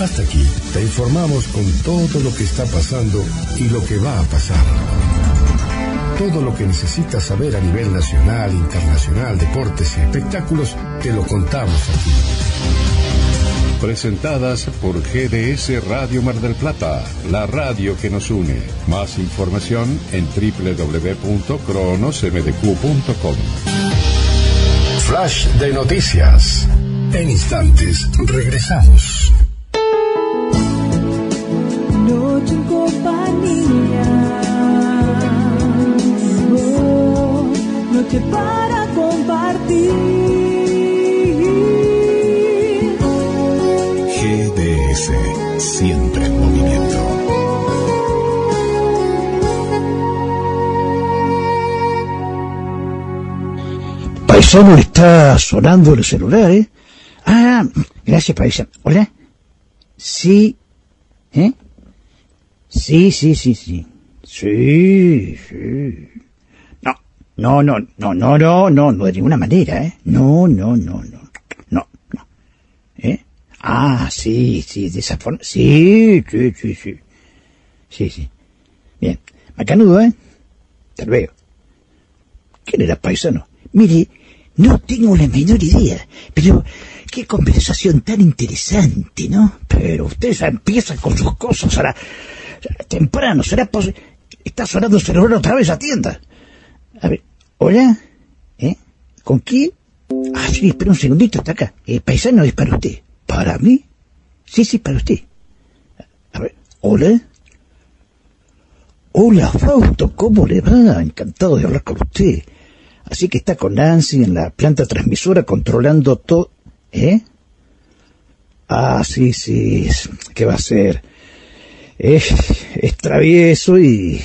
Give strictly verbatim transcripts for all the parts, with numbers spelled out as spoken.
Hasta aquí te informamos con todo lo que está pasando y lo que va a pasar. Todo lo que necesitas saber a nivel nacional, internacional, deportes y espectáculos, te lo contamos aquí. Presentadas por G D S Radio Mar del Plata, la radio que nos une. Más información en doble u doble u doble u punto cronos m d q punto com. Flash de noticias. En instantes regresamos. Noche en compañía. Oh, noche para compartir. G D S, siempre en movimiento. Paisano, está sonando el celular, ¿eh? Ah, gracias, paisano. ¿Hola? Sí. ¿Eh? Sí, sí, sí, sí. Sí, sí. No, no, no, no, no, no, no, no de ninguna manera, ¿eh? No, no, no, no, no, no. ¿Eh? Ah, sí, sí, de esa forma. Sí, sí, sí, sí. Sí, sí. Bien. Macanudo, ¿eh? Te lo veo. ¿Quién era, paisano? Mire... No tengo la menor idea, pero qué conversación tan interesante, ¿no? Pero usted ya empieza con sus cosas, será temprano, será pos... Está sonando el celular otra vez, atienda. A ver, ¿hola? ¿Eh? ¿Con quién? Ah, sí, espera un segundito, está acá. El paisano es para usted. ¿Para mí? Sí, sí, para usted. A ver, ¿hola? Hola, Fausto, ¿cómo le va? Encantado de hablar con usted. Así que está con Nancy en la planta transmisora controlando todo... ¿Eh? Ah, sí, sí. ¿Qué va a hacer? Es, es travieso y...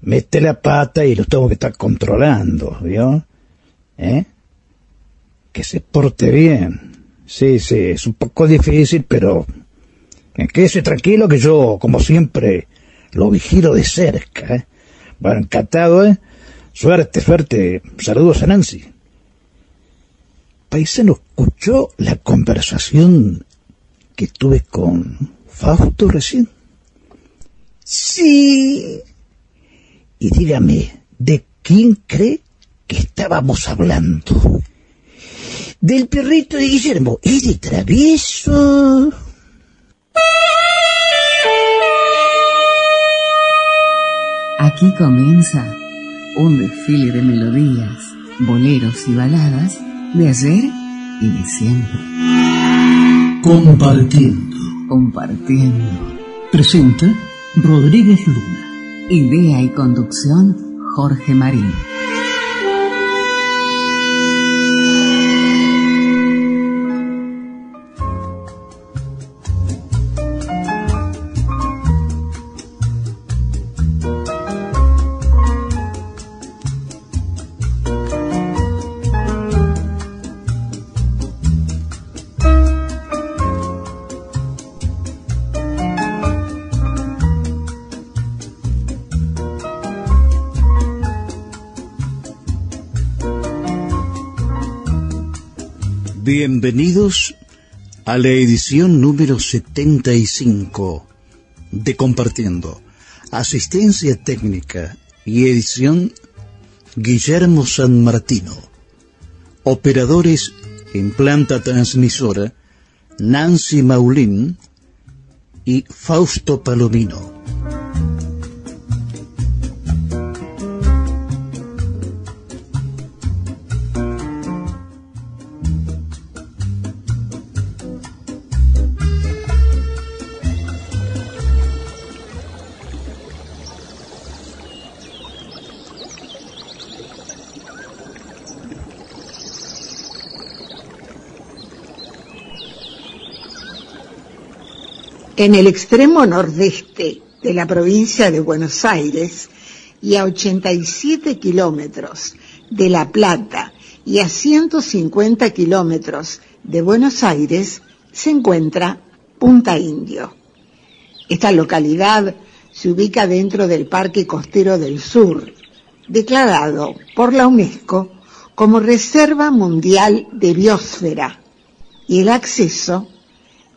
mete la pata y lo tengo que estar controlando, ¿vio? ¿Eh? Que se porte bien. Sí, sí, es un poco difícil, pero... quédese tranquilo que yo, como siempre, lo vigilo de cerca, ¿eh? Bueno, encantado, ¿eh? Suerte, suerte. Saludos a Nancy. Paisano, ¿escuchó la conversación que tuve con Fausto recién? Sí. Y dígame, ¿de quién cree que estábamos hablando? Del perrito de Guillermo. ¿Es de travieso? Aquí comienza... un desfile de melodías, boleros y baladas de ayer y de siempre. Compartiendo. Compartiendo. Presenta Rodríguez Luna. Idea y conducción, Jorge Marín. Bienvenidos a la edición número setenta y cinco de Compartiendo. Asistencia técnica y edición Guillermo San Martino. Operadores en planta transmisora Nancy Maulín y Fausto Palomino. En el extremo nordeste de la provincia de Buenos Aires y a ochenta y siete kilómetros de La Plata y a ciento cincuenta kilómetros de Buenos Aires se encuentra Punta Indio. Esta localidad se ubica dentro del Parque Costero del Sur, declarado por la UNESCO como Reserva Mundial de Biosfera, y el acceso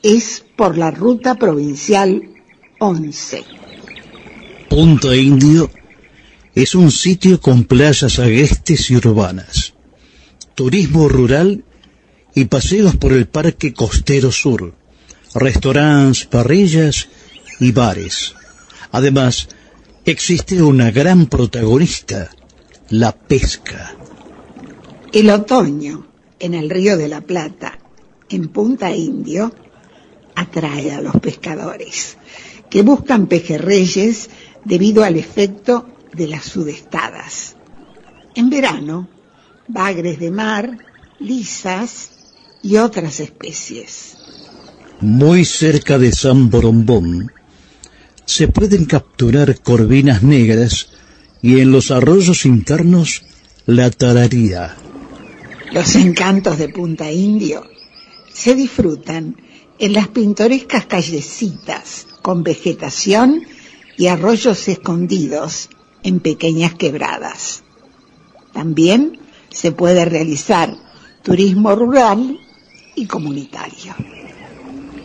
es por la Ruta Provincial once. Punta Indio es un sitio con playas agrestes y urbanas, turismo rural y paseos por el Parque Costero Sur, restaurantes, parrillas y bares. Además, existe una gran protagonista, la pesca. El otoño en el Río de la Plata, en Punta Indio, atrae a los pescadores, que buscan pejerreyes debido al efecto de las sudestadas. En verano, bagres de mar, lisas y otras especies. Muy cerca de San Borombón se pueden capturar corvinas negras y en los arroyos internos la tararía. Los encantos de Punta Indio se disfrutan en las pintorescas callecitas con vegetación y arroyos escondidos en pequeñas quebradas. También se puede realizar turismo rural y comunitario.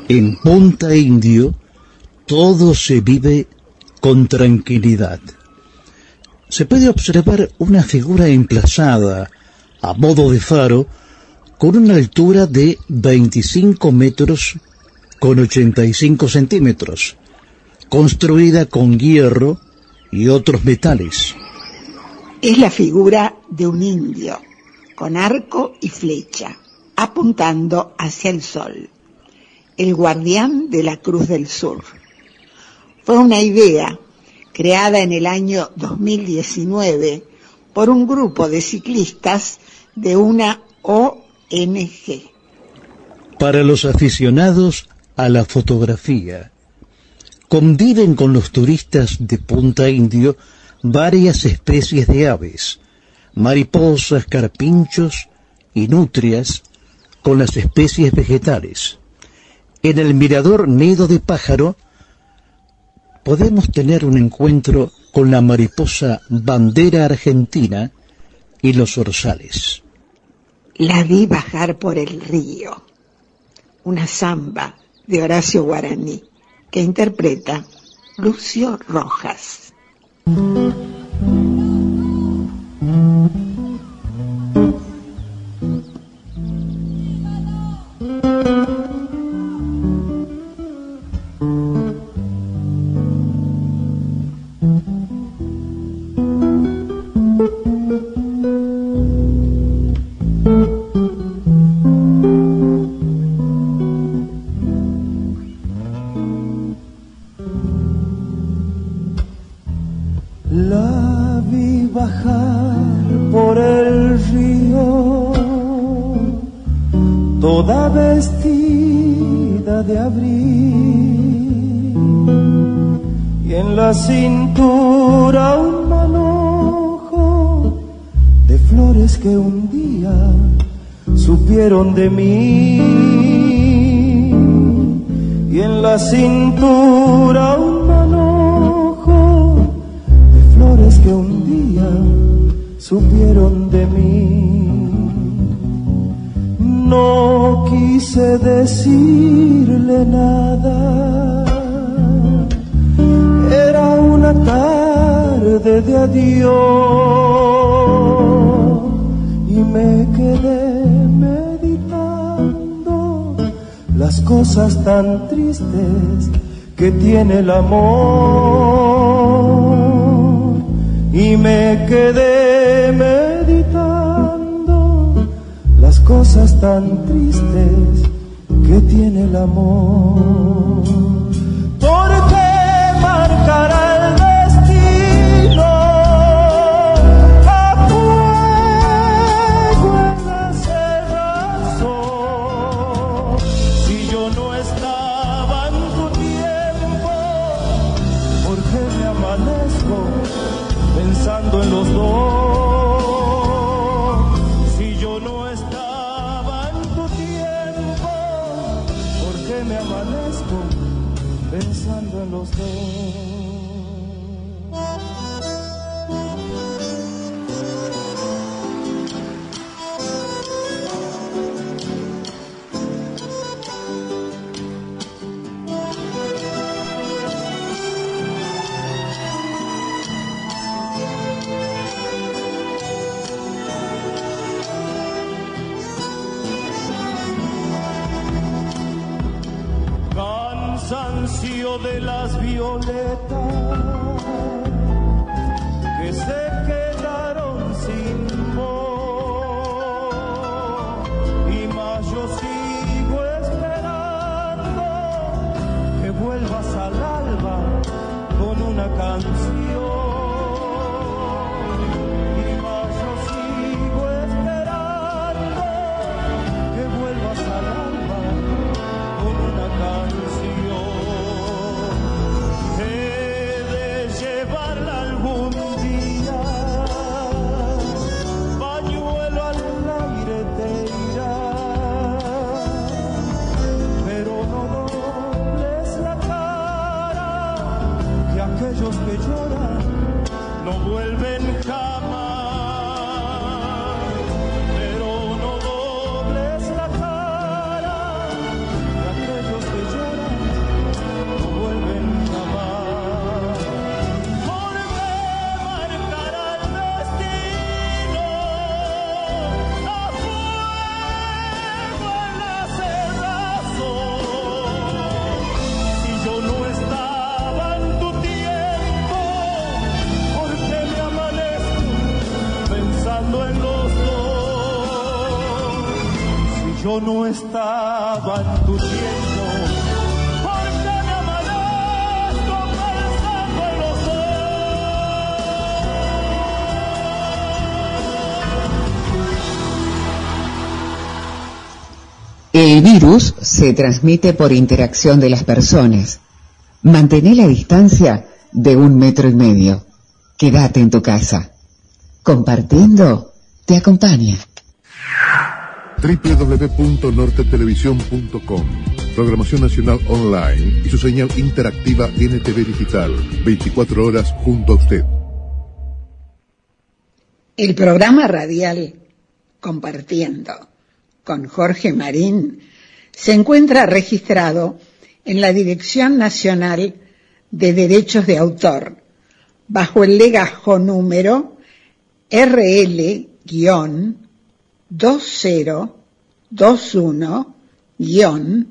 En Punta Indio todo se vive con tranquilidad. Se puede observar una figura emplazada a modo de faro con una altura de veinticinco metros con ochenta y cinco centímetros, construida con hierro y otros metales. Es la figura de un indio con arco y flecha, apuntando hacia el sol, el guardián de la Cruz del Sur. Fue una idea creada en el año dos mil diecinueve por un grupo de ciclistas de una O N G. Para los aficionados a la fotografía, conviven con los turistas de Punta Indio varias especies de aves, mariposas, carpinchos y nutrias, con las especies vegetales. En el mirador Nido de Pájaro podemos tener un encuentro con la mariposa bandera argentina y los orzales. La vi bajar por el río, una zamba de Horacio Guaraní, que interpreta Lucio Rojas. De mí, y en la cintura un manojo de flores que un día supieron de mí. No quise decirle nada, era una tarde de adiós y me quedé las cosas tan tristes que tiene el amor, y me quedé meditando las cosas tan tristes que tiene el amor. Porque marcará cansancio de las violetas que se quedaron sin voz, y más yo sigo esperando que vuelvas al alba con una canción. Aquellos que lloran no vuelven jamás, pero no dobles la cara. Aquellos que lloran no vuelven jamás, porque marcará el destino a fuego en la cerrazón. Si yo no estaba en los dos, si yo no estaba en tu tiempo, porque me amanezco pensando en los dos. El virus se transmite por interacción de las personas. Mantén la distancia de un metro y medio. Quédate en tu casa. Compartiendo te acompaña. doble u doble u doble u punto norte televisión punto com. Programación nacional online y su señal interactiva N T V digital. veinticuatro horas junto a usted. El programa radial Compartiendo con Jorge Marín se encuentra registrado en la Dirección Nacional de Derechos de Autor bajo el legajo número R L guión dos cero dos uno guión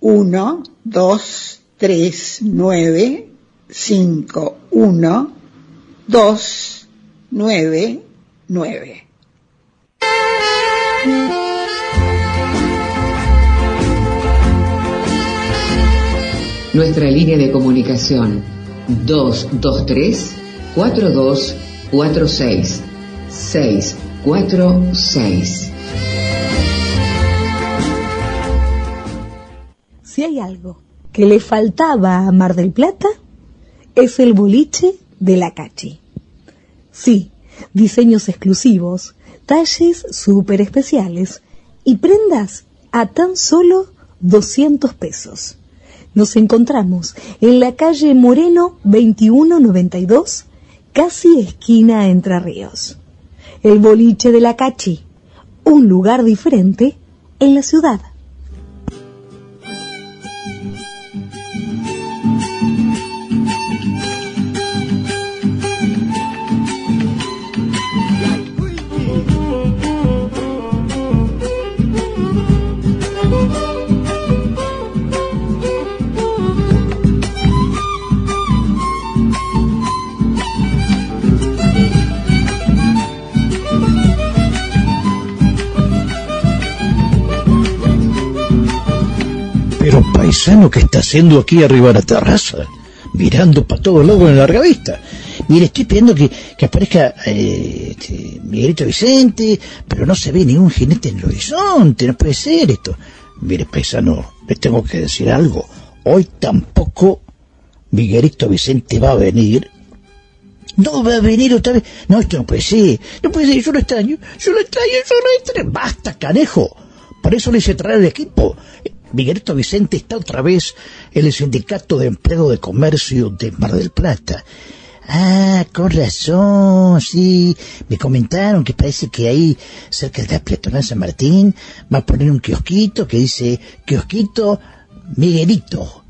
uno dos tres nueve cinco uno dos nueve nueve. Nuestra línea de comunicación dos dos tres cuatro dos cuatro seis seis cuatro seis. Si hay algo que le faltaba a Mar del Plata, es el boliche de la Cachi. Sí, diseños exclusivos, talles súper especiales y prendas a tan solo doscientos pesos. Nos encontramos en la calle Moreno veintiuno noventa y dos, casi esquina Entre Ríos. El boliche de la Cachi, un lugar diferente en la ciudad. Paisano que está haciendo aquí arriba de la terraza, mirando para todos lados en larga vista. Mire, estoy pidiendo que, que aparezca eh, este, Miguelito Vicente, pero no se ve ningún jinete en el horizonte, no puede ser esto. Mire, paisano, les tengo que decir algo, hoy tampoco Miguelito Vicente va a venir. No va a venir otra vez, no, esto no puede ser, no puede ser, yo lo extraño, yo lo extraño, yo lo extraño, basta, canejo, por eso le hice traer el equipo. Miguelito Vicente está otra vez en el Sindicato de Empleo de Comercio de Mar del Plata. Ah, con razón, sí. Me comentaron que parece que ahí, cerca de la Plataforma San Martín, va a poner un kiosquito que dice, kiosquito Miguelito.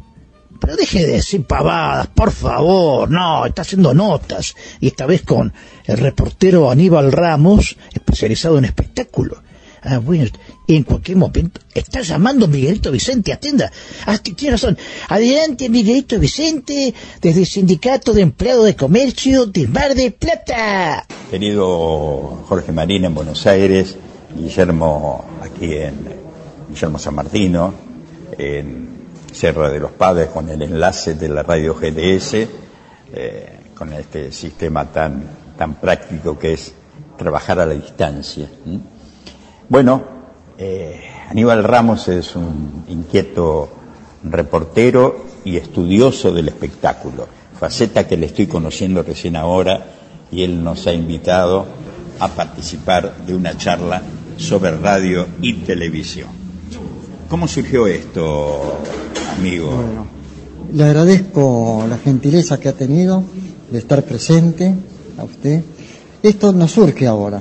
Pero deje de decir pavadas, por favor. No, está haciendo notas. Y esta vez con el reportero Aníbal Ramos, especializado en espectáculo. Ah, bueno, y en cualquier momento está llamando Miguelito Vicente, atienda. Tiene razón. Adelante, Miguelito Vicente, desde el Sindicato de Empleo de Comercio de Mar del Plata. Querido Jorge Marín en Buenos Aires, Guillermo aquí en Guillermo San Martino, en Sierra de los Padres, con el enlace de la radio G D S, eh, con este sistema tan, tan práctico que es trabajar a la distancia. ¿Mm? Bueno, Eh, Aníbal Ramos es un inquieto reportero y estudioso del espectáculo, faceta que le estoy conociendo recién ahora, y él nos ha invitado a participar de una charla sobre radio y televisión. ¿Cómo surgió esto, amigo? Bueno, le agradezco la gentileza que ha tenido de estar presente a usted. Esto no surge ahora.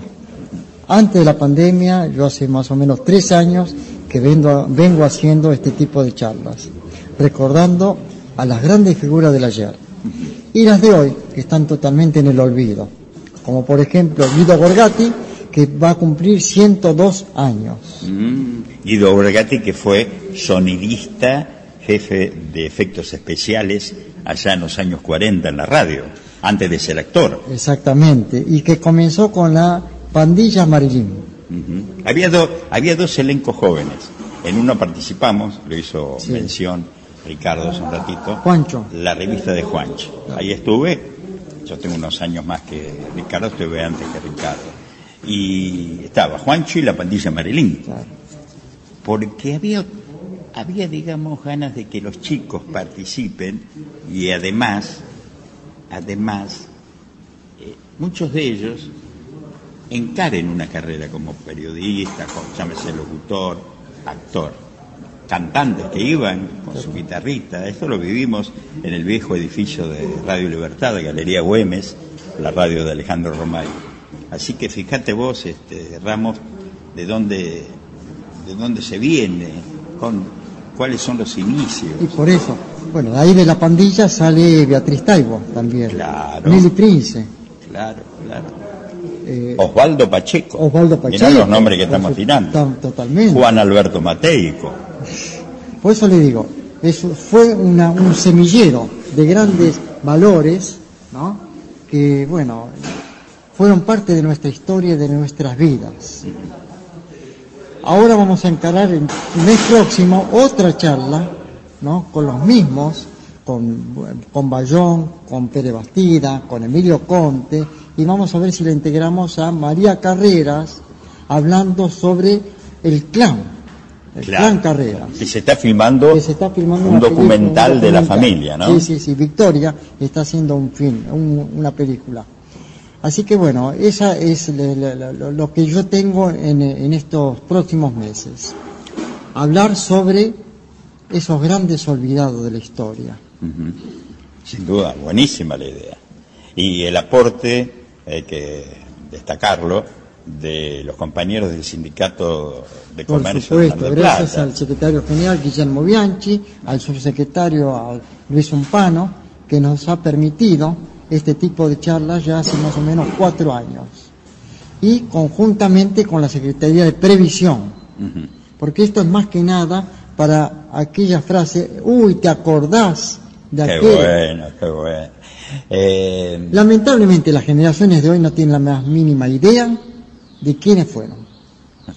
Antes de la pandemia, yo hace más o menos tres años que vengo, vengo haciendo este tipo de charlas, recordando a las grandes figuras del ayer y las de hoy, que están totalmente en el olvido, como por ejemplo Guido Borgatti, que va a cumplir ciento dos años. Mm, Guido Borgatti, que fue sonidista, jefe de efectos especiales allá en los años cuarenta en la radio, antes de ser actor. Exactamente, y que comenzó con la Pandilla Marilín. Uh-huh. había, do, había dos elencos jóvenes. En uno participamos, lo hizo sí. mención Ricardo hace un ratito, Juancho. La revista de Juancho. Ahí estuve, yo tengo unos años más que Ricardo, estuve antes que Ricardo. Y estaba Juancho y la Pandilla Marilín. Claro. Porque había, había, digamos, ganas de que los chicos participen, y además, además, eh, muchos de ellos encaren una carrera como periodista, como, llámese locutor, actor, cantantes que iban con su guitarrista. Esto lo vivimos en el viejo edificio de Radio Libertad, de Galería Güemes, la radio de Alejandro Romay. Así que fíjate vos, este, Ramos, de dónde, de dónde se viene, con, cuáles son los inicios. Y por eso, bueno, de ahí de la pandilla sale Beatriz Taibo también. Claro. Nelly Prince. Claro, claro. Eh, Osvaldo Pacheco. Osvaldo Pacheco. Mirá los nombres que estamos tirando. Totalmente. Juan Alberto Mateico. Por eso le digo, eso fue una, un semillero de grandes valores, ¿no? Que, bueno, fueron parte de nuestra historia y de nuestras vidas. Ahora vamos a encarar el mes próximo otra charla, ¿no? Con los mismos, con, con Bayón, con Pérez Bastida, con Emilio Conte. Y vamos a ver si le integramos a María Carreras, hablando sobre el clan, el clan, clan Carreras. Que se está filmando, se está filmando un documental película, de la familia, ¿no? Sí, sí, sí, Victoria está haciendo un film, un, una película. Así que bueno, esa es le, le, lo, lo que yo tengo en, en estos próximos meses. Hablar sobre esos grandes olvidados de la historia. Uh-huh. Sin duda, buenísima la idea. Y el aporte, hay que destacarlo, de los compañeros del Sindicato de Comercio de Mar del Plata. Por supuesto, gracias al secretario general Guillermo Bianchi, al subsecretario Luis Umpano, que nos ha permitido este tipo de charlas ya hace más o menos cuatro años. Y conjuntamente con la Secretaría de Previsión, uh-huh. porque esto es más que nada para aquella frase, uy, ¿te acordás de aquel? Qué bueno, qué bueno. Eh... Lamentablemente las generaciones de hoy no tienen la más mínima idea de quiénes fueron.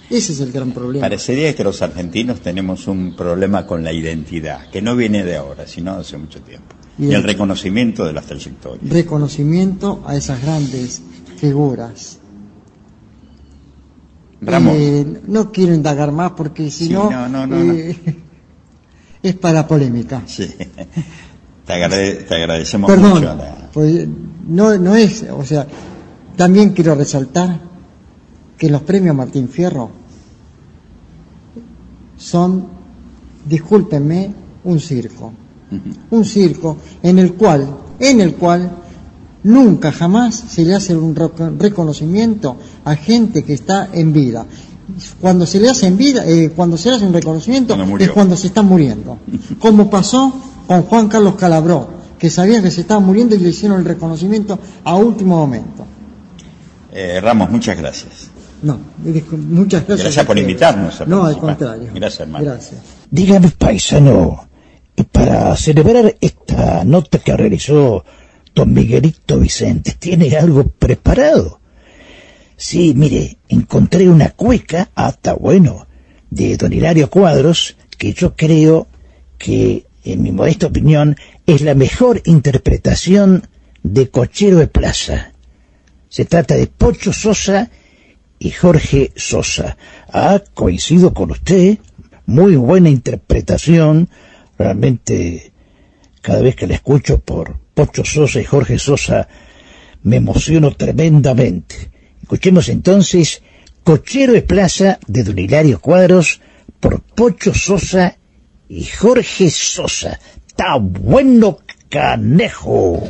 Ese es el gran problema. Parecería que los argentinos tenemos un problema con la identidad, que no viene de ahora, sino de hace mucho tiempo. Y, y el reconocimiento de las trayectorias. Reconocimiento a esas grandes figuras. Ramos. Eh, no quiero indagar más porque si sí, no, no, no, no, eh, no es para polémica. Sí. Te, agrade, te agradecemos. Perdón, mucho. La... Pues, no, no es, o sea, también quiero resaltar que los premios Martín Fierro son, discúlpenme, un circo. Uh-huh. Un circo en el cual, en el cual nunca jamás se le hace un reconocimiento a gente que está en vida. Cuando se le hace en vida, eh, cuando se le hace un reconocimiento cuando es cuando se está muriendo. Como pasó con Juan Carlos Calabró, que sabía que se estaba muriendo y le hicieron el reconocimiento a último momento. Eh, Ramos, muchas gracias. No, muchas gracias. Gracias por invitarnos a No, participar. Al contrario. Gracias, hermano. Gracias. Dígame, paisano, y para celebrar esta nota que realizó don Miguelito Vicente, ¿tiene algo preparado? Sí, mire, encontré una cueca, hasta bueno, de don Hilario Cuadros, que yo creo que, en mi modesta opinión, es la mejor interpretación de Cochero de Plaza. Se trata de Pocho Sosa y Jorge Sosa. Ah, coincido con usted, muy buena interpretación, realmente cada vez que la escucho por Pocho Sosa y Jorge Sosa me emociono tremendamente. Escuchemos entonces Cochero de Plaza de don Hilario Cuadros por Pocho Sosa y Jorge Sosa. ¡Está bueno, canejo!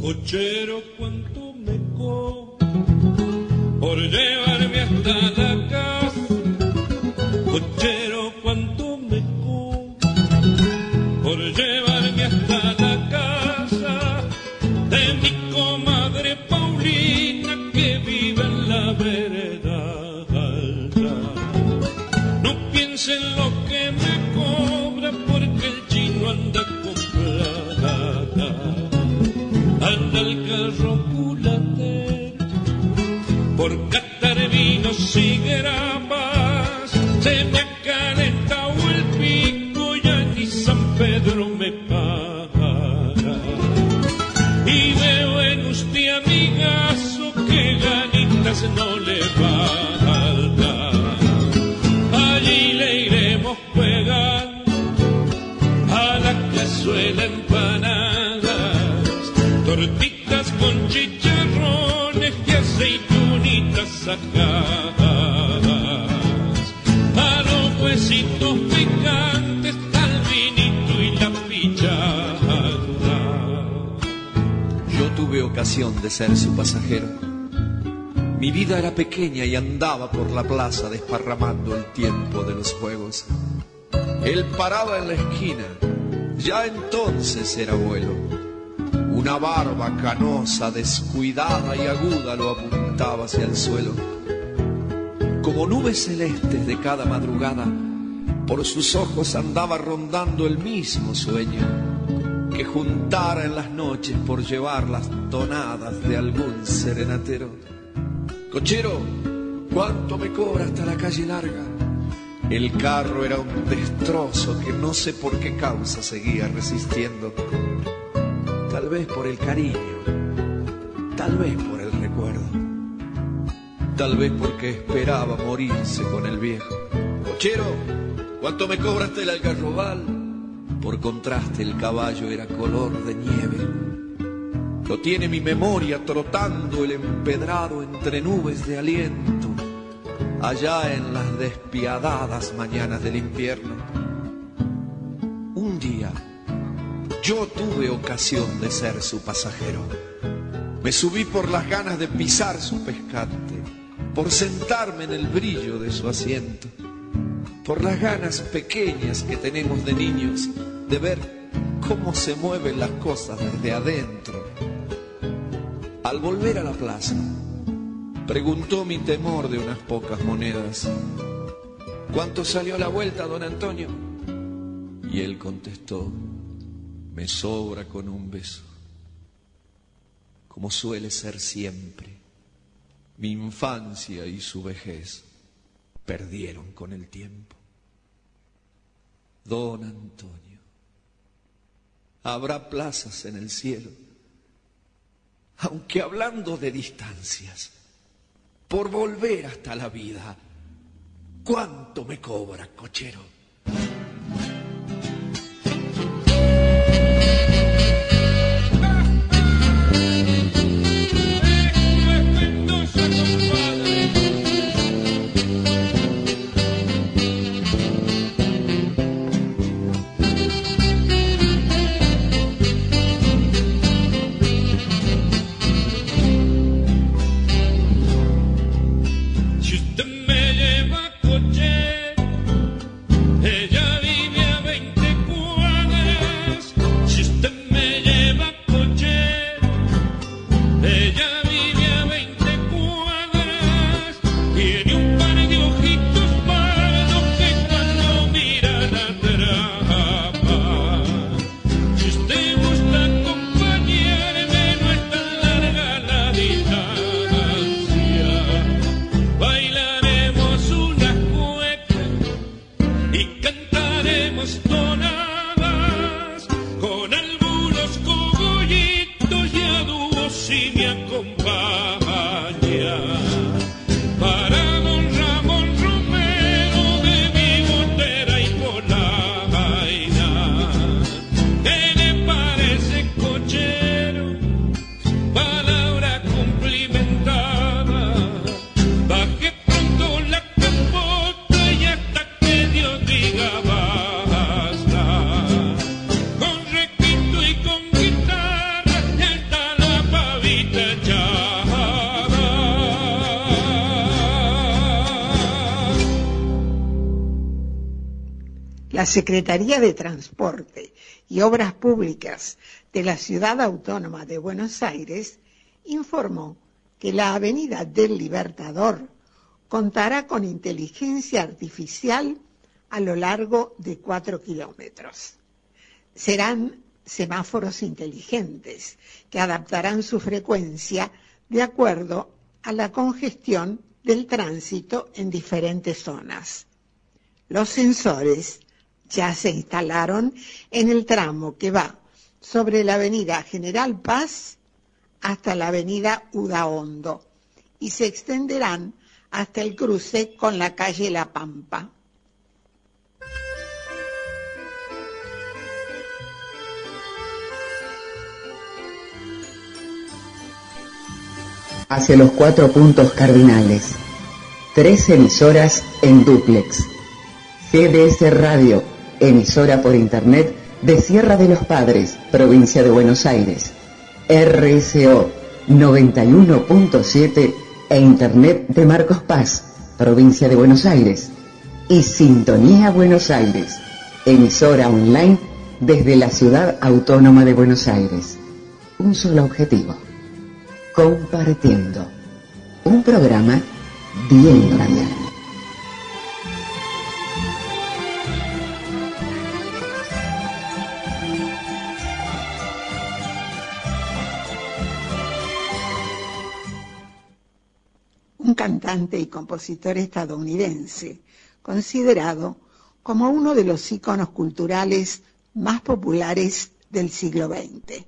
Cochero, cuánto me cobra por llevarme hasta la casa. Cochero, cuánto me cobra por llevarme hasta la casa de mi comadre Paulina, que vive en la vereda alta. No piense en lo que me cobra, porque el chino anda con plata. Anda el carro culatero por catar vinos y grapas. Se me ha calentado el pico, ya ni San Pedro me paga. Y veo en usted, amigazo, que ganitas no le falta. Allí le iremos pegando a la cazuela empanada, tortitas con chicharrones y aceitunitas sacadas, a los huesitos picantes, al vinito y la pillada. Yo tuve ocasión de ser su pasajero. Mi vida era pequeña y andaba por la plaza desparramando el tiempo de los juegos. Él paraba en la esquina, ya entonces era abuelo. Una barba canosa, descuidada y aguda lo apuntaba hacia el suelo. Como nubes celestes de cada madrugada, por sus ojos andaba rondando el mismo sueño, que juntara en las noches por llevar las tonadas de algún serenatero. Cochero, ¿cuánto me cobra hasta la calle larga? El carro era un destrozo que no sé por qué causa seguía resistiendo. Tal vez por el cariño, tal vez por el recuerdo, tal vez porque esperaba morirse con el viejo. Cochero, ¿cuánto me cobraste el algarrobal? Por contraste, el caballo era color de nieve. Lo tiene mi memoria trotando el empedrado entre nubes de aliento, allá en las despiadadas mañanas del invierno. Un día yo tuve ocasión de ser su pasajero. Me subí por las ganas de pisar su pescante, por sentarme en el brillo de su asiento, por las ganas pequeñas que tenemos de niños de ver cómo se mueven las cosas desde adentro. Al volver a la plaza, preguntó mi temor de unas pocas monedas. ¿Cuánto salió la vuelta, don Antonio? Y él contestó: me sobra con un beso, como suele ser siempre. Mi infancia y su vejez perdieron con el tiempo. Don Antonio, habrá plazas en el cielo, aunque hablando de distancias, por volver hasta la vida. ¿Cuánto me cobra, cochero? La Secretaría de Transporte y Obras Públicas de la Ciudad Autónoma de Buenos Aires informó que la Avenida del Libertador contará con inteligencia artificial a lo largo de cuatro kilómetros. Serán semáforos inteligentes que adaptarán su frecuencia de acuerdo a la congestión del tránsito en diferentes zonas. Los sensores ya se instalaron en el tramo que va sobre la avenida General Paz hasta la avenida Udaondo y se extenderán hasta el cruce con la calle La Pampa. Hacia los cuatro puntos cardinales, tres emisoras en dúplex. G D S Radio, emisora por internet de Sierra de los Padres, provincia de Buenos Aires. R S O noventa y uno punto siete e internet de Marcos Paz, provincia de Buenos Aires. Y Sintonía Buenos Aires, emisora online desde la Ciudad Autónoma de Buenos Aires. Un solo objetivo, compartiendo. Un programa bien radial. Un cantante y compositor estadounidense, considerado como uno de los íconos culturales más populares del siglo veinte.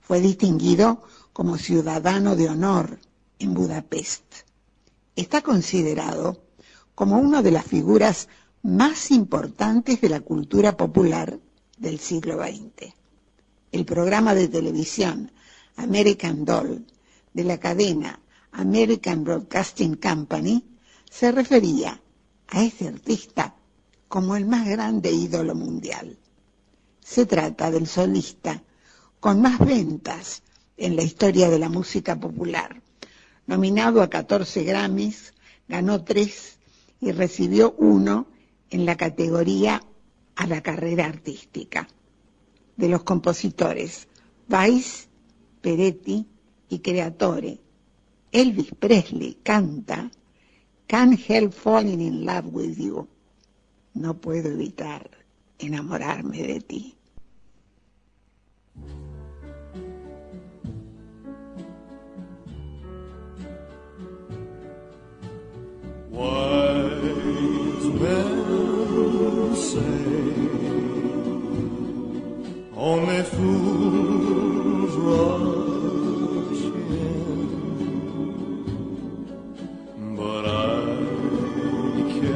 Fue distinguido como ciudadano de honor en Budapest. Está considerado como una de las figuras más importantes de la cultura popular del siglo veinte. El programa de televisión American Idol de la cadena American Broadcasting Company se refería a este artista como el más grande ídolo mundial. Se trata del solista con más ventas en la historia de la música popular. Nominado a catorce Grammys, ganó tres y recibió uno en la categoría a la carrera artística. De los compositores Weiss, Peretti y Creatore, Elvis Presley canta Can't Help Falling in Love with You. No puedo evitar enamorarme de ti. Wise men say only fools run. Thank you.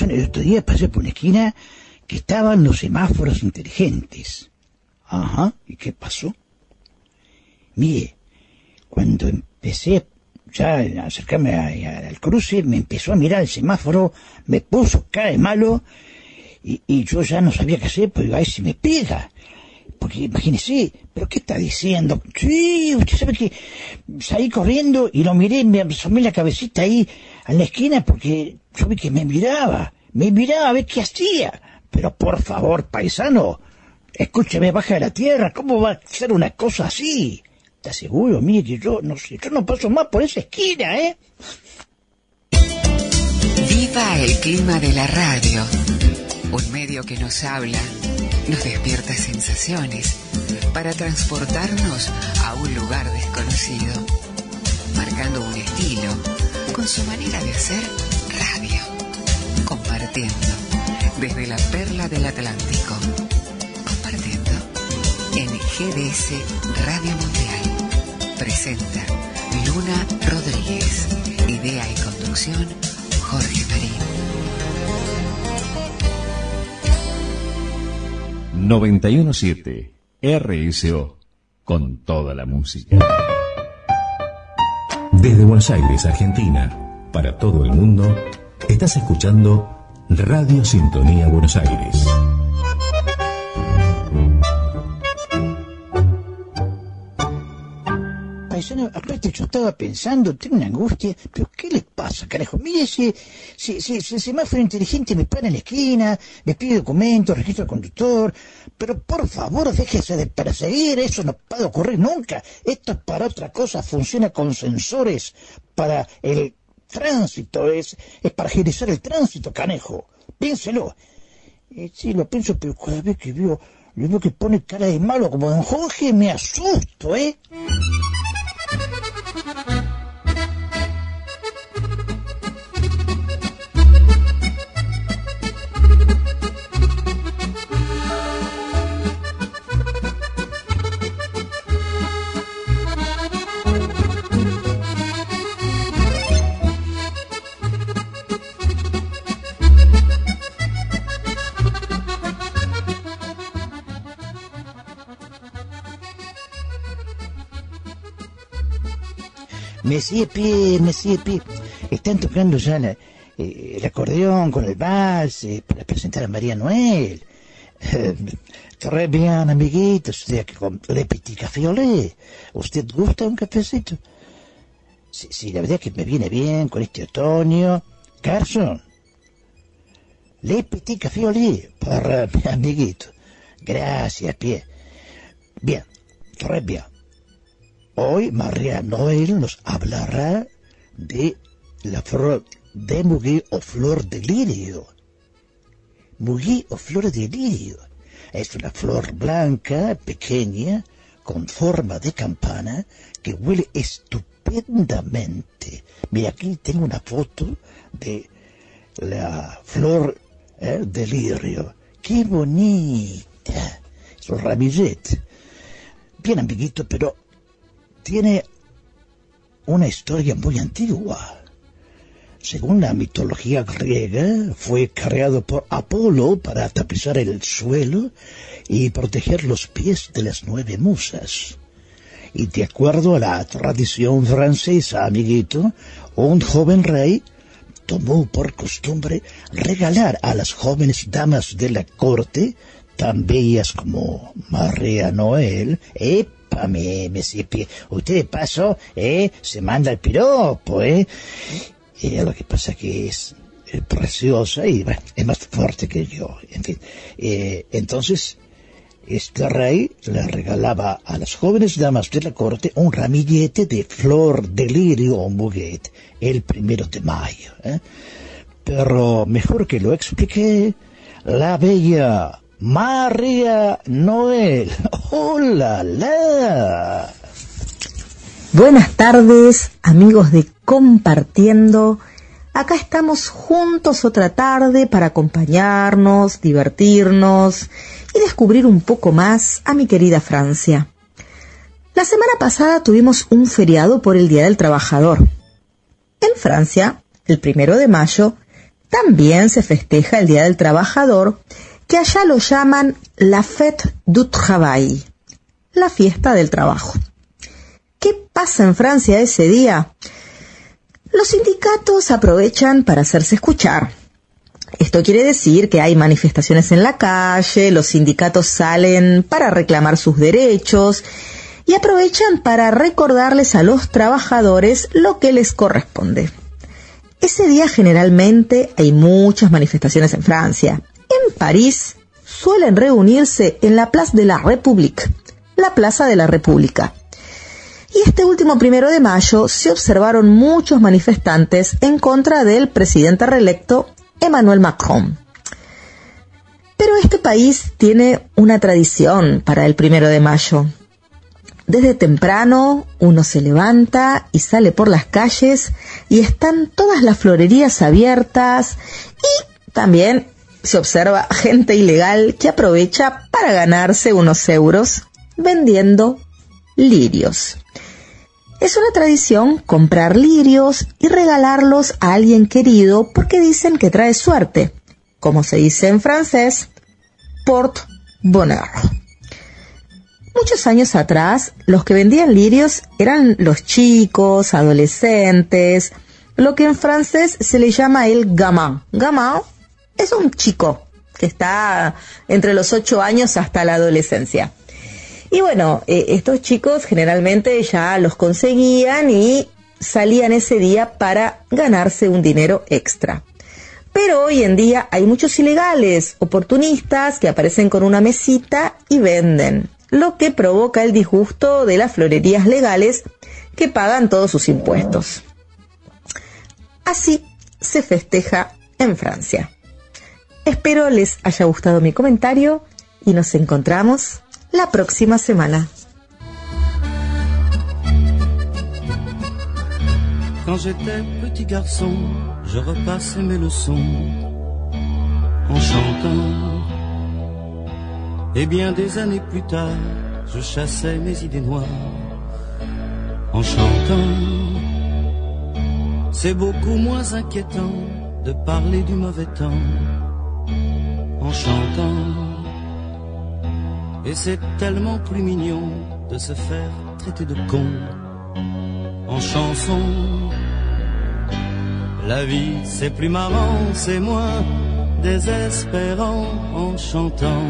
El otro día pasé por una esquina que estaban los semáforos inteligentes. Ajá, ¿y qué pasó? Mire, cuando empecé ya a acercarme a, a, al cruce, me empezó a mirar el semáforo, me puso cara de malo, y, y yo ya no sabía qué hacer, pues a ver si me pega. Porque imagínese, ¿pero qué está diciendo? Sí, usted sabe que salí corriendo y lo miré, me asomé la cabecita ahí a la esquina porque yo vi que me miraba, me miraba a ver qué hacía. Pero por favor, paisano, escúcheme, baja de la tierra, ¿cómo va a ser una cosa así? ¿Estás seguro? Mire que yo no sé, yo no paso más por esa esquina, ¿eh? Viva el clima de la radio, un medio que nos habla, nos despierta sensaciones para transportarnos a un lugar desconocido, marcando un estilo con su manera de hacer radio, compartiendo desde la perla del Atlántico, compartiendo en G D S Radio Mundial. Presenta Luna Rodríguez, idea y conducción Jorge Marín. noventa y uno punto siete R S O, con toda la música. Desde Buenos Aires, Argentina, para todo el mundo, estás escuchando Radio Sintonía Buenos Aires. Paisano, aparte yo estaba pensando, tengo una angustia, pero ¿qué les pasa, carajo? Mire, si, si, si, si el semáforo inteligente me para en la esquina, me pide documentos, registro al conductor, pero por favor déjese de perseguir, eso no puede ocurrir nunca. Esto es para otra cosa, funciona con sensores para el tránsito, es, es para agilizar el tránsito, canejo. Piénselo. Eh, sí, lo pienso, pero cada vez que veo, yo veo que pone cara de malo como don Jorge, me asusto, ¿eh? Me sigue pie, me sigue pie. Están tocando ya la, eh, el acordeón con el vals eh, para presentar a María Noel. Eh, re bien, amiguitos, usted que con le petit café, ¿usted gusta un cafecito? Sí, sí, la verdad es que me viene bien con este otoño. Carson, le petit café para mi amiguito. Gracias, pie. Bien, re bien. Hoy María Noel nos hablará de la flor de muguí o flor de lirio. Muguí o flor de lirio es una flor blanca, pequeña, con forma de campana, que huele estupendamente. Mira, aquí tengo una foto de la flor eh, de lirio. ¡Qué bonita! Es un ramillete. Bien, amiguito, pero tiene una historia muy antigua. Según la mitología griega, fue creado por Apolo para tapizar el suelo y proteger los pies de las nueve musas. Y de acuerdo a la tradición francesa, amiguito, un joven rey tomó por costumbre regalar a las jóvenes damas de la corte, tan bellas como María Noel, ¿eh? Me, me, usted de paso eh, se manda el piropo eh. Eh, lo que pasa que es eh, preciosa y bueno, es más fuerte que yo, en fin. Eh, entonces este rey le regalaba a las jóvenes damas de la corte un ramillete de flor de lirio o muguet el primero de mayo eh. Pero mejor que lo expliqué, la bella María Noel. ¡Hola, la! Buenas tardes, amigos de Compartiendo. Acá estamos juntos otra tarde para acompañarnos, divertirnos y descubrir un poco más a mi querida Francia. La semana pasada tuvimos un feriado por el Día del Trabajador. En Francia, el primero de mayo, también se festeja el Día del Trabajador, que allá lo llaman la Fête du Travail, la fiesta del trabajo. ¿Qué pasa en Francia ese día? Los sindicatos aprovechan para hacerse escuchar. Esto quiere decir que hay manifestaciones en la calle, los sindicatos salen para reclamar sus derechos y aprovechan para recordarles a los trabajadores lo que les corresponde. Ese día generalmente hay muchas manifestaciones en Francia. En París suelen reunirse en la Place de la République, la Plaza de la República. Y este último primero de mayo se observaron muchos manifestantes en contra del presidente reelecto Emmanuel Macron. Pero este país tiene una tradición para el primero de mayo. Desde temprano uno se levanta y sale por las calles y están todas las florerías abiertas y también se observa gente ilegal que aprovecha para ganarse unos euros vendiendo lirios. Es una tradición comprar lirios y regalarlos a alguien querido porque dicen que trae suerte. Como se dice en francés, porte bonheur. Muchos años atrás, los que vendían lirios eran los chicos, adolescentes, lo que en francés se le llama el gamin. Gamin es un chico que está entre los ocho años hasta la adolescencia. Y bueno, eh, estos chicos generalmente ya los conseguían y salían ese día para ganarse un dinero extra. Pero hoy en día hay muchos ilegales, oportunistas, que aparecen con una mesita y venden, lo que provoca el disgusto de las florerías legales que pagan todos sus impuestos. Así se festeja en Francia. Espero les haya gustado mi comentario y nos encontramos la próxima semana. Quand j'étais petit garçon, je repassais mes leçons en chantant. Et bien des années plus tard, je chassais mes idées noires en chantant. C'est beaucoup moins inquiétant de parler du mauvais temps en chantant, et c'est tellement plus mignon de se faire traiter de con en chanson. La vie c'est plus marrant, c'est moins désespérant en chantant.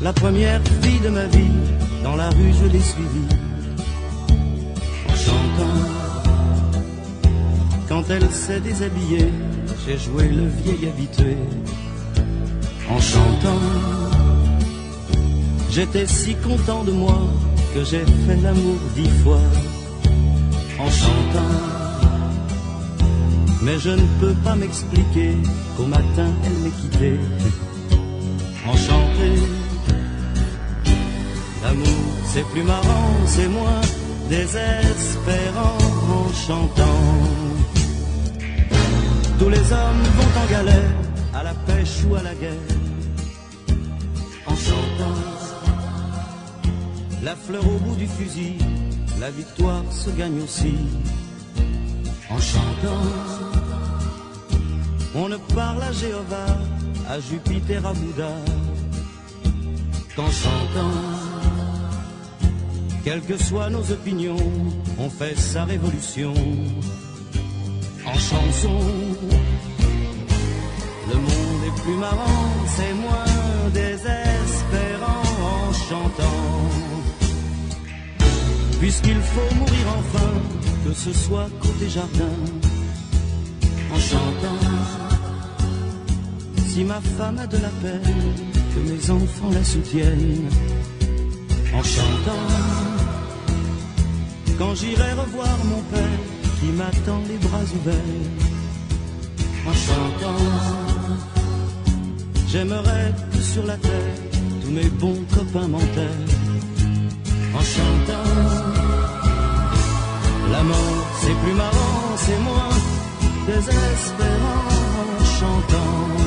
La première fille de ma vie, dans la rue je l'ai suivie en chantant. Quand elle s'est déshabillée, j'ai joué le vieil habitué en chantant. J'étais si content de moi que j'ai fait l'amour dix fois en chantant. Mais je ne peux pas m'expliquer qu'au matin elle m'ait quitté, enchantée. L'amour c'est plus marrant, c'est moins désespérant en chantant. Tous les hommes vont en galère, à la pêche ou à la guerre, en chantant. La fleur au bout du fusil, la victoire se gagne aussi, en chantant. On ne parle à Jéhovah, à Jupiter, à Bouddha, qu'en chantant. Quelles que soient nos opinions, on fait sa révolution en chanson. Le monde est plus marrant, c'est moins désespérant en chantant. Puisqu'il faut mourir enfin, que ce soit côté jardin, en chantant. Si ma femme a de la peine, que mes enfants la soutiennent, en chantant. Quand j'irai revoir mon père, qui m'attend les bras ouverts, en chantant. J'aimerais que sur la terre, tous mes bons copains m'enterrent, en chantant. La mort c'est plus marrant, c'est moins désespérant, en chantant.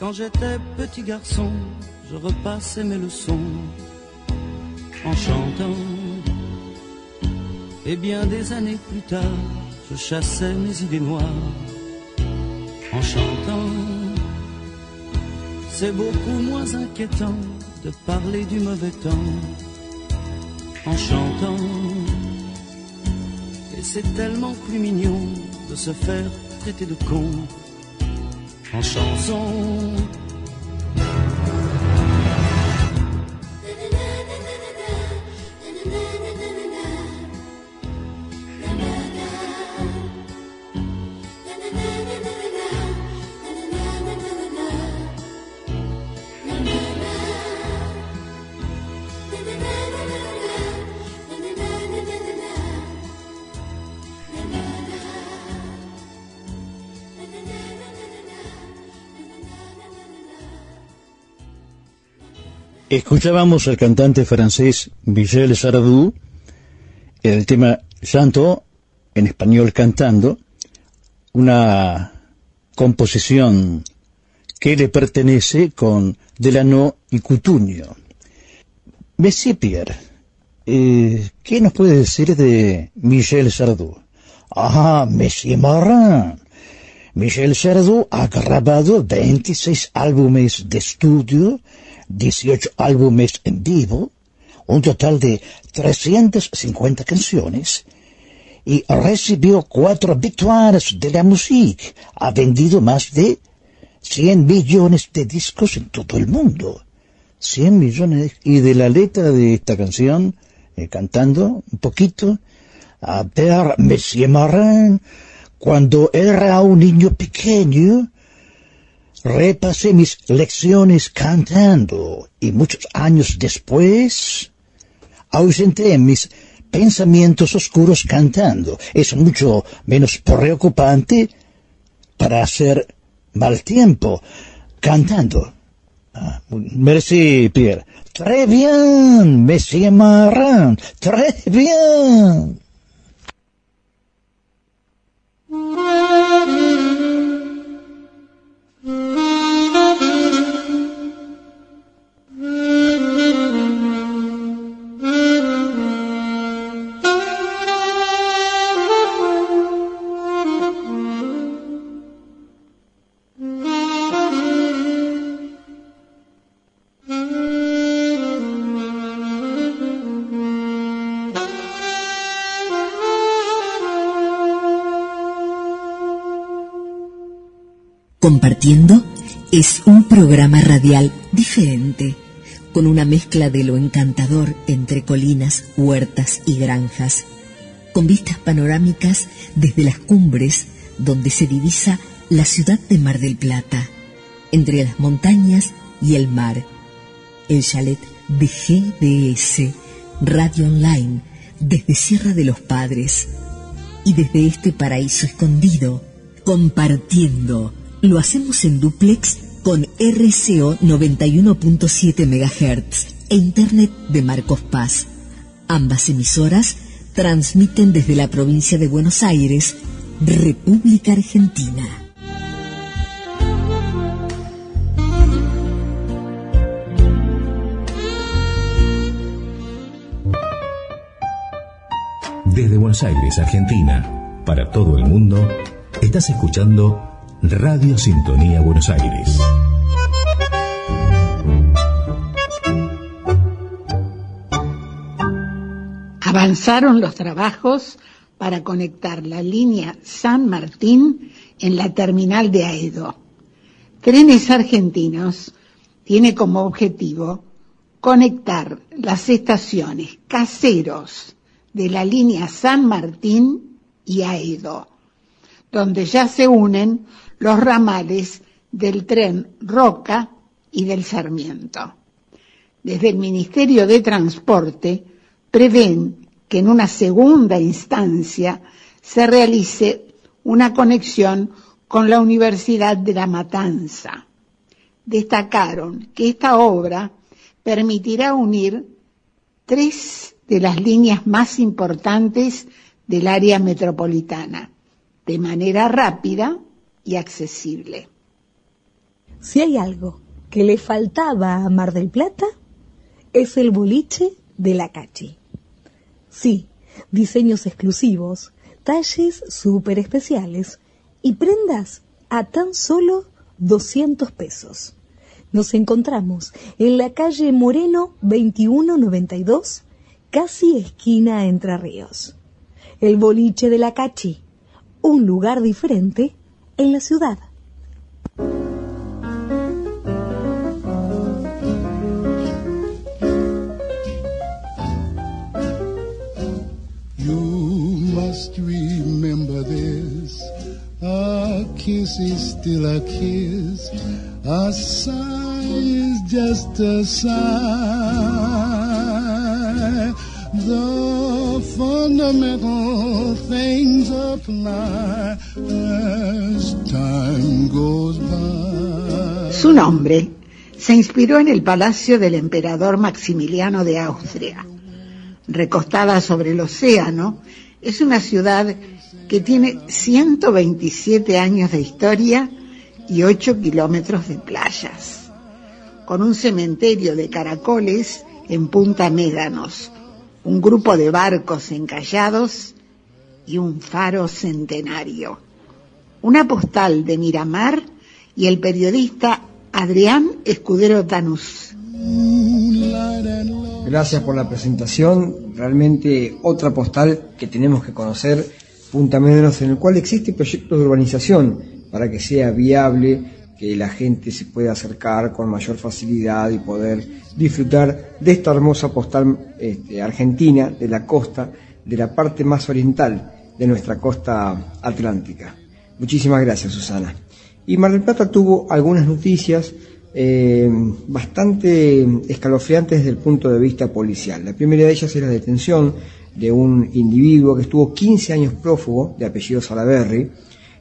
Quand j'étais petit garçon, je repassais mes leçons en chantant. Et bien des années plus tard, je chassais mes idées noires en chantant. C'est beaucoup moins inquiétant de parler du mauvais temps en chantant. Et c'est tellement plus mignon de se faire traiter de con en chanson. Escuchábamos al cantante francés Michel Sardou, el tema Chanto, en español cantando, una composición que le pertenece con Delano y Coutinho. Messi Pierre, eh, ¿qué nos puede decir de Michel Sardou? Ah, Messi Marrin. Michel Sardou ha grabado veintiséis álbumes de estudio, dieciocho álbumes en vivo, un total de trescientas cincuenta canciones, y recibió cuatro victorias de la música. Ha vendido más de cien millones de discos en todo el mundo. cien millones. Y de la letra de esta canción, eh, cantando un poquito, a ver, Monsieur Marin, cuando era un niño pequeño, repasé mis lecciones cantando y muchos años después ausenté mis pensamientos oscuros cantando. Es mucho menos preocupante para hacer mal tiempo cantando. Ah, merci Pierre. Très bien, Monsieur Marin. Très bien. Compartiendo es un programa radial diferente, con una mezcla de lo encantador entre colinas, huertas y granjas, con vistas panorámicas desde las cumbres donde se divisa la ciudad de Mar del Plata, entre las montañas y el mar. El chalet de G D S, radio online, desde Sierra de los Padres y desde este paraíso escondido, compartiendo. Lo hacemos en dúplex con R S O noventa y uno punto siete MHz e Internet de Marcos Paz. Ambas emisoras transmiten desde la provincia de Buenos Aires, República Argentina. Desde Buenos Aires, Argentina, para todo el mundo, estás escuchando Radio Sintonía Buenos Aires. Avanzaron los trabajos para conectar la línea San Martín en la terminal de Haedo. Trenes Argentinos tiene como objetivo conectar las estaciones Caseros de la línea San Martín y Haedo, donde ya se unen los ramales del tren Roca y del Sarmiento. Desde el Ministerio de Transporte prevén que en una segunda instancia se realice una conexión con la Universidad de La Matanza. Destacaron que esta obra permitirá unir tres de las líneas más importantes del área metropolitana, de manera rápida y accesible. Si hay algo que le faltaba a Mar del Plata, es el boliche de la Cachi. Sí, diseños exclusivos, talles súper especiales y prendas a tan solo doscientos pesos. Nos encontramos en la calle Moreno veintiuno noventa y dos, casi esquina Entre Ríos. El boliche de la Cachi, un lugar diferente en la ciudad. You must remember this, a kiss is still a kiss, a sigh is just a sigh. The fundamental things apply as time goes by. Su nombre se inspiró en el palacio del emperador Maximiliano de Austria. Recostada sobre el océano, es una ciudad que tiene ciento veintisiete años de historia y ocho kilómetros de playas, con un cementerio de caracoles en Punta Médanos, un grupo de barcos encallados y un faro centenario. Una postal de Miramar y el periodista Adrián Escudero Tanús. Gracias por la presentación. Realmente otra postal que tenemos que conocer, Punta Médanos, en el cual existen proyectos de urbanización para que sea viable, que la gente se pueda acercar con mayor facilidad y poder disfrutar de esta hermosa postal este, argentina, de la costa, de la parte más oriental de nuestra costa atlántica. Muchísimas gracias, Susana. Y Mar del Plata tuvo algunas noticias eh, bastante escalofriantes desde el punto de vista policial. La primera de ellas es la detención de un individuo que estuvo quince años prófugo, de apellido Salaverry,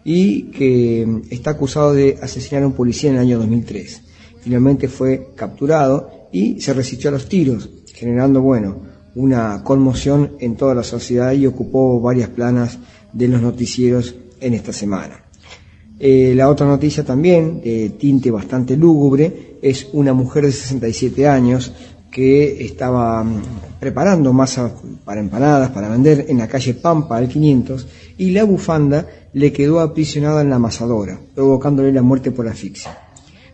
y que está acusado de asesinar a un policía en el año dos mil tres. Finalmente fue capturado y se resistió a los tiros, generando, bueno, una conmoción en toda la sociedad y ocupó varias planas de los noticieros en esta semana. Eh, la otra noticia también, de tinte bastante lúgubre, es una mujer de sesenta y siete años que estaba preparando masa para empanadas, para vender en la calle Pampa al quinientos, y la bufanda le quedó aprisionada en la amasadora, provocándole la muerte por asfixia.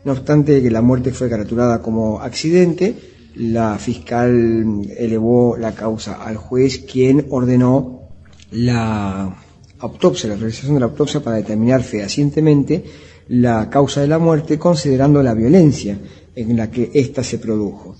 No obstante que la muerte fue caracterizada como accidente, la fiscal elevó la causa al juez, quien ordenó la autopsia, la realización de la autopsia para determinar fehacientemente la causa de la muerte, considerando la violencia en la que ésta se produjo.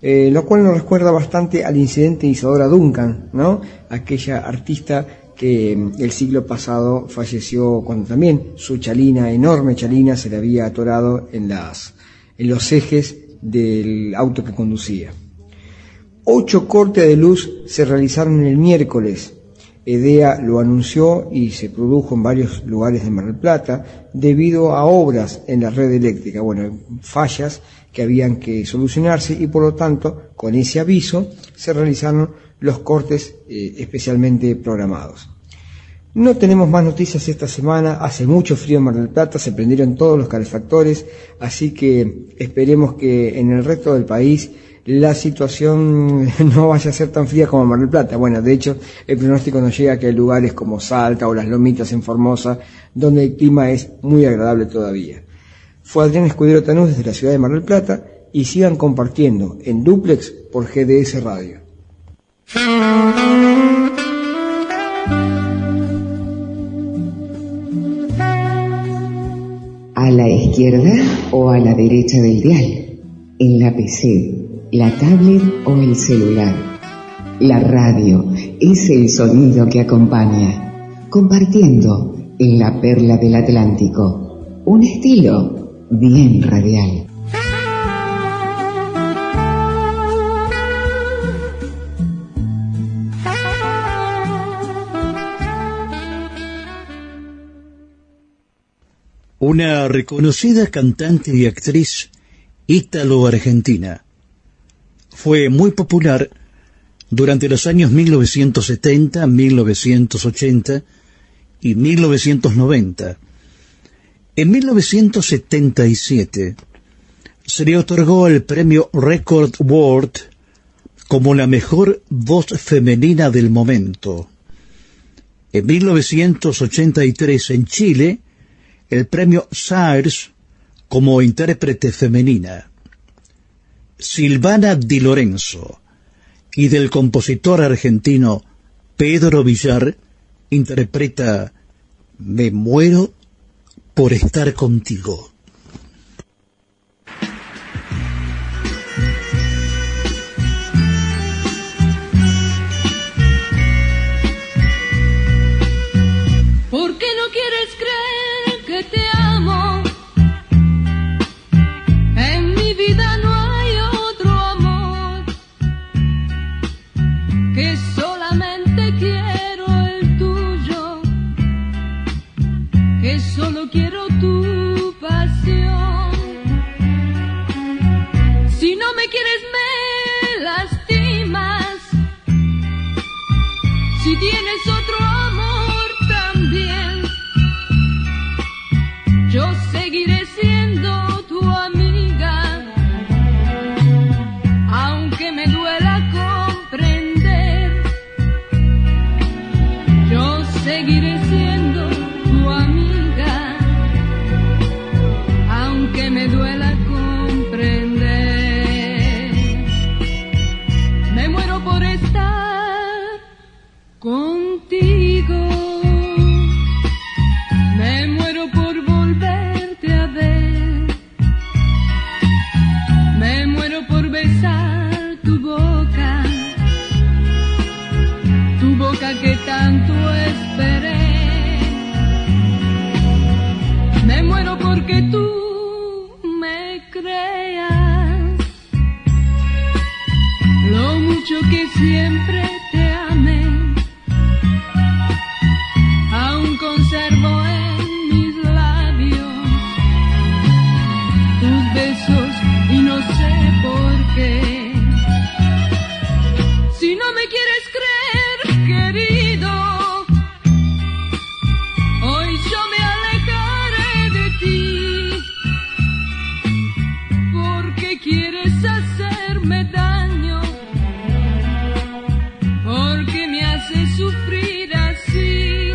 Eh, lo cual nos recuerda bastante al incidente de Isadora Duncan, ¿no? Aquella artista que el siglo pasado falleció cuando también su chalina, enorme chalina, se le había atorado en, las, en los ejes del auto que conducía. Ocho cortes de luz se realizaron el miércoles. E D E A lo anunció y se produjo en varios lugares de Mar del Plata debido a obras en la red eléctrica, bueno, fallas que habían que solucionarse, y por lo tanto, con ese aviso, se realizaron los cortes eh, especialmente programados. No tenemos más noticias esta semana, hace mucho frío en Mar del Plata, se prendieron todos los calefactores, así que esperemos que en el resto del país la situación no vaya a ser tan fría como Mar del Plata. Bueno, de hecho, el pronóstico nos llega que hay lugares como Salta o Las Lomitas en Formosa, donde el clima es muy agradable todavía. Fue Adrián Escudero Tanús desde la ciudad de Mar del Plata, y sigan compartiendo en Duplex por G D S Radio. A la izquierda o a la derecha del dial, en la P C, la tablet o el celular. La radio es el sonido que acompaña, compartiendo en la perla del Atlántico, un estilo bien radial. Una reconocida cantante y actriz ítalo-argentina. Fue muy popular durante los años mil novecientos setenta, mil novecientos ochenta y mil novecientos noventa. En mil novecientos setenta y siete se le otorgó el premio Record World como la mejor voz femenina del momento. En mil novecientos ochenta y tres, en Chile, el premio Sires como intérprete femenina. Silvana Di Lorenzo y del compositor argentino Pedro Villar interpreta Me muero por estar contigo. ¿Por qué no quieres creer que te amo? En mi vida no hay otro amor, que solamente quiero el tuyo, que solo quiero tu pasión. Si no me quieres me lastimas, si tienes otro amor también, yo seguiré siendo tu amiga, aunque me duela comprender, yo seguiré siendo tu amiga, aunque me duela comprender. Me muero por estar contigo, me muero por volverte a ver, me muero por besar tu boca, tu boca que tanto esperé, me muero porque tú me creas lo mucho que siempre te amé, aún conservo en mis labios tus besos y no sé por qué. Si no me quieres creer, querido, hoy yo me alejaré de ti, porque quieres hacerme daño, porque me haces sufrir así,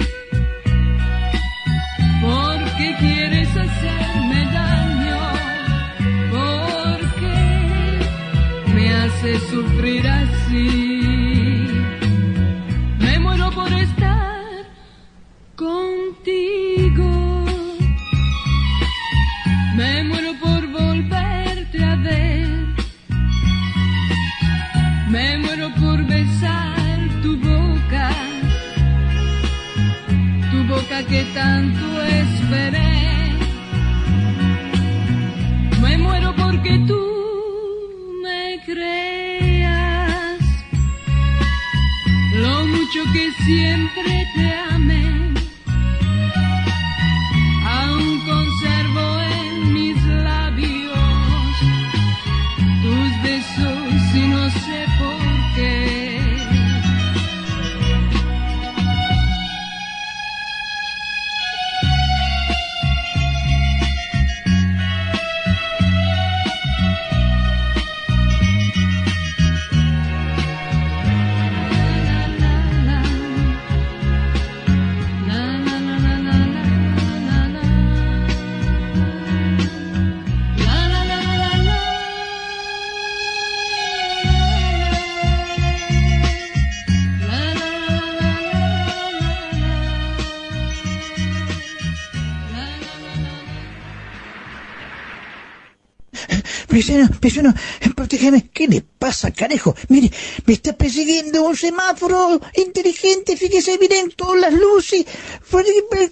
porque quieres hacerme daño, porque me haces sufrir así. Me muero por estar contigo, me muero por volverte a ver, me muero por besar tu boca, tu boca que tanto esperé, me muero porque tú me creas mucho que siempre te amé, aún conservo en mis labios tus besos y no sé por qué. Paisano, paisano, protégeme. ¿Qué le pasa, carajo? Mire, me está persiguiendo un semáforo inteligente. Fíjese, miren todas las luces.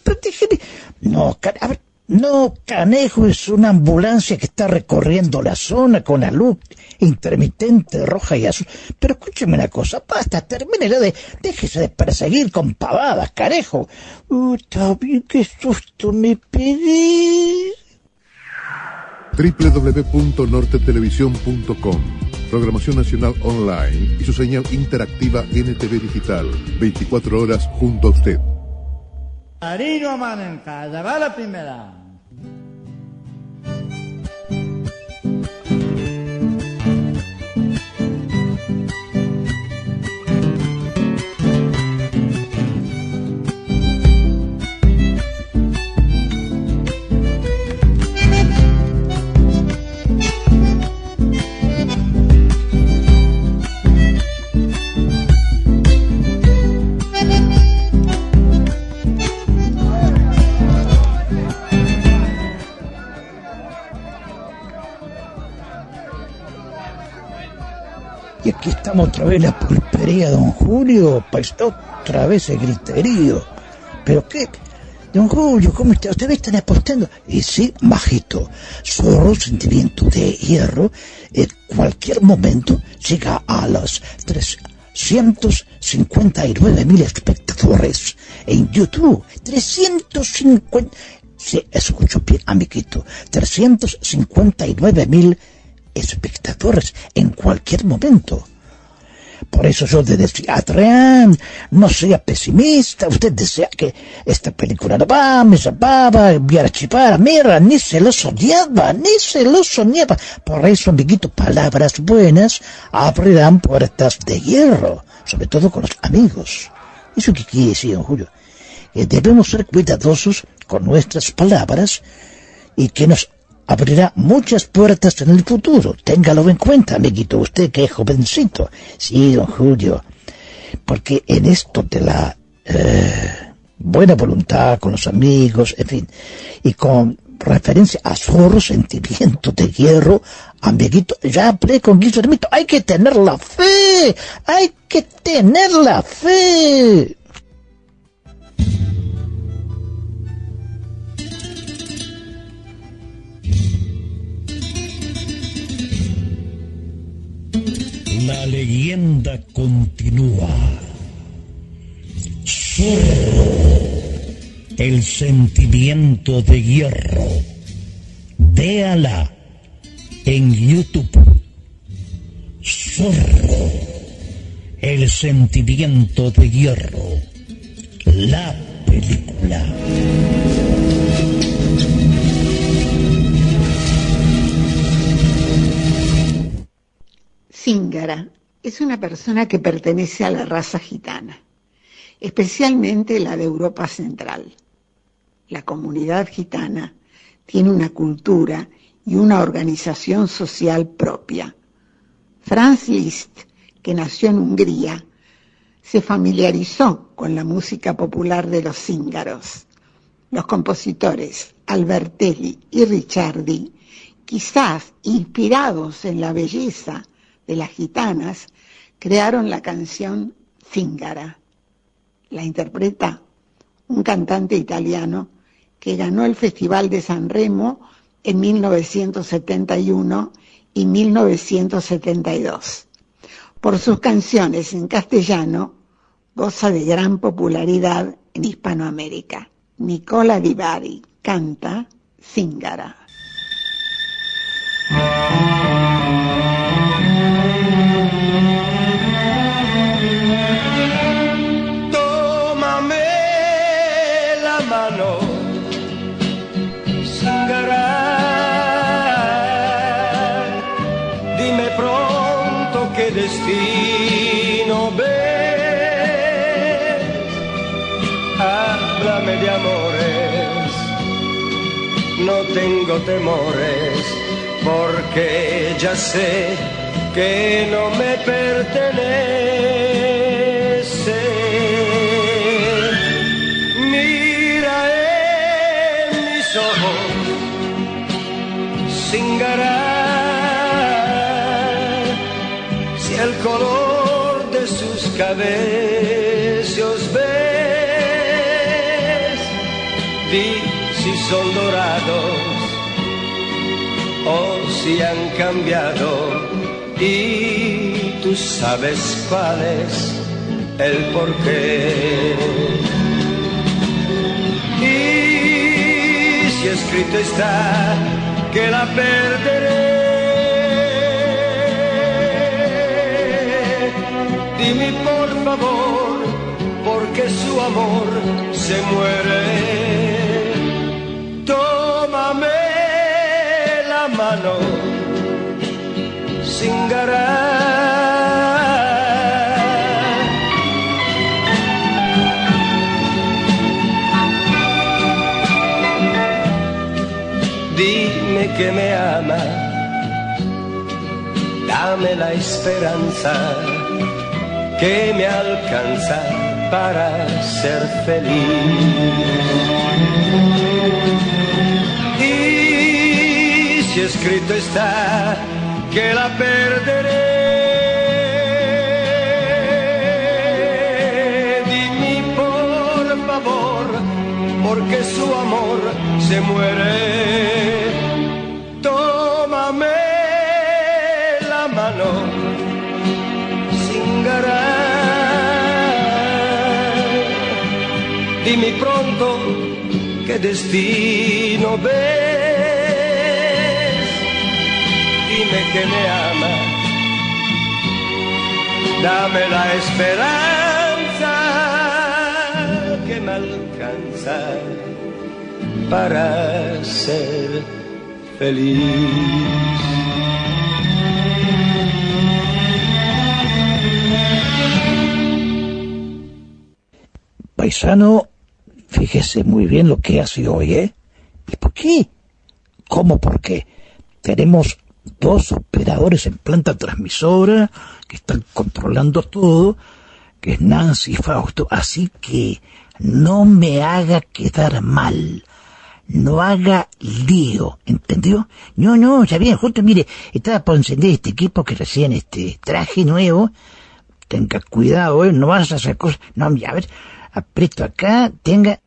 Protégeme. No, carajo. No, canejo, es una ambulancia que está recorriendo la zona con la luz intermitente roja y azul. Pero escúcheme una cosa, basta, termine de... Déjese de perseguir con pavadas, canejo. Uh, está bien, qué susto me pedí. doble u doble u doble u punto norte televisión punto com. Programación nacional online y su señal interactiva N T V digital. veinticuatro horas junto a usted. Marino mano en casa, va la primera. Y aquí estamos otra vez en la pulpería, don Julio, otra vez el griterío. ¿Pero qué? Don Julio, ¿cómo está? ¿Ustedes están apostando? Y sí, bajito, solo sentimiento de hierro, en cualquier momento llega a los trescientos cincuenta y nueve mil espectadores en YouTube. trescientos cincuenta... Sí, escucho bien, amiguito. trescientos cincuenta y nueve mil espectadores en cualquier momento. Por eso yo te decía, Adrián, no sea pesimista, usted desea que esta película no va, me salvaba, voy a archivar, mira, ni se lo soñaba, ni se lo soñaba. Por eso, amiguito, palabras buenas abrirán puertas de hierro, sobre todo con los amigos. Eso que quiere decir, don Julio, que debemos ser cuidadosos con nuestras palabras y que nos abrirá muchas puertas en el futuro. Téngalo en cuenta, amiguito, usted que es jovencito. Sí, don Julio, porque en esto de la eh, buena voluntad con los amigos, en fin, y con referencia a zorro, sentimiento de hierro, amiguito, ya hablé con Guillermito, hay que tener la fe, hay que tener la fe. La leyenda continúa. Zorro, el sentimiento de hierro. Véala en YouTube. Zorro, el sentimiento de hierro. La película. Zíngara es una persona que pertenece a la raza gitana, especialmente la de Europa Central. La comunidad gitana tiene una cultura y una organización social propia. Franz Liszt, que nació en Hungría, se familiarizó con la música popular de los zíngaros. Los compositores Albertelli y Ricciardi, quizás inspirados en la belleza de las gitanas, crearon la canción Zíngara. La interpreta un cantante italiano que ganó el Festival de San Remo en mil novecientos setenta y uno y mil novecientos setenta y dos. Por sus canciones en castellano goza de gran popularidad en Hispanoamérica. Nicola Di Bari canta Zíngara. Tómame la mano, Zíngara, dime pronto qué destino ves, háblame de amores, no tengo temores, porque ya sé que no me pertenece. Mira en mis ojos, Zíngara, si el color de sus cabellos ves, di si son dorados o si han cambiado, y tú sabes cuál es el porqué. Y si escrito está que la perderé, dime por favor, porque su amor se muere. Tómame mano, Zíngara. Dime que me ama, dame la esperanza que me alcanza para ser feliz. Si escrito está que la perderé, dime por favor, porque su amor se muere. Tómame la mano, Zíngara, dime pronto qué destino ve. Dime que me ama, dame la esperanza que me alcanza para ser feliz. Paisano, fíjese muy bien lo que hace hoy, ¿eh? ¿Y por qué? ¿Cómo por qué? Tenemos dos operadores en planta transmisora que están controlando todo, que es Nancy y Fausto, así que no me haga quedar mal, no haga lío, ¿entendió? No, no, ya bien, justo mire, estaba por encender este equipo que recién este traje nuevo, tenga cuidado, ¿eh? No vas a hacer cosas, no, mira, a ver, aprieto acá, tenga...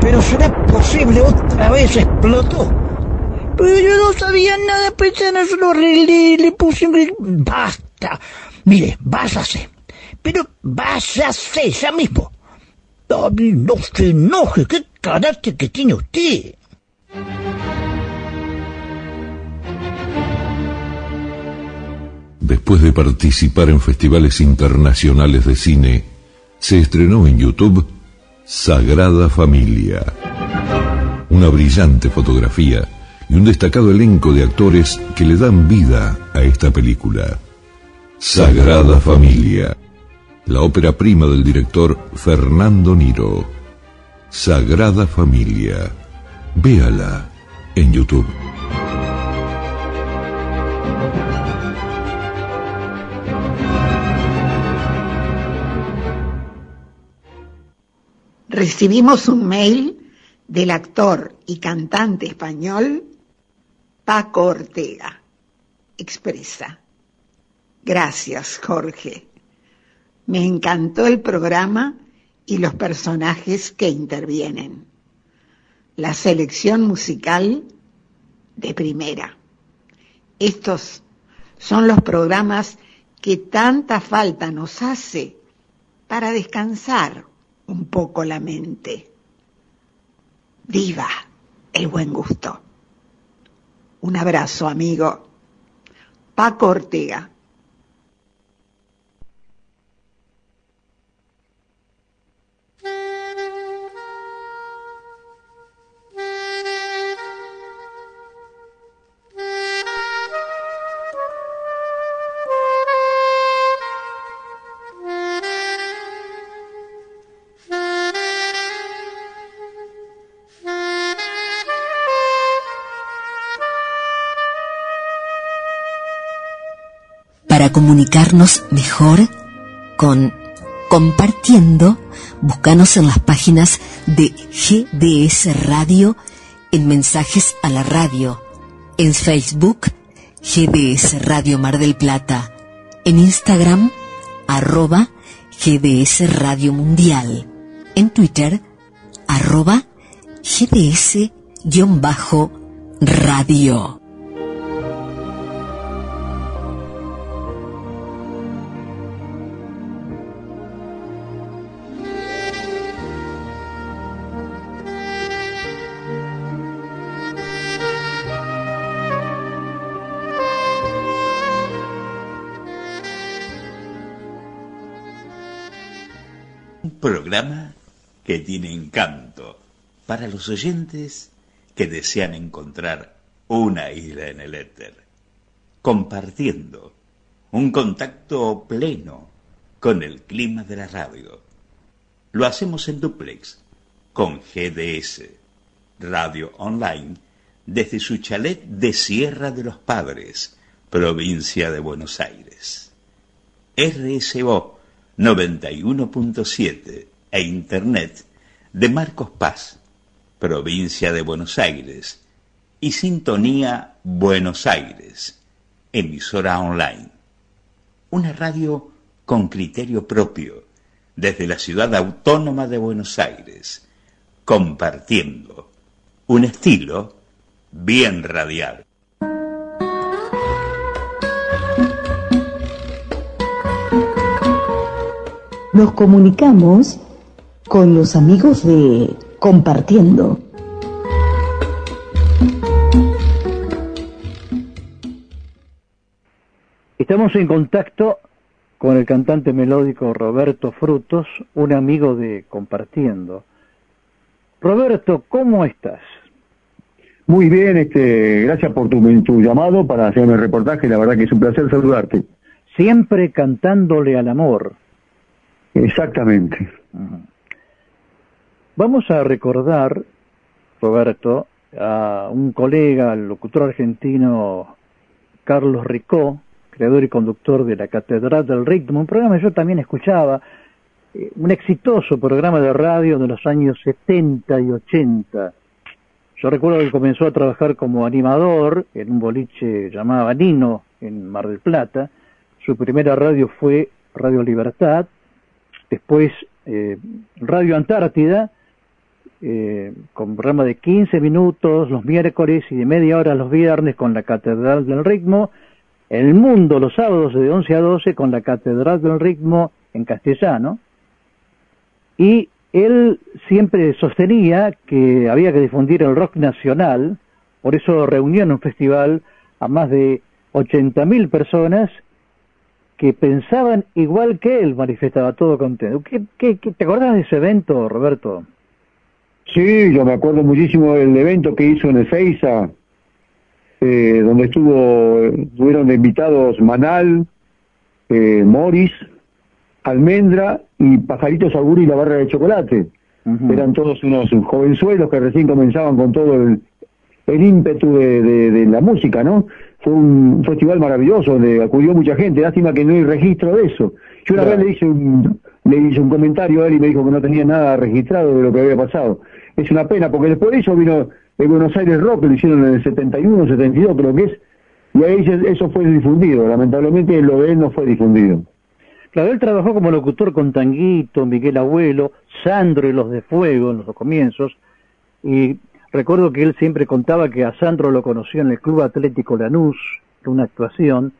Pero será posible, otra vez explotó. Pero yo no sabía nada, pensando, solo le, le puse un... Basta. Mire, váyase. Pero váyase ya mismo. No se enoje, qué carácter que tiene usted. Después de participar en festivales internacionales de cine, se estrenó en YouTube... Sagrada Familia. Una brillante fotografía y un destacado elenco de actores que le dan vida a esta película. Sagrada Familia. La ópera prima del director Fernando Niro. Sagrada Familia. Véala en YouTube. Recibimos un mail del actor y cantante español Paco Ortega. Expresa: gracias, Jorge. Me encantó el programa y los personajes que intervienen. La selección musical de primera. Estos son los programas que tanta falta nos hace para descansar un poco la mente. Viva el buen gusto. Un abrazo, amigo. Paco Ortega. Para comunicarnos mejor con Compartiendo, búscanos en las páginas de G D S Radio en Mensajes a la Radio, en Facebook G D S Radio Mar del Plata, en Instagram arroba G D S Radio Mundial, en Twitter arroba G D S-radio. Programa que tiene encanto para los oyentes que desean encontrar una isla en el éter, compartiendo un contacto pleno con el clima de la radio. Lo hacemos en duplex con G D S, radio online, desde su chalet de Sierra de los Padres, provincia de Buenos Aires. R S O noventa y uno punto siete e Internet de Marcos Paz, provincia de Buenos Aires, y Sintonía Buenos Aires, emisora online. Una radio con criterio propio, desde la Ciudad Autónoma de Buenos Aires, compartiendo un estilo bien radial. Nos comunicamos con los amigos de Compartiendo. Estamos en contacto con el cantante melódico Roberto Frutos, un amigo de Compartiendo. Roberto, ¿cómo estás? Muy bien, este, gracias por tu, tu llamado para hacerme el reportaje. La verdad que es un placer saludarte. Siempre cantándole al amor. Exactamente. Vamos a recordar, Roberto, a un colega, al locutor argentino Carlos Ricó, creador y conductor de la Catedral del Ritmo, un programa que yo también escuchaba, un exitoso programa de radio de los años setenta y ochenta. Yo recuerdo que comenzó a trabajar como animador en un boliche llamado Nino, en Mar del Plata. Su primera radio fue Radio Libertad, después eh, Radio Antártida, eh, con programa de quince minutos los miércoles y de media hora los viernes con la Catedral del Ritmo, El Mundo los sábados de once a doce con la Catedral del Ritmo en castellano, y él siempre sostenía que había que difundir el rock nacional, por eso reunió en un festival a más de ochenta mil personas que pensaban igual que él, manifestaba todo contento. ¿Qué, qué, qué, ¿Te acordás de ese evento, Roberto? Sí, yo me acuerdo muchísimo del evento que hizo en Ezeiza, eh, donde estuvo tuvieron invitados Manal, eh, Moris, Almendra y Pajarito Saguri y la Barra de Chocolate. Uh-huh. Eran todos unos jovenzuelos que recién comenzaban con todo el, el ímpetu de, de, de la música, ¿no? Fue un festival maravilloso donde acudió mucha gente. Lástima que no hay registro de eso. Yo una vez le hice un, le hice un comentario a él y me dijo que no tenía nada registrado de lo que había pasado. Es una pena, porque después de eso vino el Buenos Aires Rock, lo hicieron en el setenta y uno, setenta y dos creo que es, y ahí eso fue difundido. Lamentablemente lo de él no fue difundido. Claro, él trabajó como locutor con Tanguito, Miguel Abuelo, Sandro y los de Fuego en los comienzos, y recuerdo que él siempre contaba que a Sandro lo conoció en el Club Atlético Lanús, en una actuación,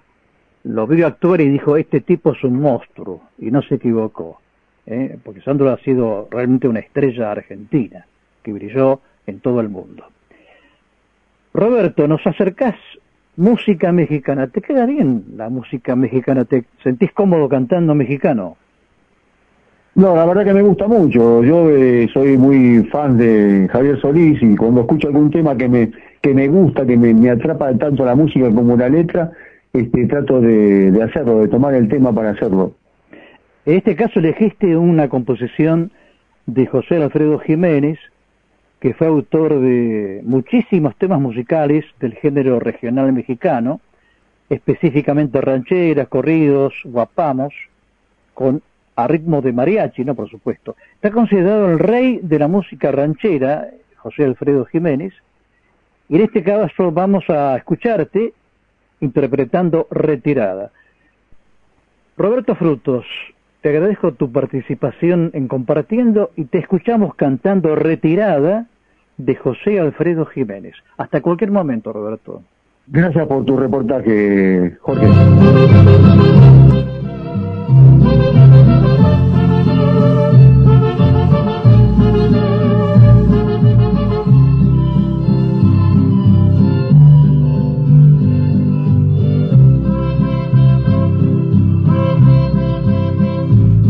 lo vio actuar y dijo, este tipo es un monstruo, y no se equivocó, ¿eh? Porque Sandro ha sido realmente una estrella argentina, que brilló en todo el mundo. Roberto, nos acercás música mexicana, ¿te queda bien la música mexicana? ¿Te sentís cómodo cantando mexicano? No, la verdad que me gusta mucho. Yo eh, soy muy fan de Javier Solís, y cuando escucho algún tema que me que me gusta, que me, me atrapa tanto la música como la letra, este trato de, de hacerlo, de tomar el tema para hacerlo. En este caso elegiste una composición de José Alfredo Jiménez, que fue autor de muchísimos temas musicales del género regional mexicano, específicamente rancheras, corridos, guapamos, con a ritmo de mariachi, ¿no? Por supuesto. Está considerado el rey de la música ranchera, José Alfredo Jiménez, y en este caso vamos a escucharte interpretando Retirada. Roberto Frutos, te agradezco tu participación en Compartiendo y te escuchamos cantando Retirada de José Alfredo Jiménez. Hasta cualquier momento, Roberto. Gracias por tu reportaje, Jorge.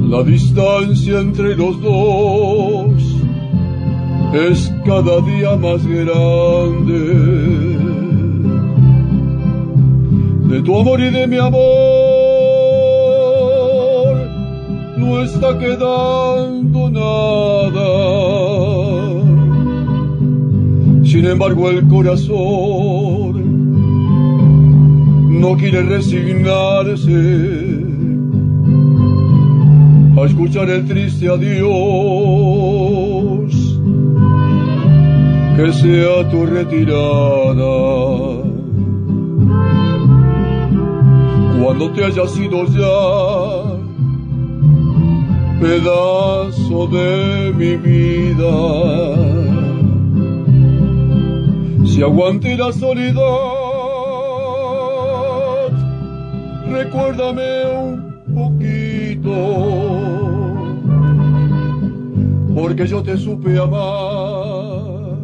La distancia entre los dos es cada día más grande. De tu amor y de mi amor no está quedando nada. Sin embargo, el corazón no quiere resignarse a escuchar el triste adiós, que sea tu retirada. Cuando te hayas ido ya, pedazo de mi vida, si aguante la soledad, recuérdame un poquito, porque yo te supe amar,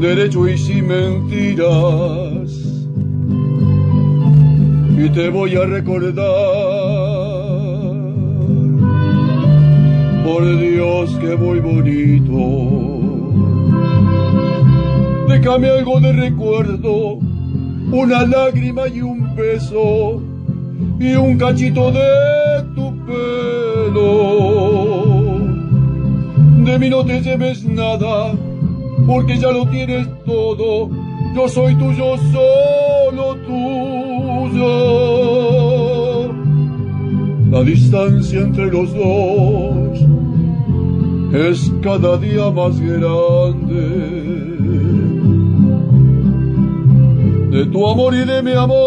derecho y sin mentiras, y te voy a recordar, por Dios que voy bonito. Déjame algo de recuerdo, una lágrima y un beso, y un cachito de tu pelo. De mí no te lleves nada, porque ya lo tienes todo. Yo soy tuyo, solo tuyo. La distancia entre los dos es cada día más grande. De tu amor y de mi amor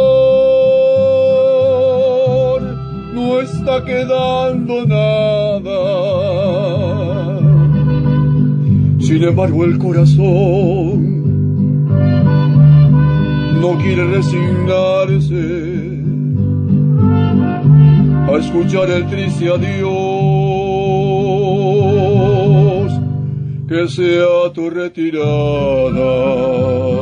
no está quedando nada. Sin embargo, el corazón no quiere resignarse a escuchar el triste adiós, que sea tu retirada.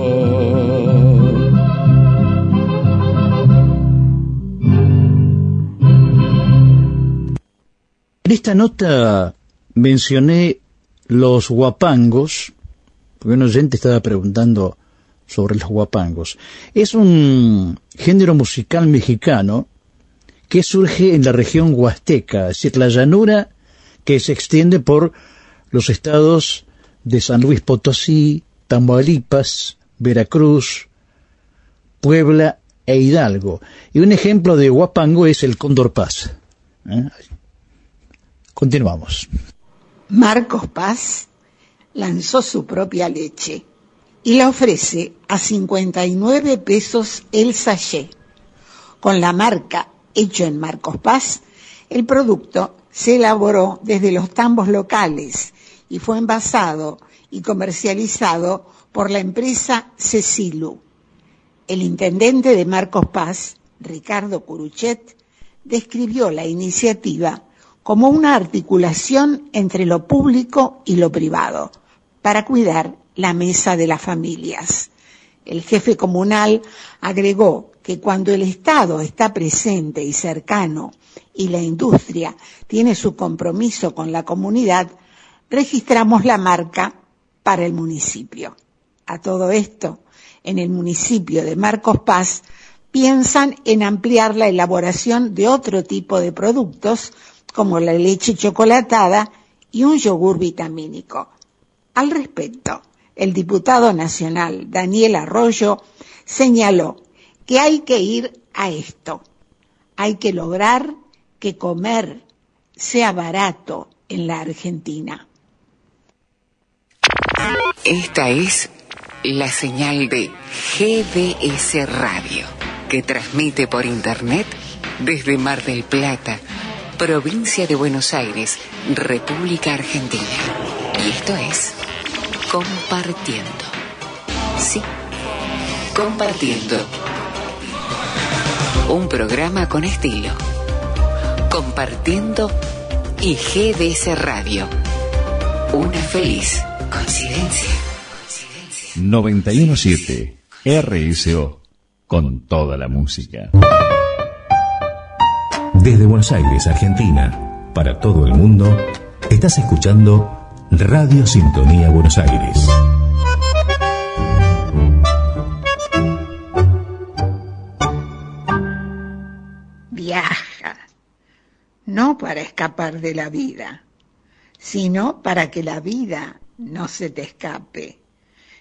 En esta nota mencioné los guapangos, porque un oyente estaba preguntando sobre los guapangos. Es un género musical mexicano que surge en la región huasteca, es decir, la llanura que se extiende por los estados de San Luis Potosí, Tamaulipas, Veracruz, Puebla e Hidalgo. Y un ejemplo de guapango es el Cóndor Paz. ¿Eh? Continuamos. Marcos Paz lanzó su propia leche y la ofrece a cincuenta y nueve pesos el sachet. Con la marca Hecho en Marcos Paz, el producto se elaboró desde los tambos locales y fue envasado y comercializado por la empresa Cecilu. El intendente de Marcos Paz, Ricardo Curuchet, describió la iniciativa como una articulación entre lo público y lo privado para cuidar la mesa de las familias. El jefe comunal agregó que cuando el Estado está presente y cercano y la industria tiene su compromiso con la comunidad, registramos la marca para el municipio. A todo esto, en el municipio de Marcos Paz piensan en ampliar la elaboración de otro tipo de productos como la leche chocolatada y un yogur vitamínico. Al respecto, el diputado nacional Daniel Arroyo señaló que hay que ir a esto. Hay que lograr que comer sea barato en la Argentina. Esta es la señal de G D S Radio, que transmite por internet desde Mar del Plata, provincia de Buenos Aires, República Argentina. Y esto es Compartiendo. Sí, Compartiendo. Un programa con estilo. Compartiendo y G D S Radio. Una feliz coincidencia. noventa y uno punto siete R S O, con toda la música. Desde Buenos Aires, Argentina, para todo el mundo, estás escuchando Radio Sintonía Buenos Aires. Viaja, no para escapar de la vida, sino para que la vida no se te escape.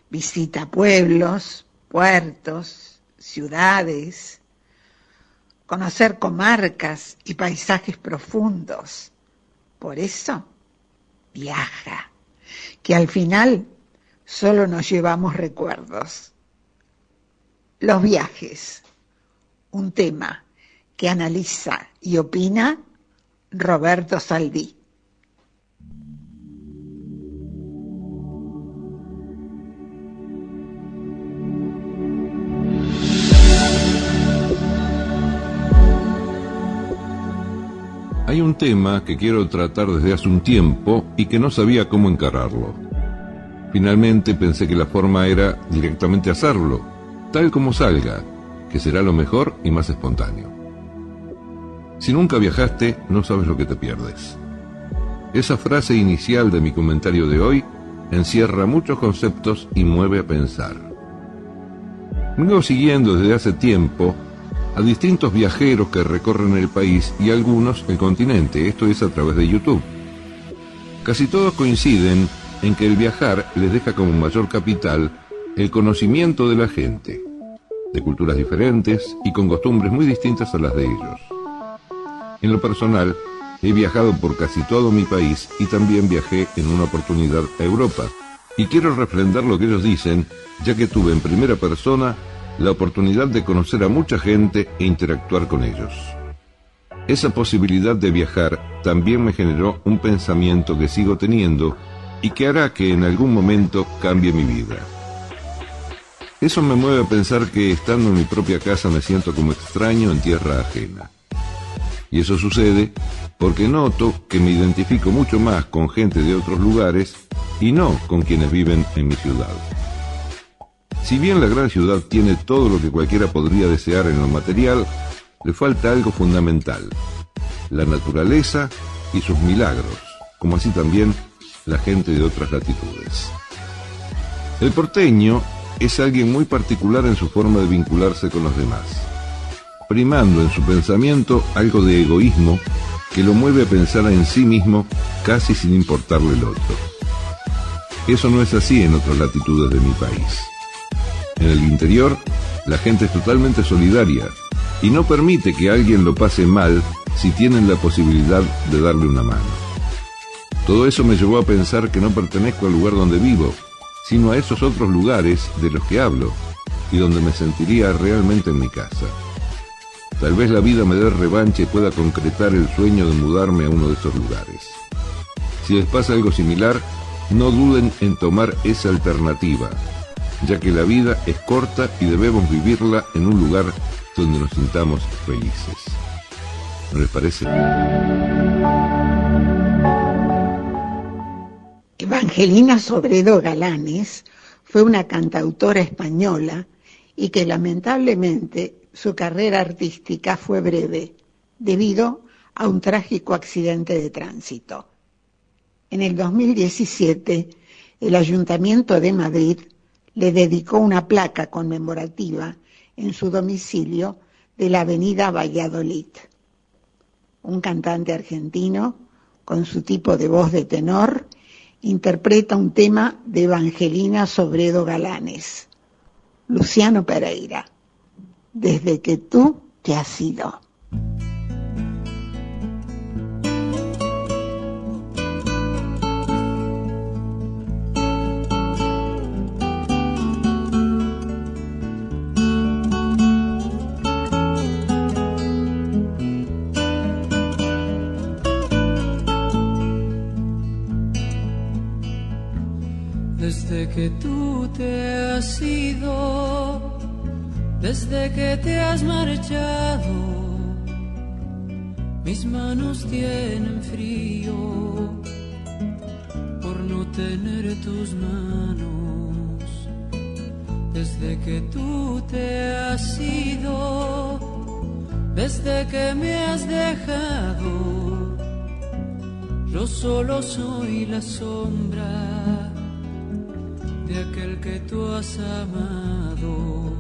Visita pueblos, puertos, ciudades, conocer comarcas y paisajes profundos. Por eso, viaja, que al final solo nos llevamos recuerdos. Los viajes, un tema que analiza y opina Roberto Saldí. Hay un tema que quiero tratar desde hace un tiempo y que no sabía cómo encararlo. Finalmente pensé que la forma era directamente hacerlo, tal como salga, que será lo mejor y más espontáneo. Si nunca viajaste, no sabes lo que te pierdes. Esa frase inicial de mi comentario de hoy encierra muchos conceptos y mueve a pensar. Vengo siguiendo desde hace tiempo a distintos viajeros que recorren el país y algunos el continente, esto es a través de YouTube. Casi todos coinciden en que el viajar les deja como mayor capital el conocimiento de la gente, de culturas diferentes y con costumbres muy distintas a las de ellos. En lo personal, he viajado por casi todo mi país y también viajé en una oportunidad a Europa, y quiero refrendar lo que ellos dicen, ya que tuve en primera persona la oportunidad de conocer a mucha gente e interactuar con ellos. Esa posibilidad de viajar también me generó un pensamiento que sigo teniendo y que hará que en algún momento cambie mi vida. Eso me mueve a pensar que estando en mi propia casa me siento como extraño en tierra ajena. Y eso sucede porque noto que me identifico mucho más con gente de otros lugares y no con quienes viven en mi ciudad. Si bien la gran ciudad tiene todo lo que cualquiera podría desear en lo material, le falta algo fundamental: la naturaleza y sus milagros, como así también la gente de otras latitudes. El porteño es alguien muy particular en su forma de vincularse con los demás, primando en su pensamiento algo de egoísmo que lo mueve a pensar en sí mismo casi sin importarle el otro. Eso no es así en otras latitudes de mi país. En el interior, la gente es totalmente solidaria y no permite que alguien lo pase mal si tienen la posibilidad de darle una mano. Todo eso me llevó a pensar que no pertenezco al lugar donde vivo, sino a esos otros lugares de los que hablo y donde me sentiría realmente en mi casa. Tal vez la vida me dé revancha y pueda concretar el sueño de mudarme a uno de esos lugares. Si les pasa algo similar, no duden en tomar esa alternativa. ya que la vida es corta y debemos vivirla en un lugar donde nos sintamos felices. ¿No les parece? Evangelina Sobredo Galanes fue una cantautora española y que lamentablemente su carrera artística fue breve debido a un trágico accidente de tránsito. En el dos mil diecisiete, el Ayuntamiento de Madrid le dedicó una placa conmemorativa en su domicilio de la avenida Valladolid. Un cantante argentino, con su tipo de voz de tenor, interpreta un tema de Evangelina Sobredo Galanes. Luciano Pereira, desde que tú te has ido. Desde que tú te has ido, desde que te has marchado, mis manos tienen frío por no tener tus manos. Desde que tú te has ido, desde que me has dejado, yo solo soy la sombra de aquel que tú has amado.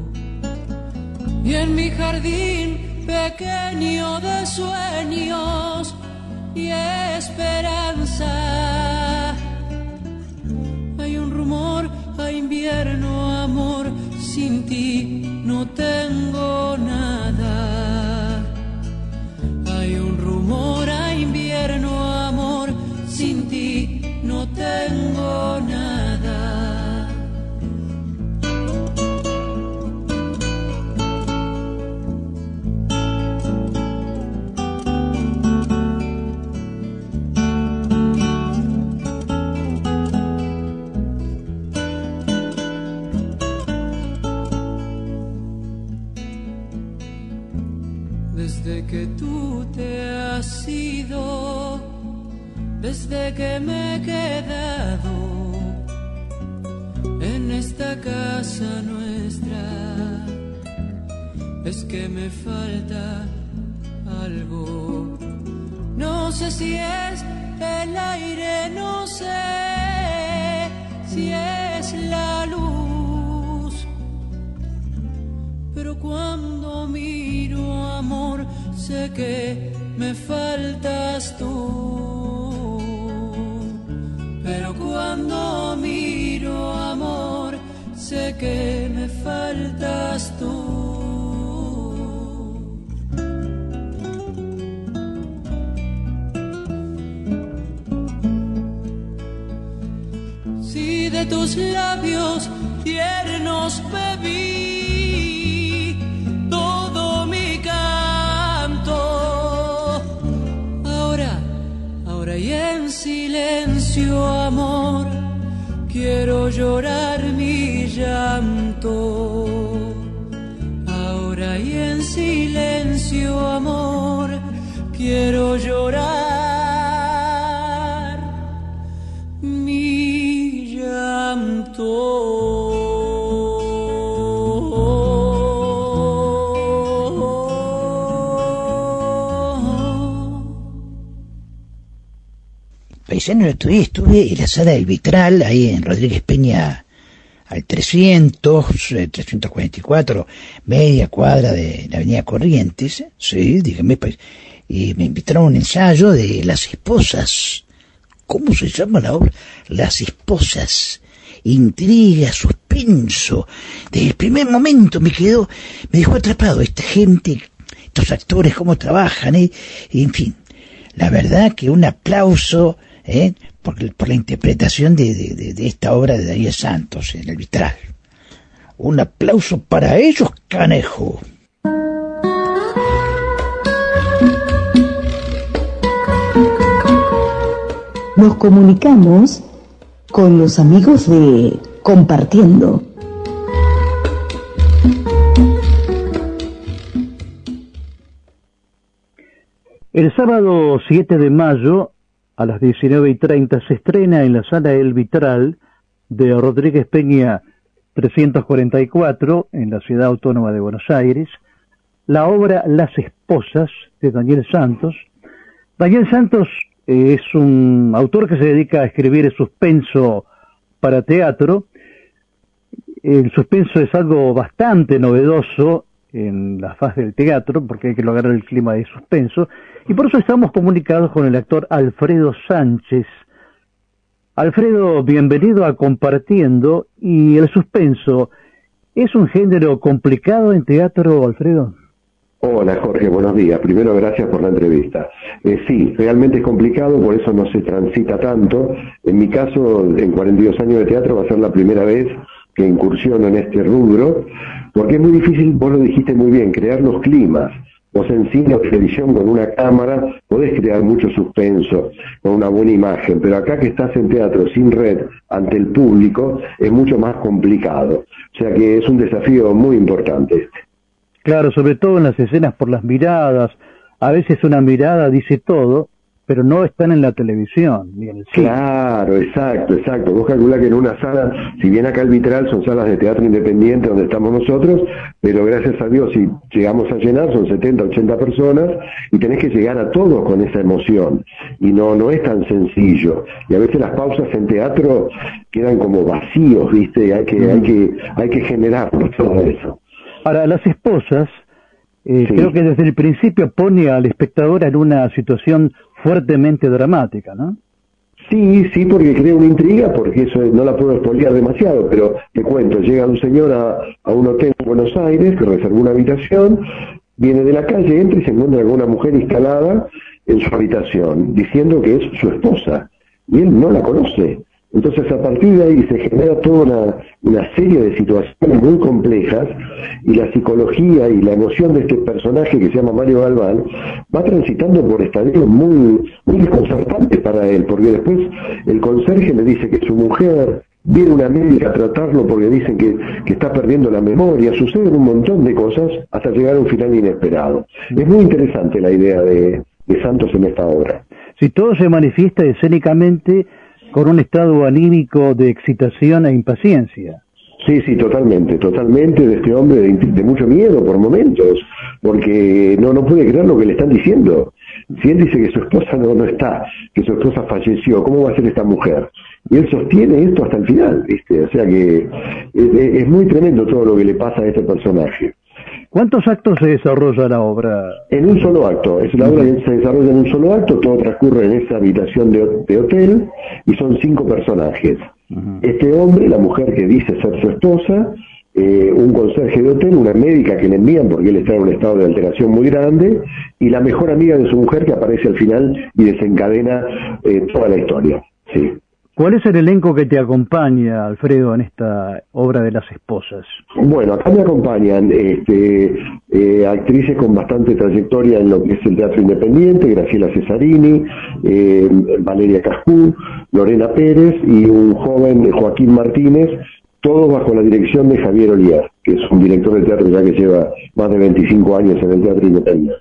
Y en mi jardín pequeño de sueños y esperanza hay un rumor a invierno, amor, sin ti no tengo nada. Hay un rumor a invierno, amor, sin ti no tengo nada. Desde que tú te has ido, desde que me he quedado en esta casa nuestra, es que me falta algo. No sé si es el aire, no sé si es la luz, pero cuando miro, amor, sé que me faltas tú. Pero cuando miro, amor, sé que me faltas tú. Si de tus labios tiernos bebí y en silencio, amor, quiero llorar mi llanto. Ahora y en silencio, amor, quiero llorar mi llanto. Paisanos, estuve, estuve en la sala del Vitral, ahí en Rodríguez Peña al trescientos, trescientos cuarenta y cuatro, media cuadra de la avenida Corrientes, sí, dígame, y me invitaron a un ensayo de Las Esposas. ¿Cómo se llama la obra? Las Esposas. Intriga, suspenso. Desde el primer momento me quedó, me dejó atrapado esta gente, estos actores, cómo trabajan, eh, en fin. La verdad que un aplauso ¿eh? por, por la interpretación de, de, de esta obra de Daniel Santos en el Vitral. Un aplauso para ellos, canejo. Nos comunicamos con los amigos de Compartiendo. El sábado siete de mayo, a las diecinueve y treinta, se estrena en la Sala El Vitral de Rodríguez Peña trescientos cuarenta y cuatro, en la Ciudad Autónoma de Buenos Aires, la obra Las Esposas, de Daniel Santos. Daniel Santos eh, es un autor que se dedica a escribir el suspenso para teatro. El suspenso es algo bastante novedoso en la faz del teatro, porque hay que lograr el clima de suspenso, y por eso estamos comunicados con el actor Alfredo Sánchez. Alfredo, bienvenido a Compartiendo. Y el suspenso, ¿es un género complicado en teatro, Alfredo? Hola, Jorge, buenos días. Primero, gracias por la entrevista. Eh, sí, realmente es complicado, por eso no se transita tanto. En mi caso, en cuarenta y dos años de teatro, va a ser la primera vez que incursiono en este rubro, porque es muy difícil, vos lo dijiste muy bien, crear los climas. Vos en cine o televisión con una cámara podés crear mucho suspenso con una buena imagen, pero acá que estás en teatro sin red, ante el público, es mucho más complicado. O sea que es un desafío muy importante este. Claro, sobre todo en las escenas por las miradas. A veces una mirada dice todo, pero no están en la televisión ni en el cine. Claro, exacto, exacto. Vos calculás que en una sala, si bien acá el Vitral son salas de teatro independiente donde estamos nosotros, pero gracias a Dios si llegamos a llenar son setenta, ochenta personas y tenés que llegar a todos con esa emoción. Y no, no es tan sencillo. Y a veces las pausas en teatro quedan como vacíos, ¿viste? Hay que, hay que, hay que generar todo eso. Ahora, Las Esposas, eh, sí. creo que desde el principio pone al espectador en una situación fuertemente dramática, ¿no? Sí, sí, porque crea una intriga, porque eso no la puedo expoliar demasiado, pero te cuento, llega un señor a, a un hotel en Buenos Aires, que reservó una habitación, viene de la calle, entra y se encuentra con una mujer instalada en su habitación, diciendo que es su esposa, y él no la conoce. Entonces a partir de ahí se genera toda una, una serie de situaciones muy complejas y la psicología y la emoción de este personaje que se llama Mario Galván va transitando por estadios muy, muy desconcertantes para él, porque después el conserje le dice que su mujer viene una médica a tratarlo porque dicen que, que está perdiendo la memoria, suceden un montón de cosas hasta llegar a un final inesperado. Es muy interesante la idea de, de Santos en esta obra. Si todo se manifiesta escénicamente con un estado anímico de excitación e impaciencia. Sí, sí, totalmente, totalmente de este hombre de, de mucho miedo por momentos, porque no, no puede creer lo que le están diciendo. Si él dice que su esposa no, no está, que su esposa falleció, ¿cómo va a ser esta mujer? Y él sostiene esto hasta el final, ¿viste? O sea que es, es muy tremendo todo lo que le pasa a este personaje. ¿Cuántos actos se desarrolla la obra? En un solo acto. Es la obra que se desarrolla en un solo acto, todo transcurre en esa habitación de, de hotel y son cinco personajes. Uh-huh. Este hombre, la mujer que dice ser su esposa, eh, un conserje de hotel, una médica que le envían porque él está en un estado de alteración muy grande y la mejor amiga de su mujer que aparece al final y desencadena eh, toda la historia. Sí. ¿Cuál es el elenco que te acompaña, Alfredo, en esta obra de Las Esposas? Bueno, acá me acompañan este, eh, actrices con bastante trayectoria en lo que es el teatro independiente, Graciela Cesarini, eh, Valeria Cascú, Lorena Pérez y un joven Joaquín Martínez, todos bajo la dirección de Javier Oliar, que es un director de teatro ya que lleva más de veinticinco años en el teatro independiente.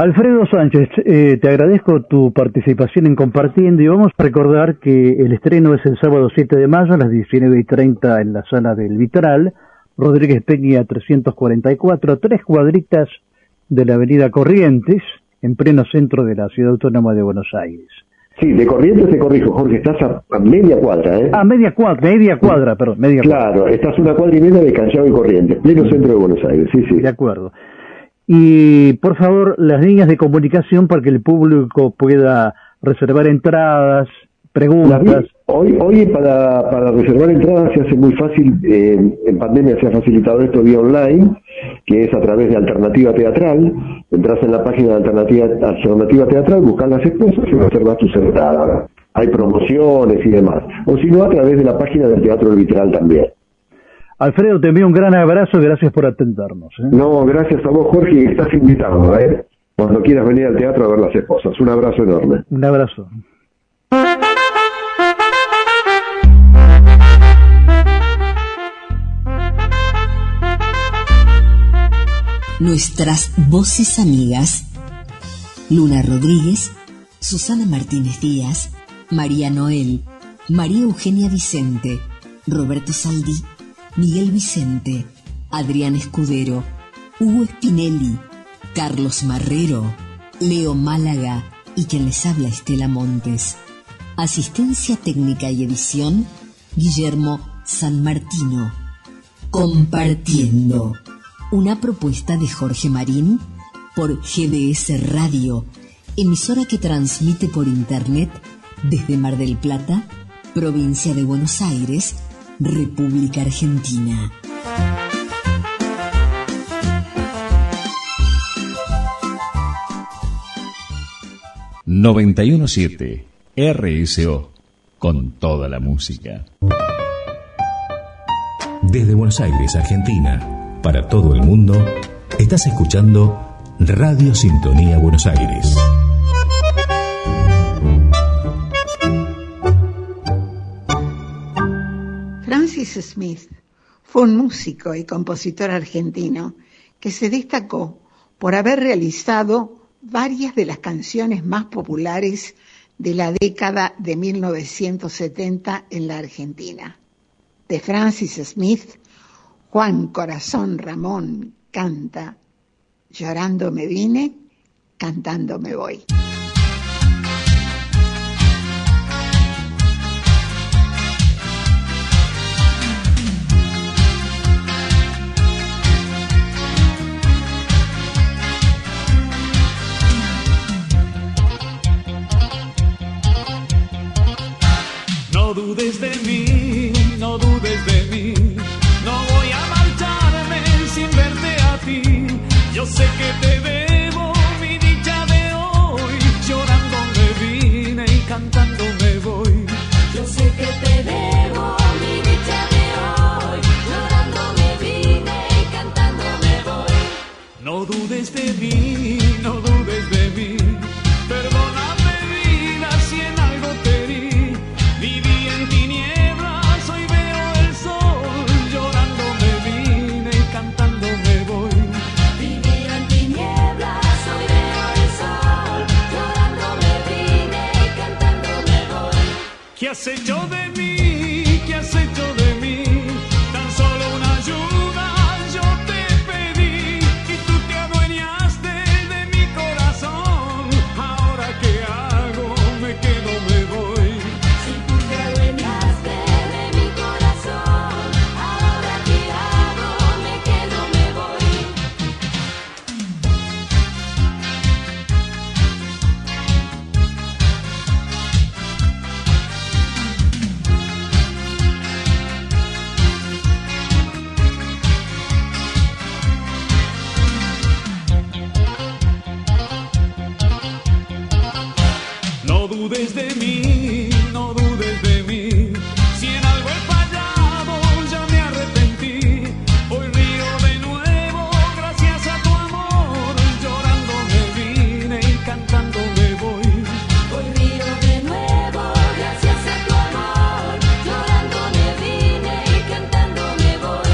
Alfredo Sánchez, eh, te agradezco tu participación en Compartiendo y vamos a recordar que el estreno es el sábado siete de mayo a las diecinueve y treinta en la Sala del Vitral, Rodríguez Peña trescientos cuarenta y cuatro, a tres cuadritas de la avenida Corrientes, en pleno centro de la Ciudad Autónoma de Buenos Aires. Sí, de Corrientes te corrijo, Jorge, estás a, a media cuadra, ¿eh? Ah, media cuadra, media cuadra, perdón, media cuadra. Claro, estás una cuadra y media de Callao y Corrientes, pleno centro de Buenos Aires, sí, sí. De acuerdo. Y por favor, las líneas de comunicación para que el público pueda reservar entradas, preguntas. Hoy, hoy para, para reservar entradas se hace muy fácil, eh, en pandemia se ha facilitado esto vía online, que es a través de Alternativa Teatral. Entras en la página de Alternativa, Alternativa Teatral, buscas Las Esposas y reservas tus entradas. Hay promociones y demás. O si no, a través de la página del Teatro Vitral también. Alfredo, te envío un gran abrazo y gracias por atendernos, ¿eh? No, gracias a vos, Jorge, estás invitado, ¿eh? Cuando quieras venir al teatro a ver Las Esposas. Un abrazo enorme. Un abrazo. Nuestras voces amigas. Luna Rodríguez, Susana Martínez Díaz, María Noel, María Eugenia Vicente, Roberto Saldí, Miguel Vicente, Adrián Escudero, Hugo Spinelli, Carlos Marrero, Leo Málaga y quien les habla, Estela Montes. Asistencia técnica y edición, Guillermo San Martino. Compartiendo. Una propuesta de Jorge Marín por G D S Radio, emisora que transmite por internet desde Mar del Plata, provincia de Buenos Aires, República Argentina. noventa y uno punto siete R S O, con toda la música. Desde Buenos Aires, Argentina, para todo el mundo, estás escuchando Radio Sintonía Buenos Aires. Francis Smith fue un músico y compositor argentino que se destacó por haber realizado varias de las canciones más populares de la década de mil novecientos setenta en la Argentina. De Francis Smith, Juan Corazón Ramón canta: llorando me vine, cantando me voy. No dudes de mí, no dudes de mí, no voy a marcharme sin verte a ti. Yo sé que te debo mi dicha de hoy, llorando me vine y cantando me voy. Yo sé que te debo mi dicha de hoy, llorando me vine y cantando me voy. No dudes de mí, no dudes de mí, perdóname vida si en algo te herí. Viví en tinieblas, hoy veo el sol, llorando me vine y cantando me voy. Viví en tinieblas, hoy veo el sol, llorando me vine y cantando me voy. ¿Qué has hecho de mí? ¿Qué has hecho de mí? Tan solo una ayuda yo te pedí y tú te adueñaste de mi corazón. Ahora qué hago, me quedo, me voy. No dudes de mí, no dudes de mí, si en algo he fallado ya me arrepentí. Hoy río de nuevo gracias a tu amor, llorando me vine y cantando me voy. Hoy río de nuevo gracias a tu amor, llorando me vine y cantando me voy.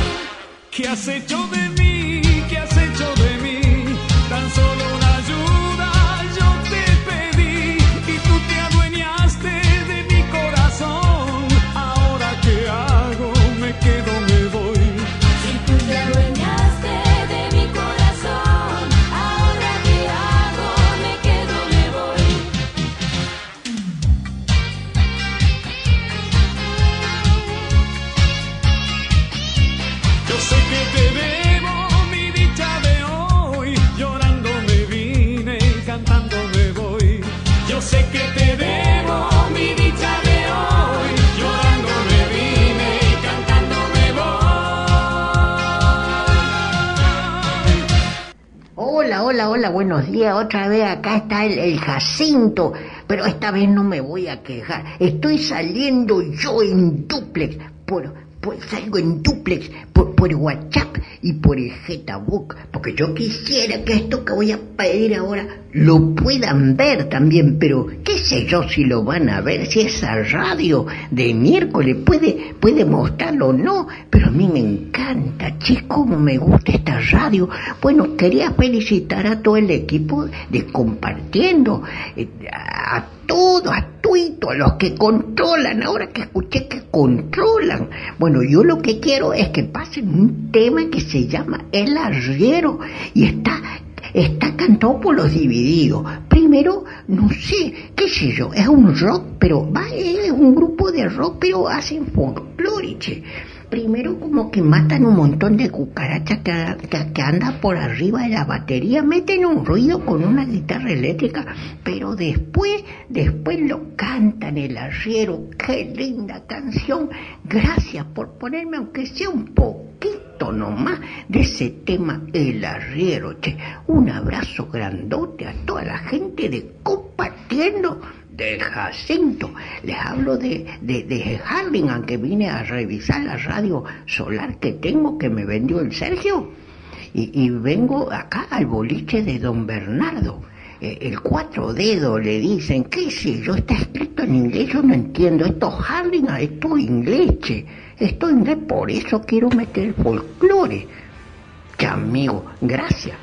¿Qué has hecho de mí? ¿Qué has hecho de mí? Tan solo una ayuda yo te pedí y tú te adueñaste de mi corazón. Ahora qué hago, me quedo, me voy. Si tú te adueñaste de mi corazón, ahora qué hago, me quedo, me voy. Yo sé que te debo mi dicha de hoy, llorando me vine y cantando me voy. Yo sé que te debo mi dicha de hoy, llorando me vine y cantando me voy. Hola, hola, hola, buenos días. Otra vez acá está el, el Jacinto, pero esta vez no me voy a quejar. Estoy saliendo yo en dúplex por, pues salgo en duplex por, por WhatsApp y por el Getabook, porque yo quisiera que esto que voy a pedir ahora lo puedan ver también, pero qué sé yo si lo van a ver, si esa radio de miércoles puede, puede mostrarlo o no, pero a mí me encanta, chicos, cómo me gusta esta radio. Bueno, quería felicitar a todo el equipo de Compartiendo, eh, a todos, a tuito, a los que controlan, ahora que escuché que controlan. Bueno, yo lo que quiero es que pasen un tema que se llama El Arriero y está... Está cantado por los Divididos. Primero, no sé, qué sé yo, es un rock, pero va, es un grupo de rock, pero hacen folcloriche. Primero como que matan un montón de cucarachas que, que, que andan por arriba de la batería, meten un ruido con una guitarra eléctrica, pero después, después lo cantan El Arriero. Qué linda canción, gracias por ponerme aunque sea un poquito nomás de ese tema El Arriero, che. Un abrazo grandote a toda la gente de Compartiendo. De Jacinto, les hablo de, de, de Harlingen, que vine a revisar la radio solar que tengo, que me vendió el Sergio, y, y vengo acá al boliche de Don Bernardo, eh, el cuatro dedos le dicen, qué sé yo, está escrito en inglés, yo no entiendo, esto Harlingen, esto inglés, che, esto inglés, por eso quiero meter folclore, que amigo, gracias.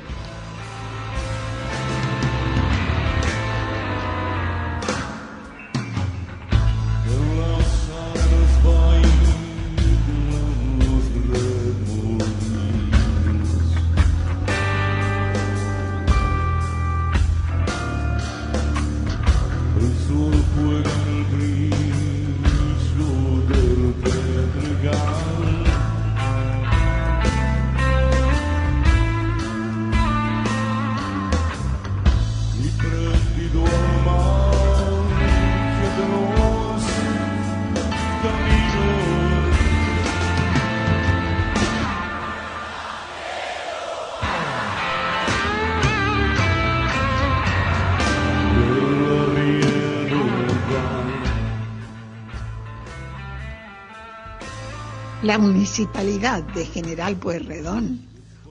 La Municipalidad de General Pueyrredón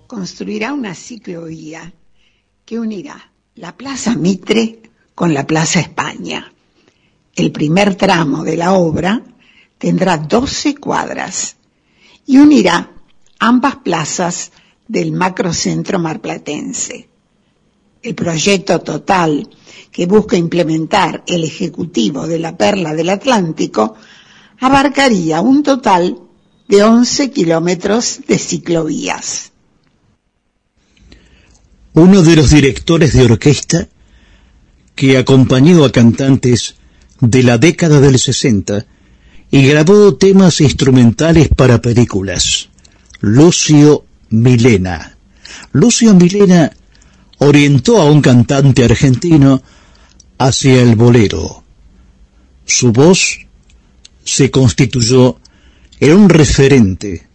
construirá una ciclovía que unirá la Plaza Mitre con la Plaza España. El primer tramo de la obra tendrá doce cuadras y unirá ambas plazas del macrocentro marplatense. El proyecto total que busca implementar el Ejecutivo de la Perla del Atlántico abarcaría un total de once kilómetros de ciclovías. Uno de los directores de orquesta que acompañó a cantantes de la década del sesenta y grabó temas instrumentales para películas, Lucio Milena. Lucio Milena orientó a un cantante argentino hacia el bolero. Su voz se constituyó era un referente,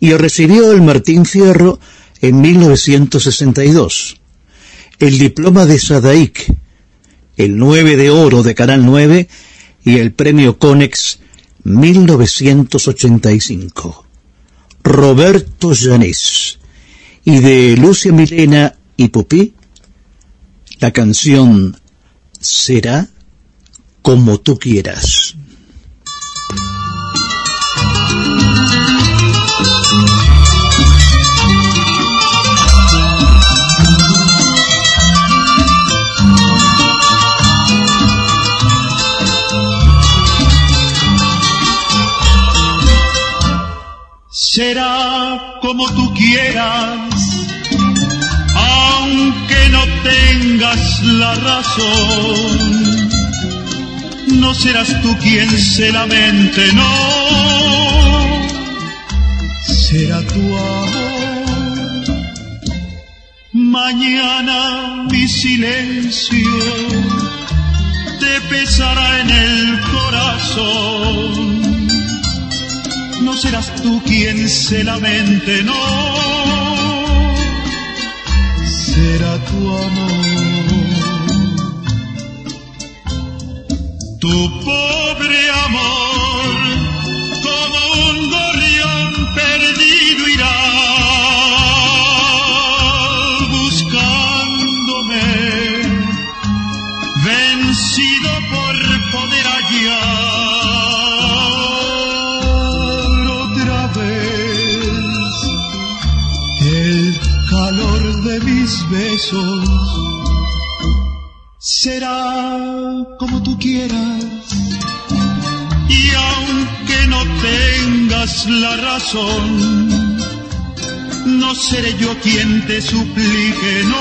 y recibió el Martín Fierro en mil novecientos sesenta y dos, el diploma de Sadaic, el nueve de oro de Canal nueve y el premio Conex mil novecientos ochenta y cinco. Roberto Llanés, y de Lucia Milena y Pupí, la canción Será como tú quieras. Será como tú quieras, aunque no tengas la razón. No serás tú quien se lamente, no. Será tu amor. Mañana mi silencio te pesará en el corazón. No serás tú quien se lamente, no. Será tu amor. Tu pobre amor, como un gorrión calor de mis besos. Será como tú quieras, y aunque no tengas la razón, no seré yo quien te suplique, no,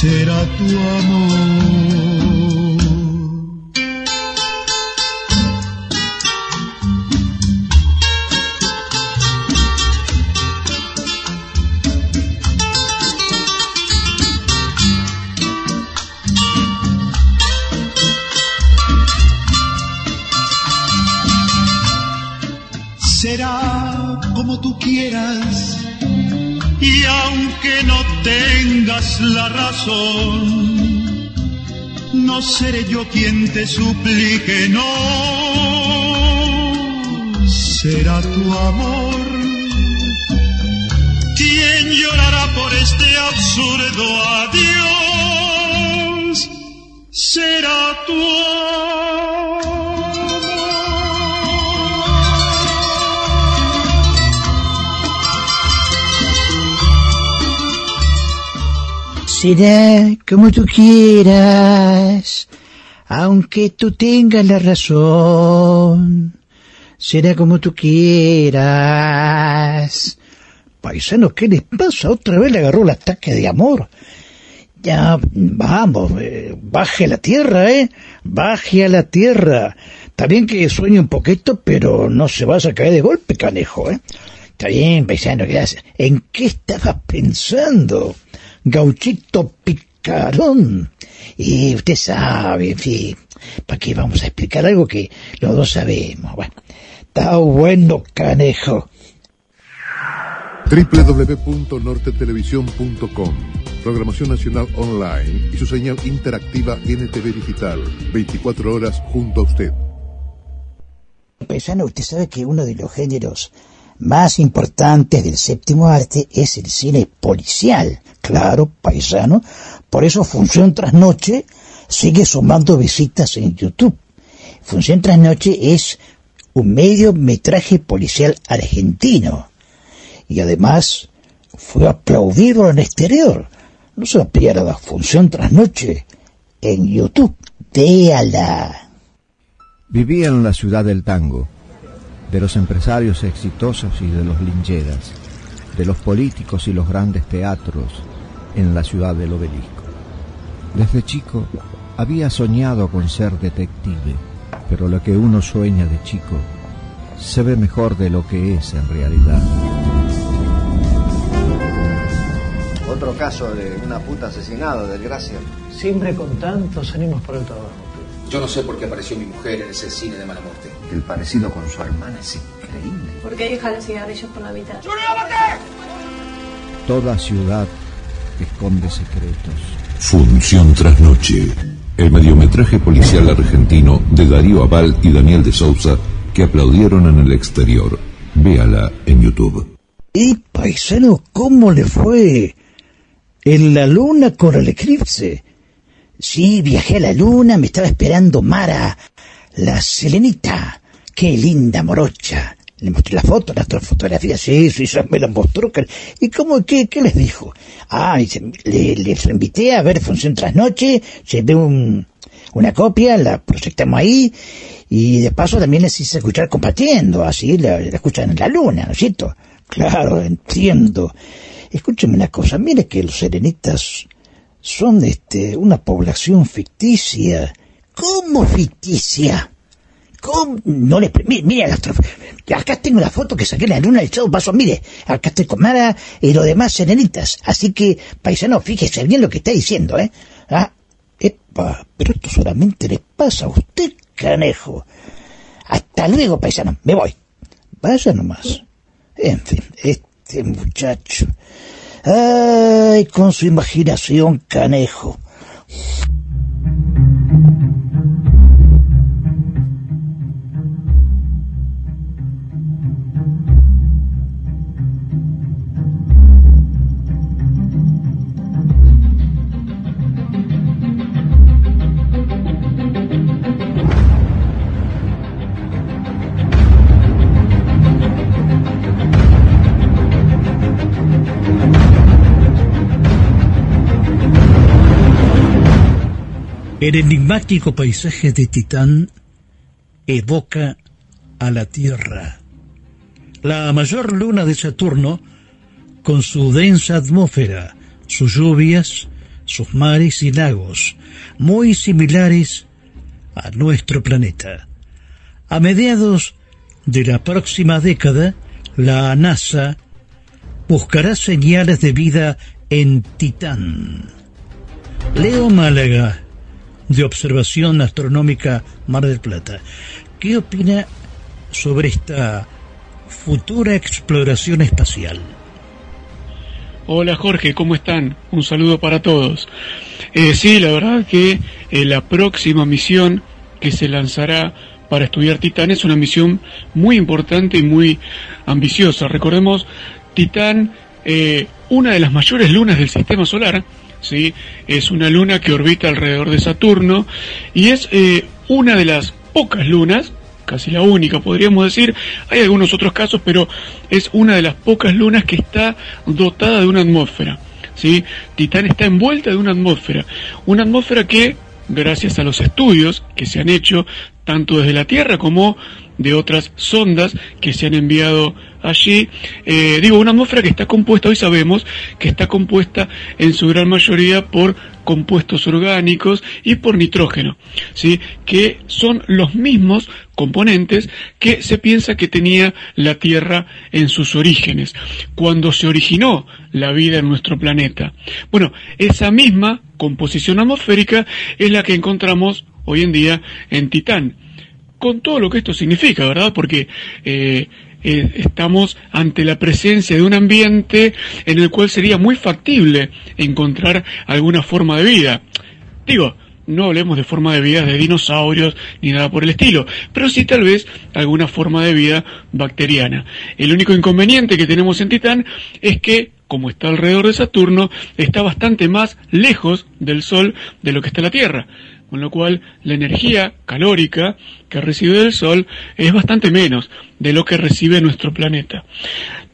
será tu amor. Será como tú quieras, y aunque no tengas la razón, no seré yo quien te suplique, no, será tu amor quien llorará por este absurdo adiós, será tu amor. Será como tú quieras, aunque tú tengas la razón. Será como tú quieras. Paisanos, ¿qué les pasa? Otra vez le agarró el ataque de amor. Ya, vamos, eh, baje a la tierra, ¿eh? Baje a la tierra. Está bien que sueñe un poquito, pero no se vas a caer de golpe, canejo, ¿eh? Está bien, paisano, gracias. ¿En qué estabas pensando? Gauchito picarón. Y usted sabe, en fin, ¿para qué vamos a explicar algo que los dos sabemos? Bueno, está bueno, canejo. doble u doble u doble u punto norte televisión punto com. Programación nacional online y su señal interactiva N T V digital. veinticuatro horas junto a usted. Paisano, usted sabe que uno de los géneros más importantes del séptimo arte es el cine policial. Claro, paisano, por eso Función tras Noche sigue sumando visitas en YouTube. Función tras Noche es un mediometraje policial argentino y además fue aplaudido en el exterior. No se va a pillar a la Función tras Noche en YouTube. Déala. Vivía en la ciudad del tango, de los empresarios exitosos y de los lincheras, de los políticos y los grandes teatros en la ciudad del Obelisco. Desde chico había soñado con ser detective, pero lo que uno sueña de chico se ve mejor de lo que es en realidad. Otro caso de una puta asesinada, desgracia. Siempre con tantos ánimos por el trabajo. Yo no sé por qué apareció mi mujer en ese cine de mala muerte. El parecido con su hermana es increíble. ¿Por qué deja los cigarrillos por la mitad? ¡Yo no la maté! Toda ciudad esconde secretos. Función tras Noche. El mediometraje policial argentino de Darío Abal y Daniel de Sousa, que aplaudieron en el exterior. Véala en YouTube. Y paisano, ¿cómo le fue? En la luna con el eclipse. Sí, viajé a la luna, me estaba esperando Mara, la Selenita. Qué linda morocha. Le mostré la foto, las fotografías, sí, sí, ya me las mostró. ¿Y cómo, qué, qué les dijo? Ah, y se, le, les invité a ver Función tras Noche, llevé un, una copia, la proyectamos ahí, y de paso también les hice escuchar compartiendo, así la, la escuchan en la luna, ¿no es cierto? Claro, entiendo. Escúcheme una cosa, mire que los serenitas son este una población ficticia. ¿Cómo ficticia? ¿Cómo? No les... Mira, acá tengo la foto que saqué en la luna del Chavo Paso. Mire, acá estoy con Mara y los demás serenitas. Así que, paisano, fíjese bien lo que está diciendo, ¿eh? Ah, epa, pero esto solamente le pasa a usted, canejo. Hasta luego, paisano, me voy. Vaya nomás. En fin, este muchacho... ¡Ay, con su imaginación, canejo! El enigmático paisaje de Titán evoca a la Tierra. La mayor luna de Saturno, con su densa atmósfera, sus lluvias, sus mares y lagos, muy similares a nuestro planeta. A mediados de la próxima década, la NASA buscará señales de vida en Titán. Leo Málaga, de Observación Astronómica Mar del Plata. ¿Qué opina sobre esta futura exploración espacial? Hola Jorge, ¿cómo están? Un saludo para todos. Eh, sí, la verdad que eh, la próxima misión que se lanzará para estudiar Titán es una misión muy importante y muy ambiciosa. Recordemos, Titán, eh, una de las mayores lunas del sistema solar, ¿sí? Es una luna que orbita alrededor de Saturno y es eh, una de las pocas lunas, casi la única podríamos decir, hay algunos otros casos, pero es una de las pocas lunas que está dotada de una atmósfera, ¿sí? Titán está envuelta de una atmósfera, una atmósfera que, gracias a los estudios que se han hecho tanto desde la Tierra como de otras sondas que se han enviado allí, eh, digo, una atmósfera que está compuesta, hoy sabemos que está compuesta en su gran mayoría por compuestos orgánicos y por nitrógeno, ¿sí? Que son los mismos componentes que se piensa que tenía la Tierra en sus orígenes, cuando se originó la vida en nuestro planeta. Bueno, esa misma composición atmosférica es la que encontramos hoy en día en Titán, con todo lo que esto significa, ¿verdad? Porque eh, eh, estamos ante la presencia de un ambiente en el cual sería muy factible encontrar alguna forma de vida. Digo, no hablemos de forma de vida de dinosaurios ni nada por el estilo, pero sí tal vez alguna forma de vida bacteriana. El único inconveniente que tenemos en Titán es que, como está alrededor de Saturno, está bastante más lejos del Sol de lo que está la Tierra, con lo cual la energía calórica que recibe del Sol es bastante menos de lo que recibe nuestro planeta.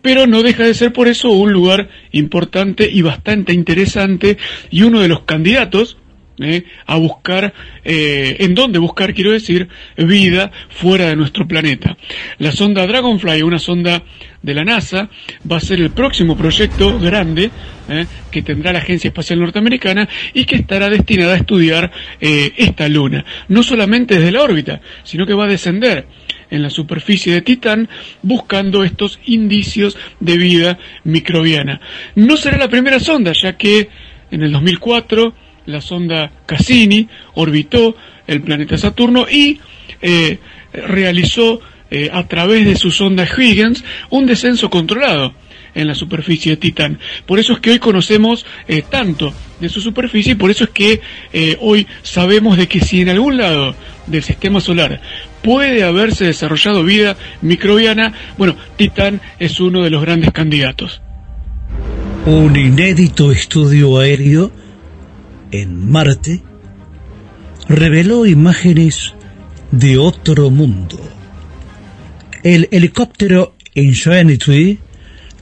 Pero no deja de ser por eso un lugar importante y bastante interesante y uno de los candidatos eh, a buscar, eh, en donde buscar, quiero decir, vida fuera de nuestro planeta. La sonda Dragonfly, una sonda de la NASA, va a ser el próximo proyecto grande eh, que tendrá la Agencia Espacial Norteamericana y que estará destinada a estudiar eh, esta luna, no solamente desde la órbita, sino que va a descender en la superficie de Titán buscando estos indicios de vida microbiana. No será la primera sonda, ya que en el dos mil cuatro la sonda Cassini orbitó el planeta Saturno y eh, realizó Eh, a través de su sonda Huygens un descenso controlado en la superficie de Titán. Por eso es que hoy conocemos eh, tanto de su superficie y por eso es que eh, hoy sabemos de que si en algún lado del sistema solar puede haberse desarrollado vida microbiana, bueno, Titán es uno de los grandes candidatos. Un inédito estudio aéreo en Marte reveló imágenes de otro mundo. El helicóptero Ingenuity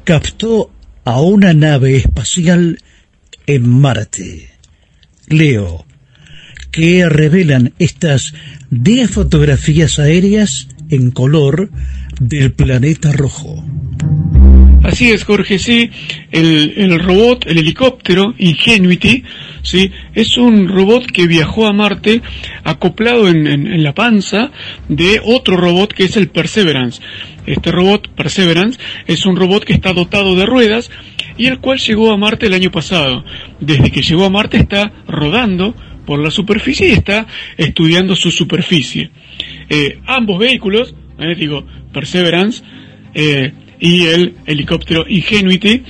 captó a una nave espacial en Marte. Leo, ¿qué revelan estas diez fotografías aéreas en color del planeta rojo? Así es, Jorge, sí, el, el robot, el helicóptero Ingenuity, sí, es un robot que viajó a Marte acoplado en, en, en la panza de otro robot que es el Perseverance. Este robot, Perseverance, es un robot que está dotado de ruedas y el cual llegó a Marte el año pasado. Desde que llegó a Marte está rodando por la superficie y está estudiando su superficie. Eh, ambos vehículos, eh, digo, Perseverance, eh, y el helicóptero Ingenuity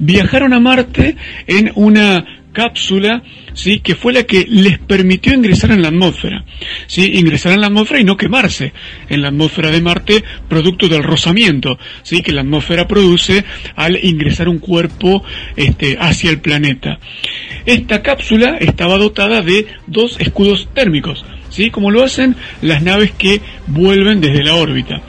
viajaron a Marte en una cápsula, sí, que fue la que les permitió ingresar en la atmósfera, sí, ingresar en la atmósfera y no quemarse en la atmósfera de Marte, producto del rozamiento, sí, que la atmósfera produce al ingresar un cuerpo este, hacia el planeta. Esta cápsula estaba dotada de dos escudos térmicos, sí, como lo hacen las naves que vuelven desde la órbita.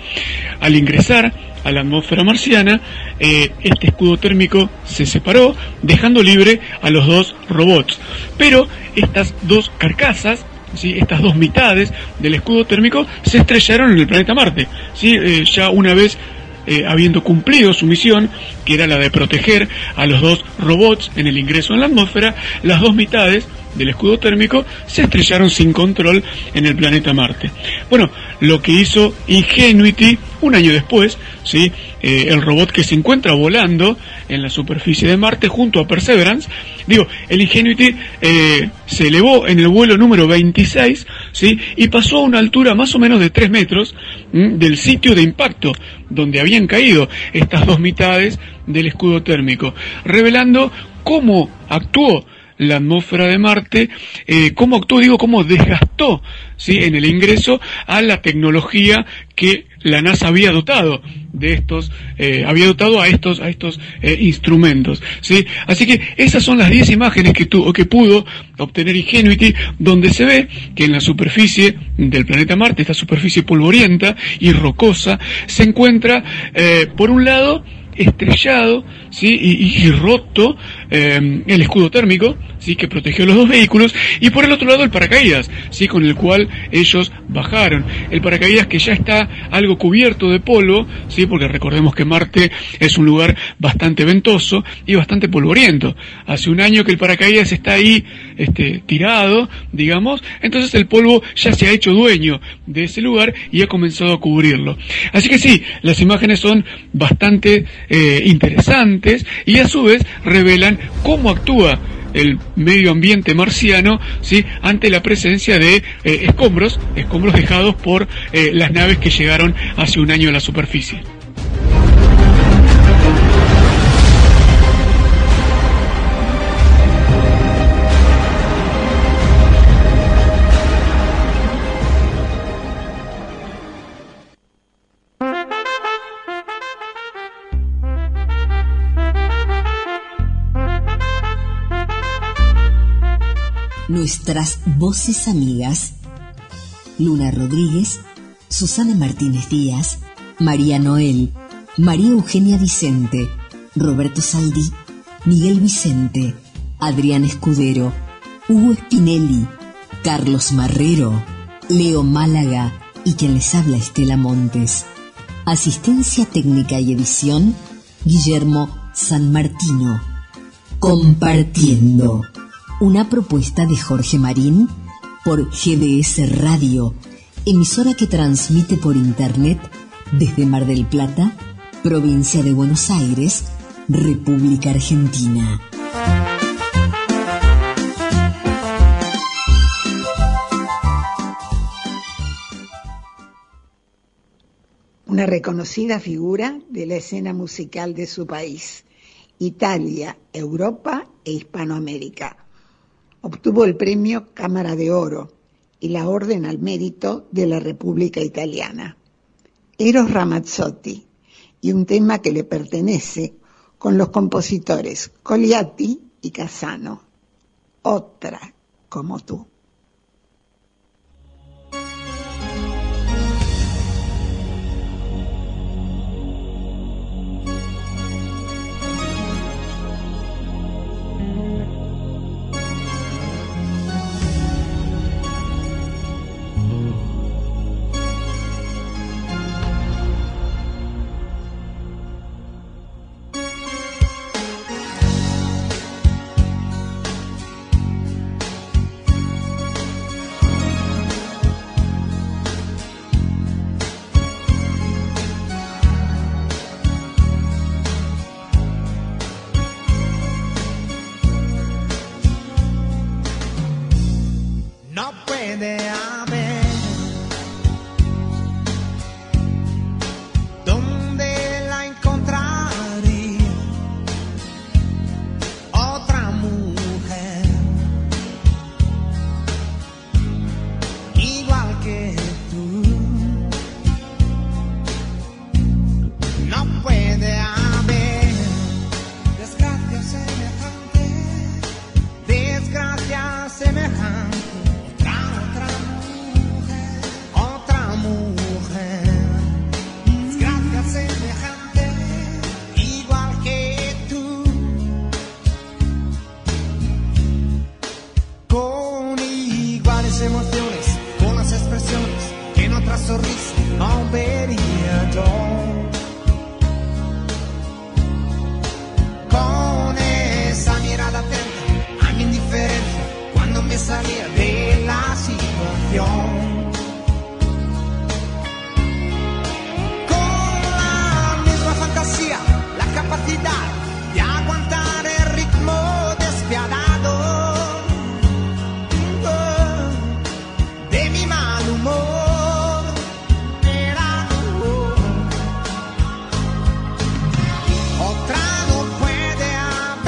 Al ingresar a la atmósfera marciana, eh, este escudo térmico se separó, dejando libre a los dos robots. Pero estas dos carcasas ¿sí? Estas dos mitades del escudo térmico se estrellaron en el planeta Marte, ¿sí? eh, ya una vez eh, habiendo cumplido su misión, que era la de proteger a los dos robots en el ingreso en la atmósfera, las dos mitades del escudo térmico se estrellaron sin control en el planeta Marte. Bueno, lo que hizo Ingenuity un año después, ¿sí? eh, el robot que se encuentra volando en la superficie de Marte junto a Perseverance, digo, el Ingenuity eh, se elevó en el vuelo número veintiséis, ¿sí? Y pasó a una altura más o menos de tres metros ¿sí? del sitio de impacto donde habían caído estas dos mitades del escudo térmico, revelando cómo actuó la atmósfera de Marte, eh, cómo actuó, digo, cómo desgastó, ¿sí? en el ingreso a la tecnología que la NASA había dotado de estos, eh, había dotado a estos, a estos eh, instrumentos, ¿sí? Así que esas son las diez imágenes que tu, que pudo obtener Ingenuity, donde se ve que en la superficie del planeta Marte, esta superficie polvorienta y rocosa, se encuentra, eh, por un lado, estrellado, ¿sí? y, y roto eh, el escudo térmico, ¿sí? que protegió los dos vehículos, y por el otro lado el paracaídas, ¿sí? con el cual ellos bajaron, el paracaídas que ya está algo cubierto de polvo, ¿sí? porque recordemos que Marte es un lugar bastante ventoso y bastante polvoriento. Hace un año que el paracaídas está ahí este, tirado, digamos, entonces el polvo ya se ha hecho dueño de ese lugar y ha comenzado a cubrirlo. Así que sí, las imágenes son bastante Eh, interesantes y a su vez revelan cómo actúa el medio ambiente marciano, ¿sí? ante la presencia de eh, escombros, escombros dejados por eh, las naves que llegaron hace un año a la superficie. Nuestras voces amigas: Luna Rodríguez, Susana Martínez Díaz, María Noel, María Eugenia Vicente, Roberto Saldí, Miguel Vicente, Adrián Escudero, Hugo Spinelli, Carlos Marrero, Leo Málaga y quien les habla, Estela Montes. Asistencia técnica y edición, Guillermo Sanmartino. Compartiendo. Una propuesta de Jorge Marín por G D S Radio, emisora que transmite por internet desde Mar del Plata, provincia de Buenos Aires, República Argentina. Una reconocida figura de la escena musical de su país, Italia, Europa e Hispanoamérica. Obtuvo el premio Cámara de Oro y la Orden al Mérito de la República Italiana. Eros Ramazzotti, y un tema que le pertenece, con los compositores Colliati y Casano. Otra como tú. salir de la situación. La capacidad de aguantar el ritmo despiadado oh, de mi mal humor era oh. Otra no puede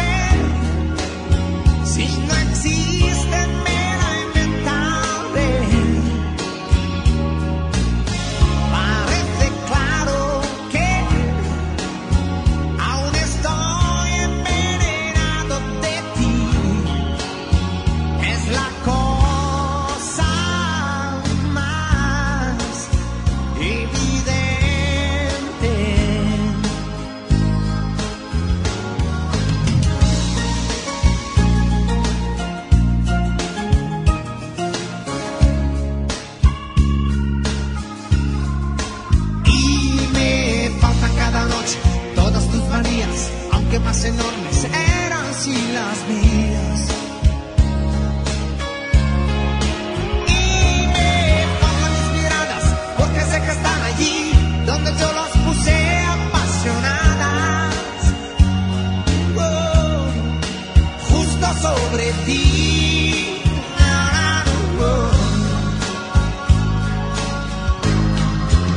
haber, si no existe me la inventaré. Parece claro que aunque más enormes eran si las mías. Y me faltan mis miradas, porque sé que están allí donde yo las puse apasionadas, oh, justo sobre ti. Oh.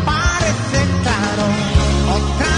Parece claro, otra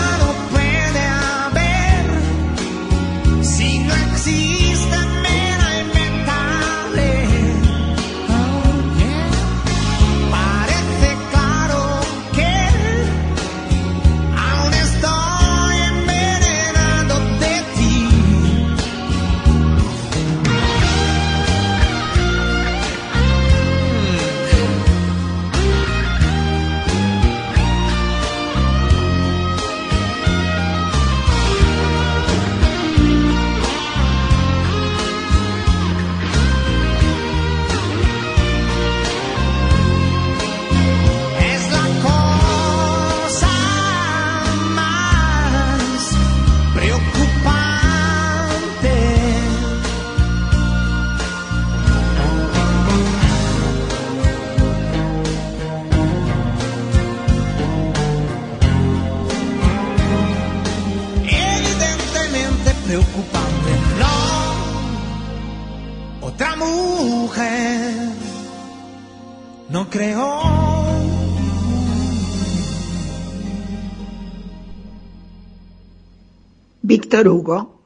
Víctor Hugo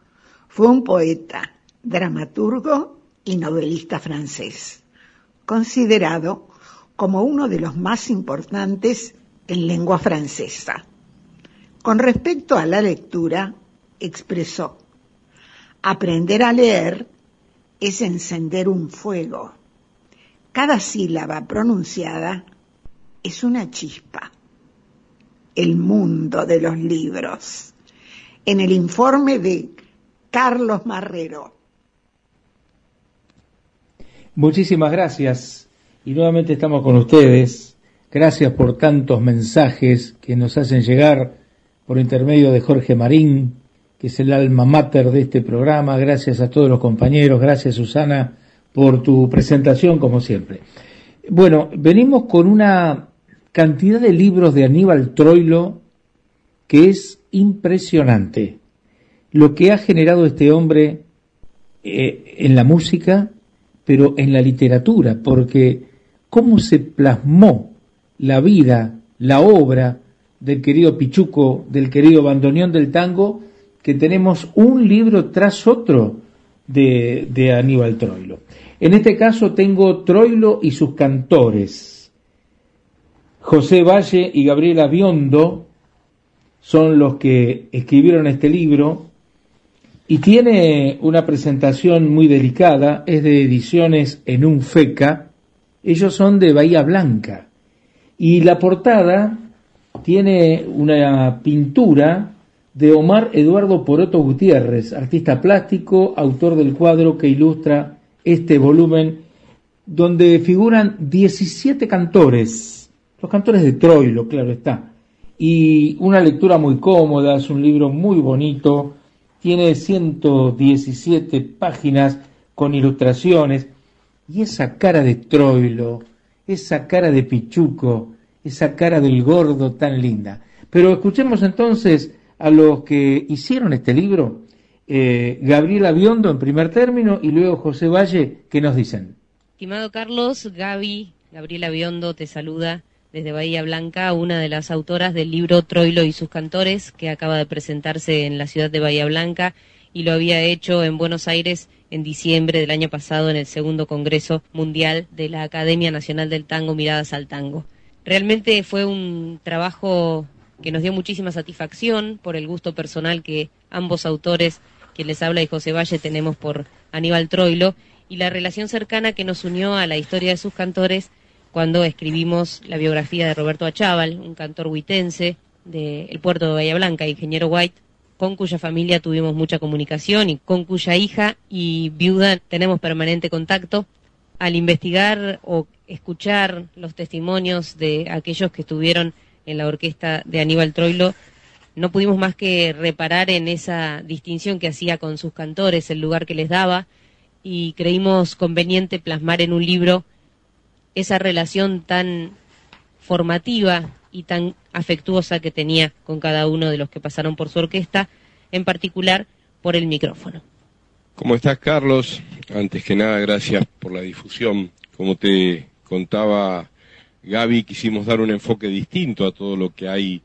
fue un poeta, dramaturgo y novelista francés, considerado como uno de los más importantes en lengua francesa. Con respecto a la lectura, expresó: aprender a leer es encender un fuego. Cada sílaba pronunciada es una chispa. El mundo de los libros. En el informe de Carlos Marrero. Muchísimas gracias. Y nuevamente estamos con ustedes. Gracias por tantos mensajes que nos hacen llegar por intermedio de Jorge Marín, que es el alma mater de este programa. Gracias a todos los compañeros. Gracias, Susana, por tu presentación, como siempre. Bueno, venimos con una cantidad de libros de Aníbal Troilo que es impresionante lo que ha generado este hombre eh, en la música, pero en la literatura, porque cómo se plasmó la vida, la obra del querido Pichuco, del querido bandoneón del tango, que tenemos un libro tras otro de, de Aníbal Troilo. En este caso tengo Troilo y sus cantores. José Valle y Gabriela Biondo son los que escribieron este libro y tiene una presentación muy delicada, es de ediciones En un Feca. Ellos son de Bahía Blanca y la portada tiene una pintura de Omar Eduardo Poroto Gutiérrez, artista plástico, autor del cuadro que ilustra este volumen, donde figuran diecisiete cantores, los cantores de Troilo, claro está. Y una lectura muy cómoda, es un libro muy bonito, tiene ciento diecisiete páginas con ilustraciones, Y esa cara de troilo, esa cara de pichuco, esa cara del gordo tan linda. Pero escuchemos entonces a los que hicieron este libro, eh, Gabriela Biondo en primer término y luego José Valle, que nos dicen. Estimado Carlos, Gaby, Gabriela Biondo te saluda desde Bahía Blanca, una de las autoras del libro Troilo y sus cantores, que acaba de presentarse en la ciudad de Bahía Blanca y lo había hecho en Buenos Aires en diciembre del año pasado en el segundo Congreso Mundial de la Academia Nacional del Tango, Miradas al Tango. Realmente fue un trabajo que nos dio muchísima satisfacción por el gusto personal que ambos autores, quien les habla y José Valle, tenemos por Aníbal Troilo, y la relación cercana que nos unió a la historia de sus cantores cuando escribimos la biografía de Roberto Achával, un cantor huitense del puerto de Bahía Blanca, ingeniero White, con cuya familia tuvimos mucha comunicación y con cuya hija y viuda tenemos permanente contacto. Al investigar o escuchar los testimonios de aquellos que estuvieron en la orquesta de Aníbal Troilo, no pudimos más que reparar en esa distinción que hacía con sus cantores, el lugar que les daba, y creímos conveniente plasmar en un libro esa relación tan formativa y tan afectuosa que tenía con cada uno de los que pasaron por su orquesta, en particular por el micrófono. ¿Cómo estás, Carlos? Antes que nada, gracias por la difusión. Como te contaba Gaby, quisimos dar un enfoque distinto a todo lo que hay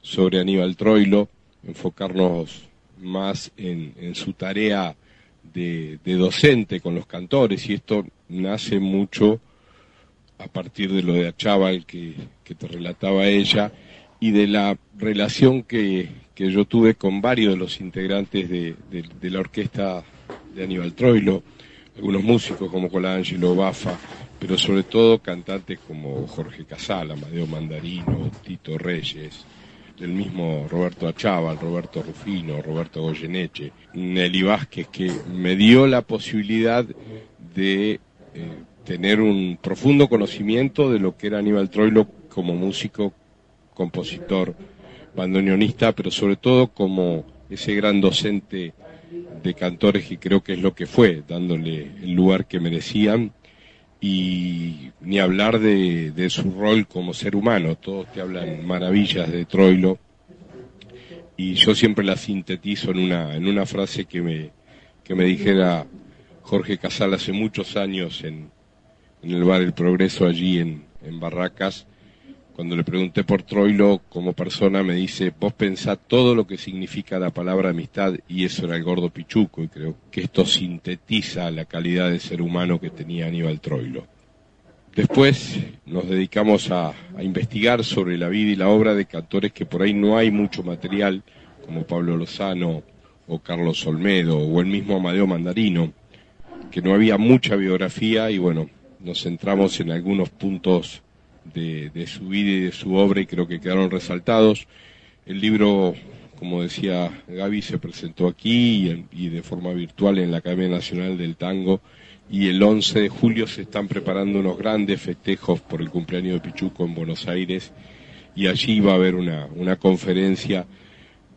sobre Aníbal Troilo, enfocarnos más en, en su tarea de, de docente con los cantores, y esto nace mucho a partir de lo de Achával que, que te relataba ella y de la relación que, que yo tuve con varios de los integrantes de, de, de la orquesta de Aníbal Troilo, algunos músicos como Colangelo, Baffa, pero sobre todo cantantes como Jorge Casal, Amadeo Mandarino, Tito Reyes, del mismo Roberto Achával, Roberto Rufino, Roberto Goyeneche, Nelly Vázquez, que me dio la posibilidad de... Eh, tener un profundo conocimiento de lo que era Aníbal Troilo como músico, compositor, bandoneonista, pero sobre todo como ese gran docente de cantores que creo que es lo que fue, dándole el lugar que merecían, y ni hablar de, de su rol como ser humano. Todos te hablan maravillas de Troilo y yo siempre la sintetizo en una, en una frase que me, que me dijera Jorge Casal hace muchos años en en el bar El Progreso, allí en, en Barracas. Cuando le pregunté por Troilo como persona, me dice, vos pensá todo lo que significa la palabra amistad, y eso era el gordo pichuco, y creo que esto sintetiza la calidad de ser humano que tenía Aníbal Troilo. Después nos dedicamos a, a investigar sobre la vida y la obra de cantores que por ahí no hay mucho material, como Pablo Lozano, o Carlos Olmedo, o el mismo Amadeo Mandarino, que no había mucha biografía, y bueno, nos centramos en algunos puntos de, de su vida y de su obra y creo que quedaron resaltados. El libro, como decía Gaby, se presentó aquí y, en, y de forma virtual en la Academia Nacional del Tango, y el once de julio se están preparando unos grandes festejos por el cumpleaños de Pichuco en Buenos Aires, y allí va a haber una, una conferencia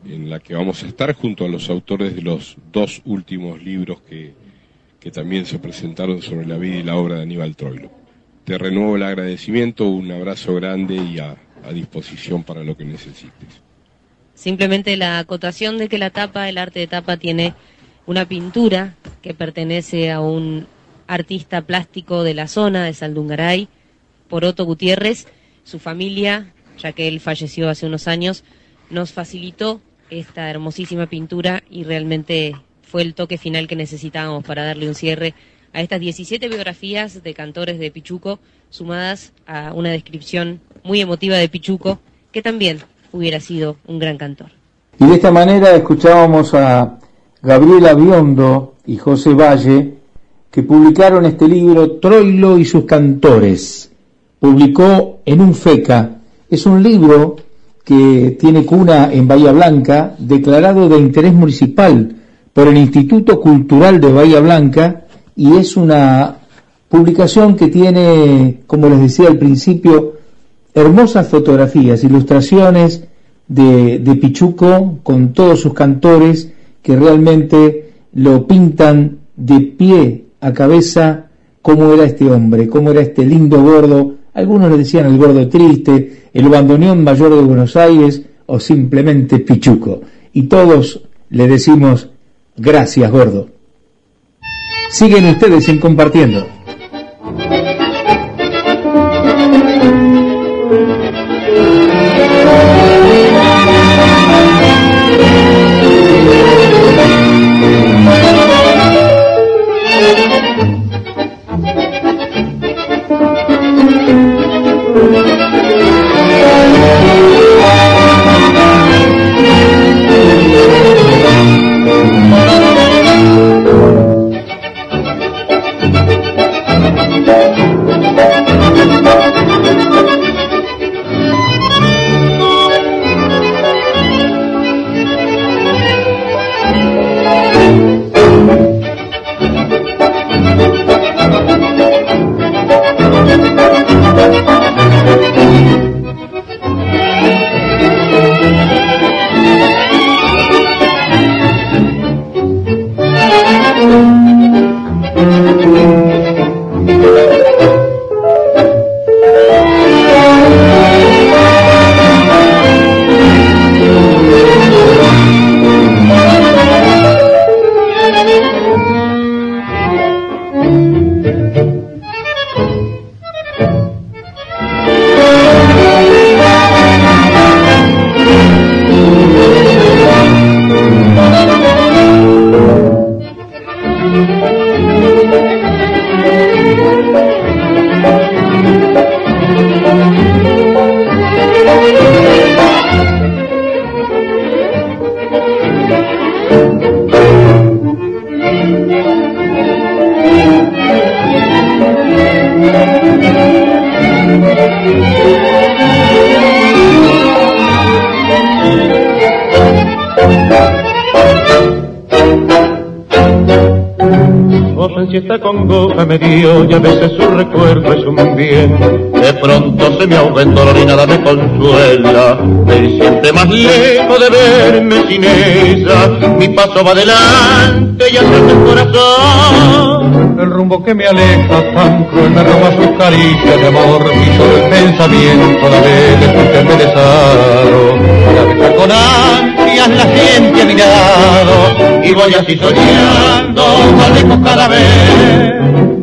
en la que vamos a estar junto a los autores de los dos últimos libros que que también se presentaron sobre la vida y la obra de Aníbal Troilo. Te renuevo el agradecimiento, un abrazo grande y a, a disposición para lo que necesites. Simplemente la acotación de que la tapa, el arte de tapa, tiene una pintura que pertenece a un artista plástico de la zona de Saldungaray, Poroto Gutiérrez. Su familia, ya que él falleció hace unos años, nos facilitó esta hermosísima pintura y realmente fue el toque final que necesitábamos para darle un cierre a estas diecisiete biografías de cantores de Pichuco, sumadas a una descripción muy emotiva de Pichuco, que también hubiera sido un gran cantor. Y de esta manera escuchábamos a Gabriela Biondo y José Valle, que publicaron este libro Troilo y sus cantores. Publicó en un FECA. Es un libro que tiene cuna en Bahía Blanca, declarado de interés municipal por el Instituto Cultural de Bahía Blanca, y es una publicación que tiene, como les decía al principio, hermosas fotografías, ilustraciones de, de Pichuco con todos sus cantores que realmente lo pintan de pie a cabeza cómo era este hombre, cómo era este lindo gordo. Algunos le decían el gordo triste, el bandoneón mayor de Buenos Aires o simplemente Pichuco. Y todos le decimos gracias, gordo. Siguen ustedes en Compartiendo. Me dio y a veces su recuerdo es un bien. De pronto se me ahoga en dolor y nada me consuela. Me siente más lejos de verme sin ella. Mi paso va adelante y hacia el corazón. El rumbo que me aleja tan cruel me roba sus caricias de amor. Y solo el pensamiento la vez después que me deshago. La vez con ansias la gente a mi lado. Y voy así soñando más lejos cada vez.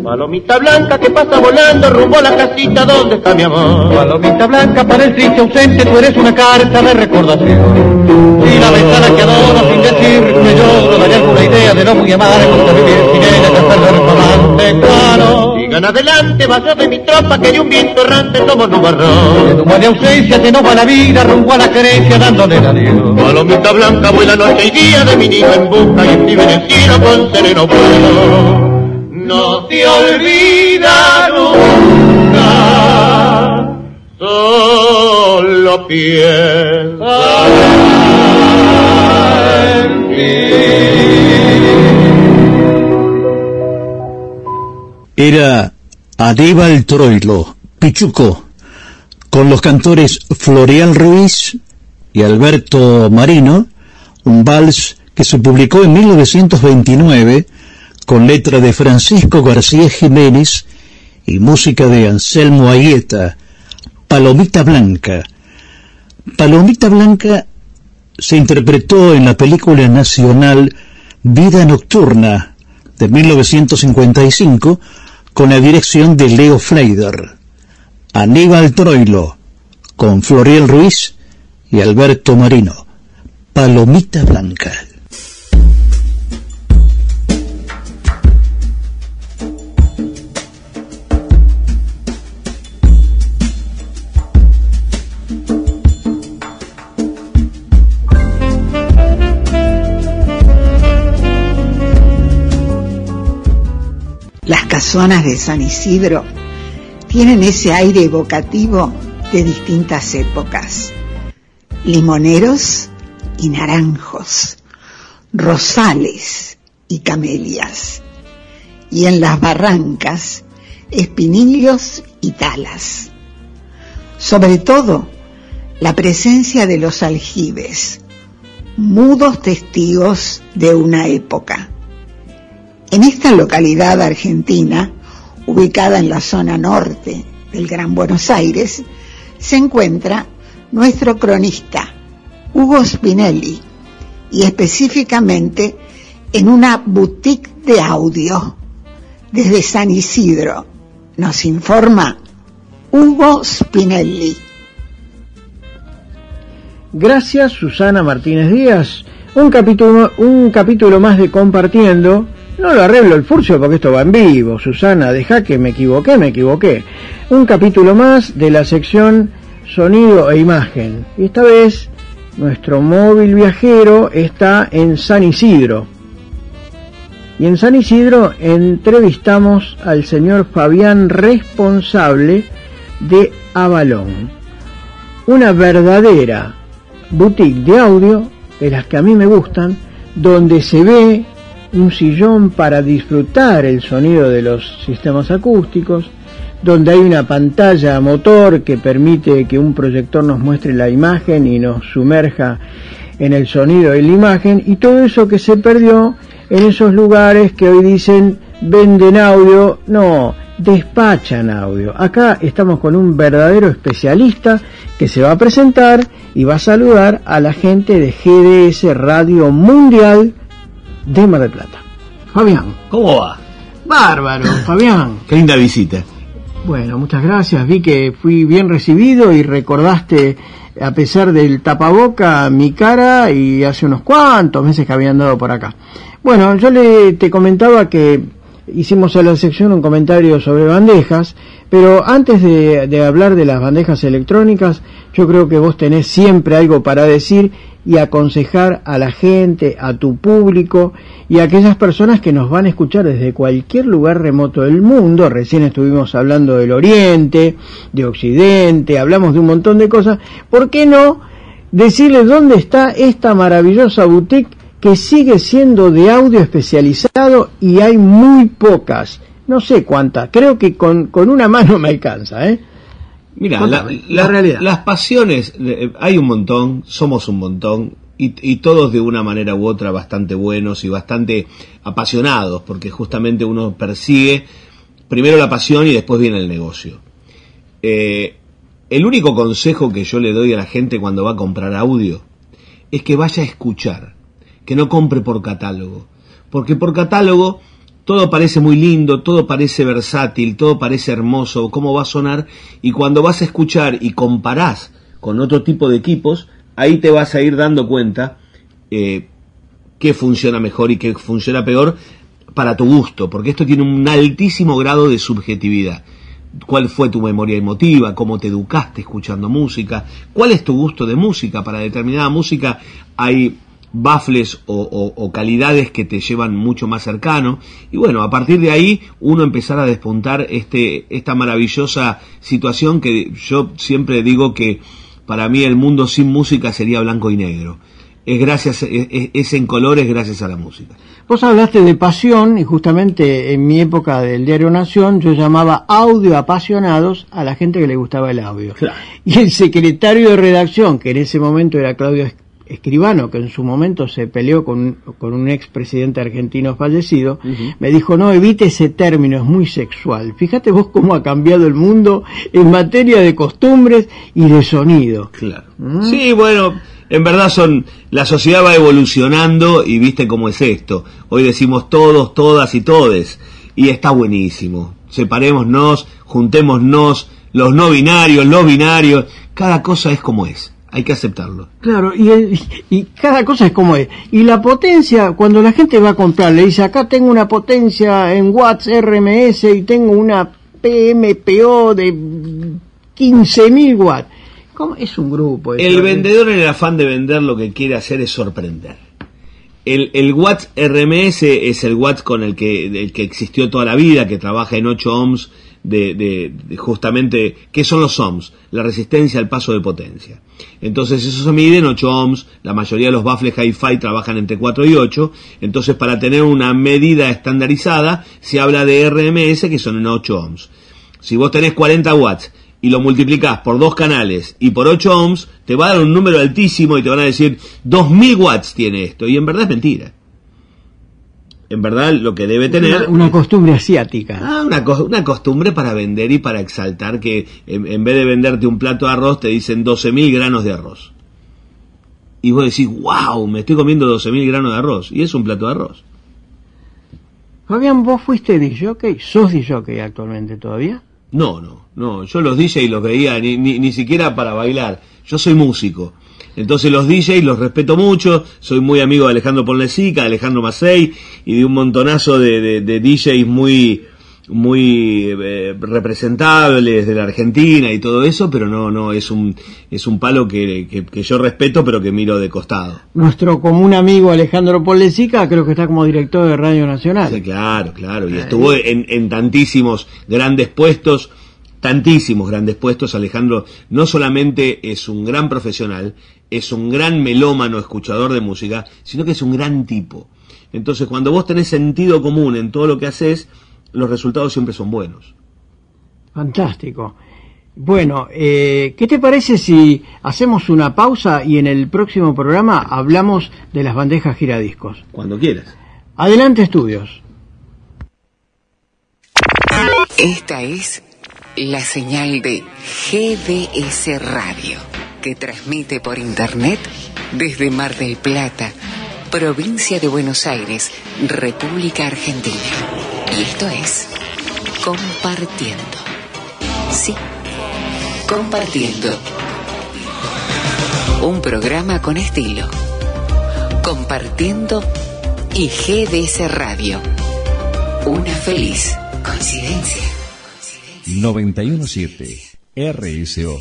Palomita blanca que pasa volando rumbo a la casita donde está mi amor. Palomita blanca, pareciste ausente, tú eres una carta de recordación. Y la ventana que adoro sin decirme yo, no daría alguna idea de no muy amar, porque vivir sin ella es perder romance, claro. Sigan adelante, vaya de mi tropa, que de un viento errante somos un barrón. De tu de ausencia te nos va la vida, rumbo a la querencia dándole la Dios. Palomita blanca, vuela noche y día de mi nido en busca y escribe en el cielo con sereno vuelo. No te olvida nunca, solo piensa en ti. Era Aníbal Troilo, Pichuco, con los cantores Floreal Ruiz y Alberto Marino, un vals que se publicó en mil novecientos veintinueve con letra de Francisco García Jiménez y música de Anselmo Aieta. Palomita Blanca. Palomita Blanca se interpretó en la película nacional Vida Nocturna de mil novecientos cincuenta y cinco con la dirección de Leo Fleider. Aníbal Troilo con Floreal Ruiz y Alberto Marino. Palomita Blanca. Las casonas de San Isidro tienen ese aire evocativo de distintas épocas. Limoneros y naranjos, rosales y camelias. Y en las barrancas, espinillos y talas. Sobre todo, la presencia de los aljibes, mudos testigos de una época. En esta localidad argentina ubicada en la zona norte del Gran Buenos Aires, se encuentra nuestro cronista Hugo Spinelli, y específicamente en una boutique de audio. Desde San Isidro nos informa Hugo Spinelli. Gracias, Susana Martínez Díaz. Un capítulo, un capítulo más de Compartiendo. No lo arreglo el furcio porque esto va en vivo, Susana, deja que me equivoqué, me equivoqué. Un capítulo más de la sección Sonido e Imagen. Y esta vez nuestro móvil viajero está en San Isidro. Y en San Isidro entrevistamos al señor Fabián, responsable de Avalón. Una verdadera boutique de audio, de las que a mí me gustan, donde se ve un sillón para disfrutar el sonido de los sistemas acústicos, donde hay una pantalla a motor que permite que un proyector nos muestre la imagen y nos sumerja en el sonido y la imagen, y todo eso que se perdió en esos lugares que hoy dicen venden audio, no, despachan audio. Acá estamos con un verdadero especialista que se va a presentar y va a saludar a la gente de G D S Radio Mundial de Mar del Plata. Fabián, ¿cómo va? Bárbaro, Fabián. Qué linda visita. Bueno, muchas gracias. Vi que fui bien recibido y recordaste, a pesar del tapaboca, mi cara, y hace unos cuantos meses que había andado por acá. Bueno, yo le te comentaba que hicimos a la sección un comentario sobre bandejas, pero antes de, de hablar de las bandejas electrónicas, yo creo que vos tenés siempre algo para decir y aconsejar a la gente, a tu público y a aquellas personas que nos van a escuchar desde cualquier lugar remoto del mundo. Recién estuvimos hablando del Oriente, de Occidente, hablamos de un montón de cosas. ¿Por qué no decirles dónde está esta maravillosa boutique que sigue siendo de audio especializado y hay muy pocas? No sé cuántas, creo que con, con una mano me alcanza, ¿eh? Mira, la, la, la las pasiones, hay un montón, somos un montón, y, y todos de una manera u otra bastante buenos y bastante apasionados, porque justamente uno persigue primero la pasión y después viene el negocio. Eh, el único consejo que yo le doy a la gente cuando va a comprar audio es que vaya a escuchar, que no compre por catálogo, porque por catálogo todo parece muy lindo, todo parece versátil, todo parece hermoso, cómo va a sonar, y cuando vas a escuchar y comparás con otro tipo de equipos, ahí te vas a ir dando cuenta eh, qué funciona mejor y qué funciona peor para tu gusto, porque esto tiene un altísimo grado de subjetividad. ¿Cuál fue tu memoria emotiva? ¿Cómo te educaste escuchando música? ¿Cuál es tu gusto de música? Para determinada música hay baffles o, o, o calidades que te llevan mucho más cercano, y bueno, a partir de ahí uno empezar a despuntar este esta maravillosa situación que yo siempre digo que para mí el mundo sin música sería blanco y negro. Es gracias, es, es en colores gracias a la música. Vos hablaste de pasión, y justamente en mi época del diario Nación yo llamaba audio apasionados a la gente que le gustaba el audio. Claro. Y el secretario de redacción, que en ese momento era Claudio Escribano, que en su momento se peleó con, con un expresidente argentino fallecido, uh-huh, me dijo, no, evite ese término, es muy sexual. Fíjate vos cómo ha cambiado el mundo en materia de costumbres y de sonido. Claro. ¿Mm? Sí, bueno, en verdad son, la sociedad va evolucionando y viste cómo es esto. Hoy decimos todos, todas y todes, y está buenísimo. Separémonos, juntémonos, los no binarios, los binarios, cada cosa es como es. Hay que aceptarlo. Claro, y, el, y cada cosa es como es. Y la potencia, cuando la gente va a comprar, le dice, acá tengo una potencia en watts R M S y tengo una P M P O de quince mil watts. ¿Cómo? Es un grupo. El vendedor, en el afán de vender, lo que quiere hacer es sorprender. El, el watts R M S es el watts con el que, el que existió toda la vida, que trabaja en ocho ohms de, de, de justamente, ¿qué son los ohms? La resistencia al paso de potencia. Entonces eso se mide en ocho ohms, la mayoría de los baffles hi-fi trabajan entre cuatro y ocho, entonces para tener una medida estandarizada se habla de R M S, que son en ocho ohms. Si vos tenés cuarenta watts y lo multiplicás por dos canales y por ocho ohms, te va a dar un número altísimo y te van a decir, dos mil watts tiene esto, y en verdad es mentira. en verdad lo que debe tener... Una, una costumbre asiática. Ah, una, una costumbre para vender y para exaltar que en, en vez de venderte un plato de arroz te dicen doce mil granos de arroz. Y vos decís, wow, me estoy comiendo doce mil granos de arroz. Y es un plato de arroz. Fabián, ¿vos fuiste disjockey? ¿Sos disjockey actualmente todavía? No, no, no. Yo los D J los veía ni, ni, ni siquiera para bailar. Yo soy músico. Entonces los D J los respeto mucho, soy muy amigo de Alejandro Ponlecica, de Alejandro Macei y de un montonazo de, de, de D Js muy muy eh, representables de la Argentina y todo eso, pero no, no, es un es un palo que, que, que yo respeto pero que miro de costado. Nuestro común amigo Alejandro Ponlecica creo que está como director de Radio Nacional. Sí, claro, claro, y estuvo en, en tantísimos grandes puestos. Tantísimos grandes puestos. Alejandro no solamente es un gran profesional, es un gran melómano, escuchador de música, sino que es un gran tipo. Entonces, cuando vos tenés sentido común en todo lo que haces, los resultados siempre son buenos. Fantástico. Bueno, eh, ¿qué te parece si hacemos una pausa y en el próximo programa hablamos de las bandejas giradiscos? Cuando quieras. Adelante, estudios. Esta es... la señal de G D S Radio, que transmite por internet desde Mar del Plata, provincia de Buenos Aires, República Argentina. Y esto es Compartiendo. Sí, Compartiendo. Un programa con estilo. Compartiendo y G D S Radio. Una feliz coincidencia. noventa y uno punto siete R S O,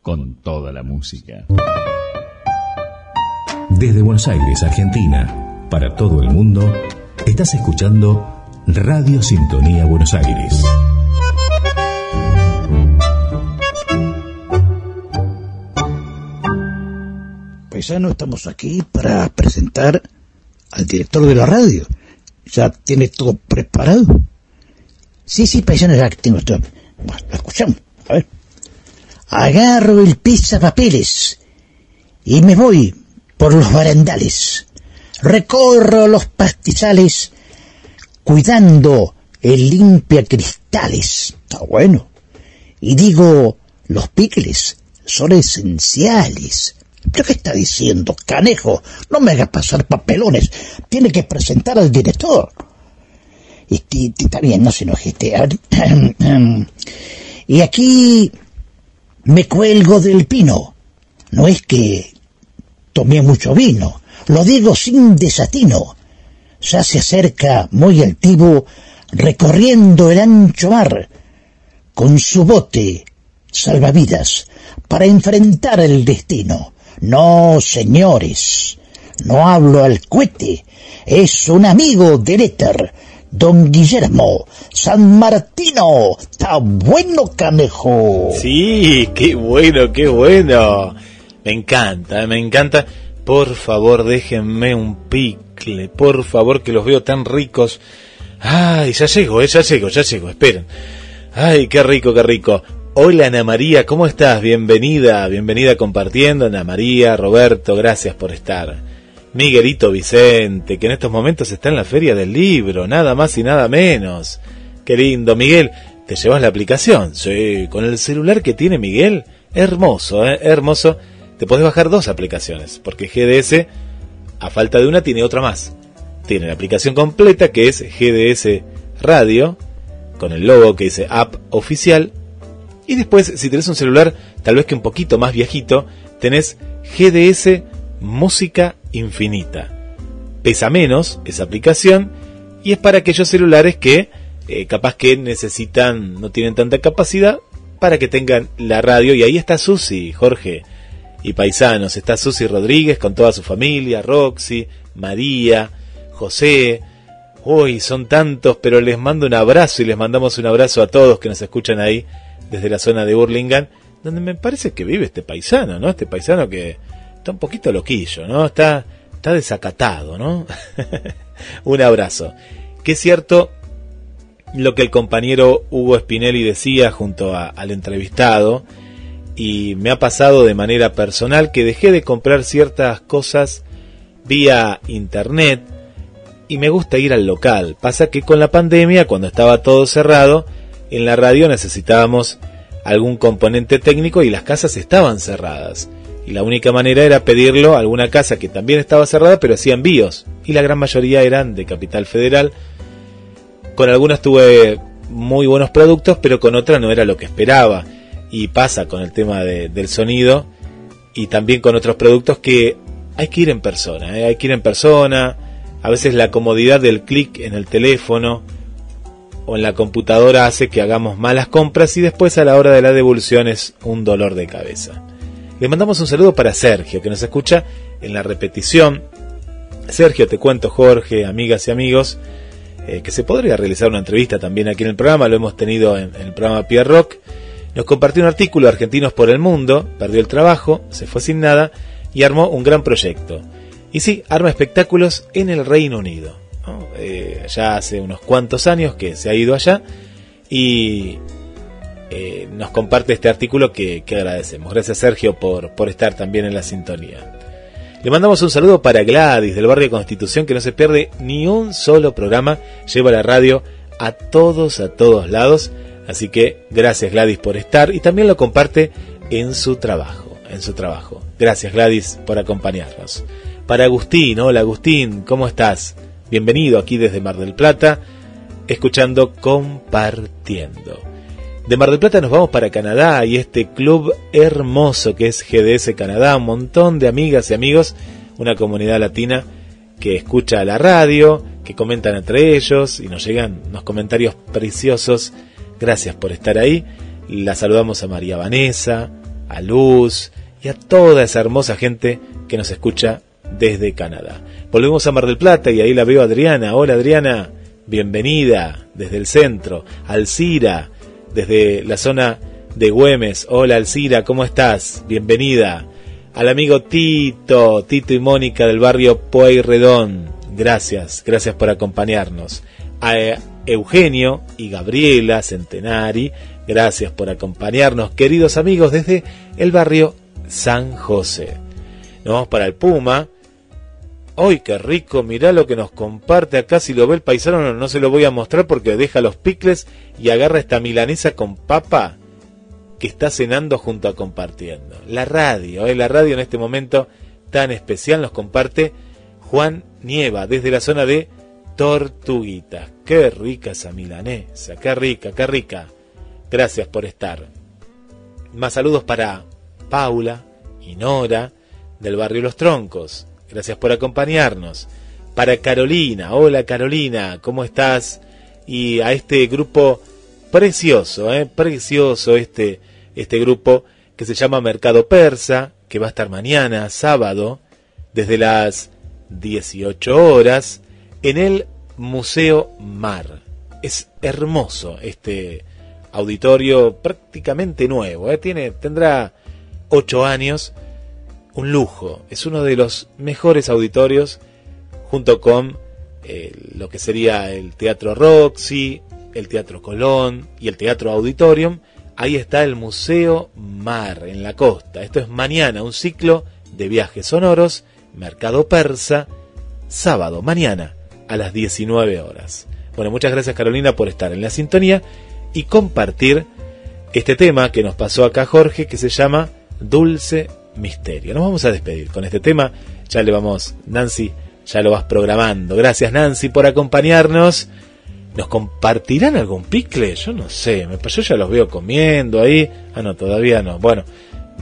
con toda la música. Desde Buenos Aires, Argentina, para todo el mundo, estás escuchando Radio Sintonía Buenos Aires. Paisano, estamos aquí para presentar al director de la radio. ¿Ya tiene todo preparado? Sí, sí, paisano, ya tengo todo. Bueno, lo escuchamos, a ver. Agarro el pisapapeles y me voy por los barandales. Recorro los pastizales cuidando el limpiacristales. Está bueno. Y digo, los picles son esenciales. ¿Pero qué está diciendo, canejo? No me hagas pasar papelones. Tiene que presentar al director. Este, está bien, no se enoje. Y aquí me cuelgo del pino. No es que tomé mucho vino, lo digo sin desatino. Ya se acerca muy altivo, recorriendo el ancho mar, con su bote salvavidas, para enfrentar el destino. No, señores, no hablo al cohete, es un amigo del éter. Don Guillermo San Martino, está bueno, canejo. Sí, qué bueno, qué bueno. Me encanta, me encanta. Por favor, déjenme un picle, por favor, que los veo tan ricos. Ay, ya llego, eh, ya llego, ya llego, esperen. Ay, qué rico, qué rico. Hola, Ana María, ¿cómo estás? Bienvenida, bienvenida compartiendo, Ana María, Roberto, gracias por estar. Miguelito Vicente, que en estos momentos está en la Feria del Libro, nada más y nada menos. Qué lindo, Miguel. ¿Te llevas la aplicación? Sí, con el celular que tiene Miguel. Hermoso, ¿eh? Hermoso. Te podés bajar dos aplicaciones, porque G D S, a falta de una, tiene otra más. Tiene la aplicación completa, que es G D S Radio, con el logo que dice App Oficial. Y después, si tenés un celular, tal vez que un poquito más viejito, tenés G D S Música Infinita. Pesa menos esa aplicación y es para aquellos celulares que eh, capaz que necesitan, no tienen tanta capacidad, para que tengan la radio. Y ahí está Susi, Jorge y paisanos, está Susi Rodríguez con toda su familia, Roxy, María, José. Uy, son tantos, pero les mando un abrazo y les mandamos un abrazo a todos que nos escuchan ahí desde la zona de Burlingame, donde me parece que vive este paisano, ¿no? Este paisano que está un poquito loquillo, ¿no? Está, está desacatado, ¿no? Un abrazo. Que es cierto lo que el compañero Hugo Spinelli decía junto a, al entrevistado, y me ha pasado de manera personal que dejé de comprar ciertas cosas vía internet y me gusta ir al local. Pasa que con la pandemia, cuando estaba todo cerrado, en la radio necesitábamos algún componente técnico y las casas estaban cerradas. Y la única manera era pedirlo a alguna casa que también estaba cerrada, pero hacía envíos. Y la gran mayoría eran de Capital Federal. Con algunas tuve muy buenos productos, pero con otras no era lo que esperaba. Y pasa con el tema de, del sonido y también con otros productos que hay que ir en persona. ¿eh? Hay que ir en persona. A veces la comodidad del clic en el teléfono o en la computadora hace que hagamos malas compras y después a la hora de la devolución es un dolor de cabeza. Le mandamos un saludo para Sergio, que nos escucha en la repetición. Sergio, te cuento, Jorge, amigas y amigos, eh, que se podría realizar una entrevista también aquí en el programa. Lo hemos tenido en, en el programa Pierre Rock. Nos compartió un artículo, Argentinos por el Mundo, perdió el trabajo, se fue sin nada y armó un gran proyecto. Y sí, arma espectáculos en el Reino Unido. ¿no? Eh, ya hace unos cuantos años que se ha ido allá y eh, nos comparte este artículo que, que agradecemos. Gracias, Sergio, por, por estar también en la sintonía. Le mandamos un saludo para Gladys del barrio Constitución, que no se pierde ni un solo programa, lleva la radio a todos, a todos lados. Así que gracias, Gladys, por estar, y también lo comparte en su trabajo, en su trabajo. Gracias, Gladys, por acompañarnos. Para Agustín, hola Agustín, ¿cómo estás? Bienvenido aquí desde Mar del Plata, escuchando, compartiendo. De Mar del Plata nos vamos para Canadá y este club hermoso que es G D S Canadá. Un montón de amigas y amigos, una comunidad latina que escucha la radio, que comentan entre ellos y nos llegan unos comentarios preciosos. Gracias por estar ahí. La saludamos a María Vanessa, a Luz y a toda esa hermosa gente que nos escucha desde Canadá. Volvemos a Mar del Plata y ahí la veo a Adriana. Hola Adriana, bienvenida desde el centro. Alcira, desde la zona de Güemes. Hola Alcira, ¿cómo estás? Bienvenida. Al amigo Tito, Tito y Mónica del barrio Pueyrredón. Gracias, gracias por acompañarnos. A Eugenio y Gabriela Centenari, gracias por acompañarnos. Queridos amigos, desde el barrio San José. Nos vamos para el Puma. ¡Ay, qué rico! Mirá lo que nos comparte acá. Si lo ve el paisano, no, no se lo voy a mostrar porque deja los picles y agarra esta milanesa con papa que está cenando junto a Compartiendo. La radio, ¿eh? La radio en este momento tan especial nos comparte Juan Nieva desde la zona de Tortuguitas. ¡Qué rica esa milanesa! ¡Qué rica, qué rica! Gracias por estar. Más saludos para Paula y Nora del barrio Los Troncos. Gracias por acompañarnos. Para Carolina, hola Carolina, ¿cómo estás? Y a este grupo precioso, ¿eh? precioso este, este grupo que se llama Mercado Persa, que va a estar mañana, sábado, desde las dieciocho horas, en el Museo Mar. Es hermoso este auditorio prácticamente nuevo, ¿eh? Tiene, tendrá ocho años. Un lujo, es uno de los mejores auditorios junto con eh, lo que sería el Teatro Roxy, el Teatro Colón y el Teatro Auditorium. Ahí está el Museo Mar en la costa. Esto es mañana, un ciclo de viajes sonoros, Mercado Persa, sábado, mañana a las diecinueve horas. Bueno, muchas gracias Carolina por estar en la sintonía y compartir este tema que nos pasó acá Jorge, que se llama Dulce Misterio. Nos vamos a despedir con este tema. Ya le vamos, Nancy, ya lo vas programando. Gracias, Nancy, por acompañarnos. ¿Nos compartirán algún picle? Yo no sé, yo ya los veo comiendo ahí. Ah, no, todavía no. Bueno,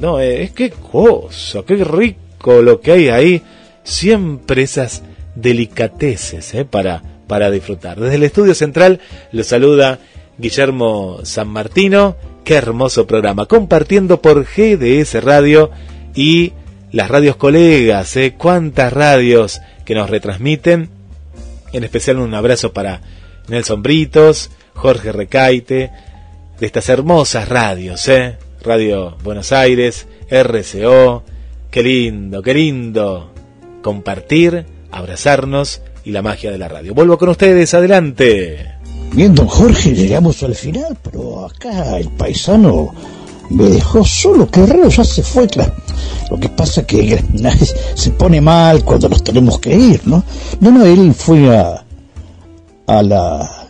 no, eh, es que cosa, qué rico lo que hay ahí. Siempre esas delicateces eh, para, para disfrutar. Desde el estudio central los saluda Guillermo Sanmartino. Qué hermoso programa. Compartiendo por G D S Radio. Y las radios colegas, ¿eh? Cuántas radios que nos retransmiten. En especial un abrazo para Nelson Britos, Jorge Recaite, de estas hermosas radios, ¿eh? Radio Buenos Aires, R S O. Qué lindo, qué lindo. Compartir, abrazarnos y la magia de la radio. Vuelvo con ustedes, adelante. Bien, don Jorge, llegamos al final, pero acá el paisano me dejó solo, qué raro, ya se fue. Claro. Lo que pasa es que se pone mal cuando nos tenemos que ir, ¿no? No, no, él fue a, a la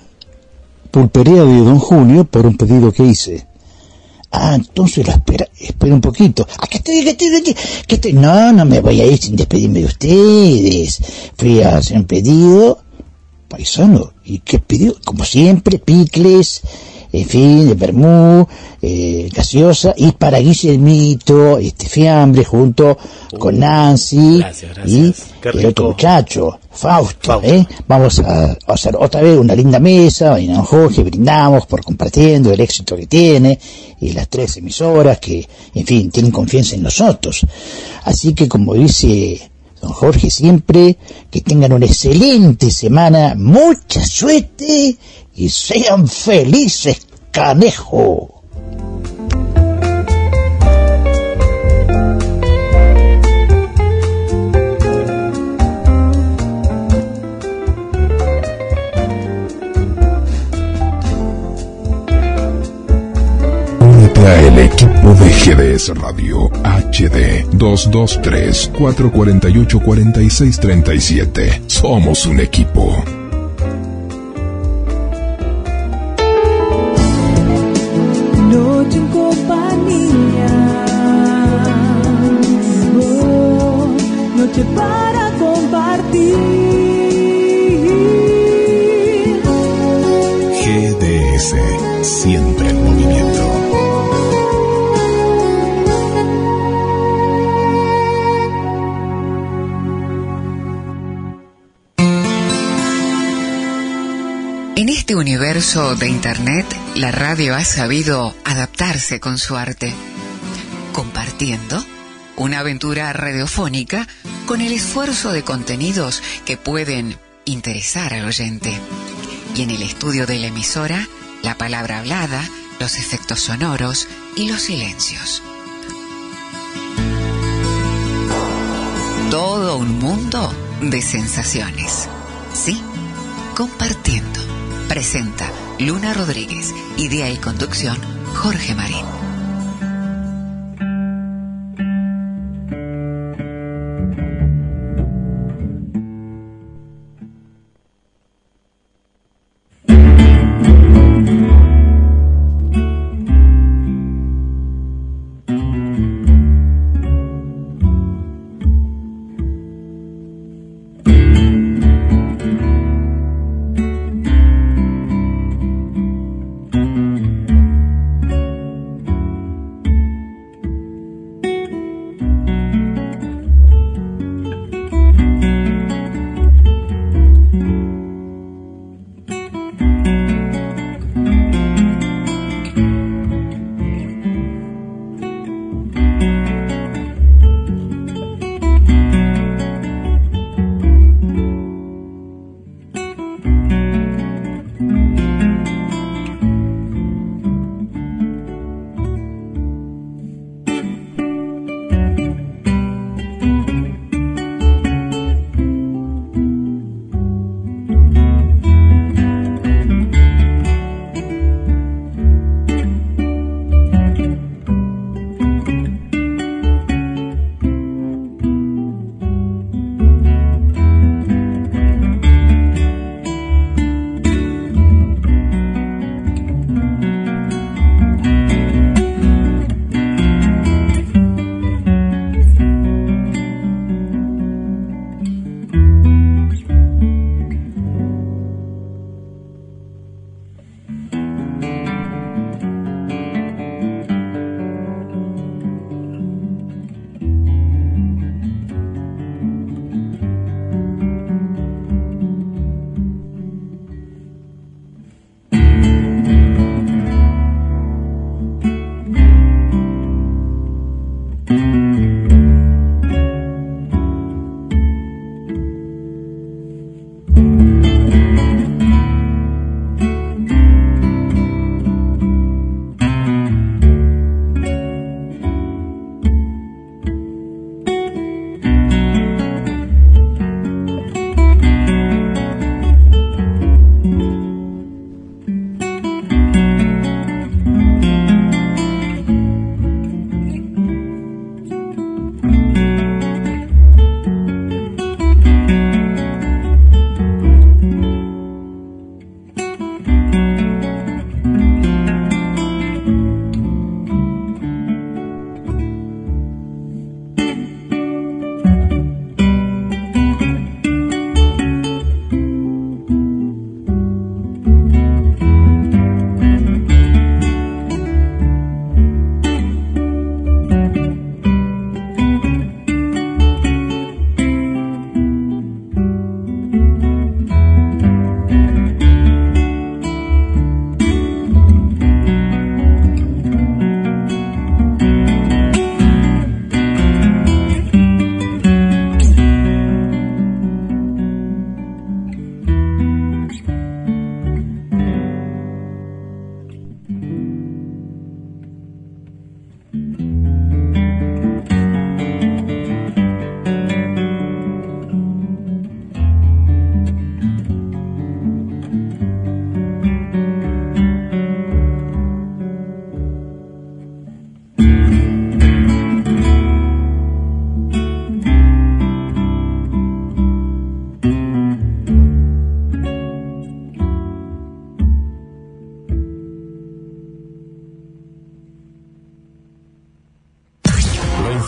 pulpería de Don Junio por un pedido que hice. Ah, entonces la espera, espera un poquito. Aquí estoy, aquí estoy, aquí estoy. No, no me voy a ir sin despedirme de ustedes. Fui a hacer un pedido, paisano, ¿y qué pedido? Como siempre, picles, en fin, de vermú, eh, gaseosa, y para Guillermito, este fiambre, junto uh, con Nancy, gracias, gracias. Y el otro muchacho, Fausto, Fausto. ¿eh? Vamos a hacer otra vez una linda mesa, y Jorge, brindamos por compartiendo el éxito que tiene, y las tres emisoras que, en fin, tienen confianza en nosotros. Así que, como dice don Jorge siempre, que tengan una excelente semana, mucha suerte, y sean felices, canejo. Únete al equipo de G D S Radio H D dos dos tres, cuatro cuatro ocho, cuatro seis tres siete. Somos un equipo. Para compartir G D S, siempre en movimiento. En este universo de Internet, la radio ha sabido adaptarse con su arte, compartiendo una aventura radiofónica con el esfuerzo de contenidos que pueden interesar al oyente. Y en el estudio de la emisora, la palabra hablada, los efectos sonoros y los silencios. Todo un mundo de sensaciones. Sí, compartiendo. Presenta Luna Rodríguez, idea y conducción Jorge Marín.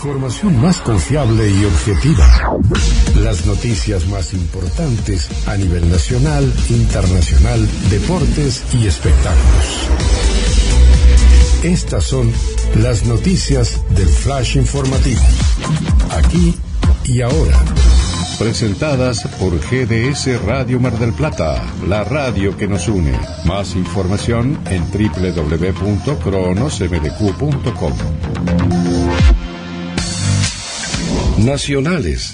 información más confiable y objetiva. Las noticias más importantes a nivel nacional, internacional, deportes y espectáculos. Estas son las noticias del Flash Informativo. Aquí y ahora. Presentadas por G D S Radio Mar del Plata, la radio que nos une. Más información en doble u doble u doble u punto cronos m d q punto com. Nacionales.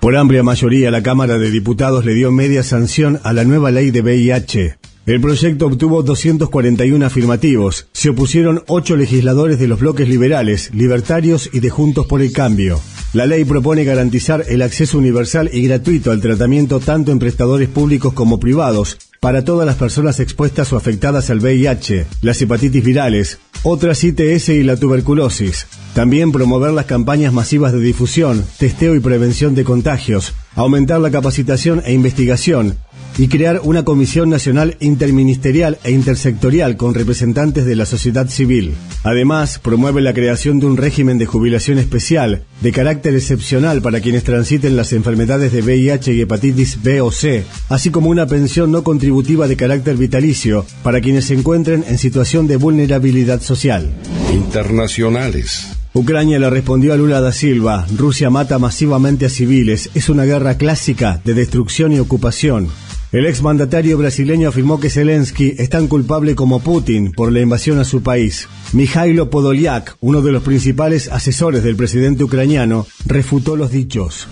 Por amplia mayoría, la Cámara de Diputados le dio media sanción a la nueva ley de V I H. El proyecto obtuvo doscientos cuarenta y uno afirmativos. Se opusieron ocho legisladores de los bloques liberales, libertarios y de Juntos por el Cambio. La ley propone garantizar el acceso universal y gratuito al tratamiento tanto en prestadores públicos como privados para todas las personas expuestas o afectadas al V I H, las hepatitis virales, otras I T S y la tuberculosis. También promover las campañas masivas de difusión, testeo y prevención de contagios, aumentar la capacitación e investigación, y crear una comisión nacional interministerial e intersectorial con representantes de la sociedad civil. Además, promueve la creación de un régimen de jubilación especial, de carácter excepcional para quienes transiten las enfermedades de V I H y hepatitis B o C, así como una pensión no contributiva de carácter vitalicio para quienes se encuentren en situación de vulnerabilidad social. Internacionales. Ucrania le respondió a Lula da Silva. Rusia mata masivamente a civiles. Es una guerra clásica de destrucción y ocupación. El exmandatario brasileño afirmó que Zelensky es tan culpable como Putin por la invasión a su país. Mijailo Podolyak, uno de los principales asesores del presidente ucraniano, refutó los dichos.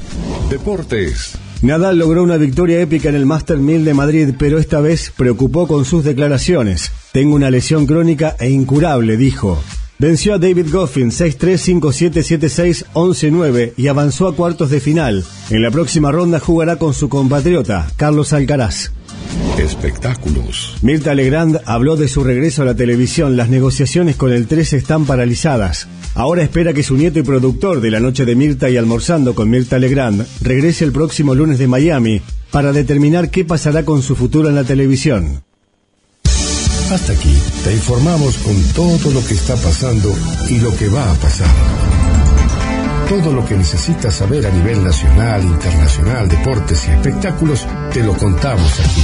Deportes. Nadal logró una victoria épica en el Master mil de Madrid, pero esta vez preocupó con sus declaraciones. Tengo una lesión crónica e incurable, dijo. Venció a David Goffin seis tres, cinco siete, siete seis, once nueve y avanzó a cuartos de final. En la próxima ronda jugará con su compatriota, Carlos Alcaraz. Espectáculos. Mirta Legrand habló de su regreso a la televisión. Las negociaciones con el tres están paralizadas. Ahora espera que su nieto y productor de La Noche de Mirta y Almorzando con Mirta Legrand regrese el próximo lunes de Miami para determinar qué pasará con su futuro en la televisión. Hasta aquí te informamos con todo lo que está pasando y lo que va a pasar. Todo lo que necesitas saber a nivel nacional, internacional, deportes y espectáculos, te lo contamos aquí.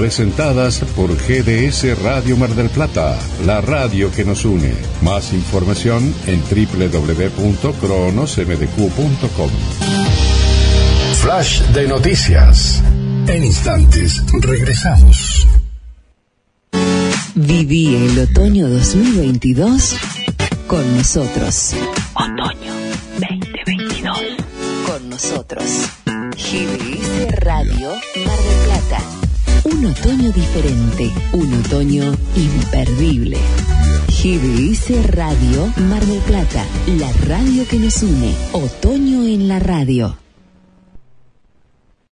Presentadas por G D S Radio Mar del Plata, la radio que nos une. Más información en doble u doble u doble u punto cronos m d q punto com. Flash de noticias. En instantes regresamos. Viví el otoño dos mil veintidós con nosotros. Otoño veinte veintidós con nosotros. G D S Radio Mar del Plata. Un otoño diferente, un otoño imperdible. G D S Radio Mar del Plata, la radio que nos une. Otoño en la radio.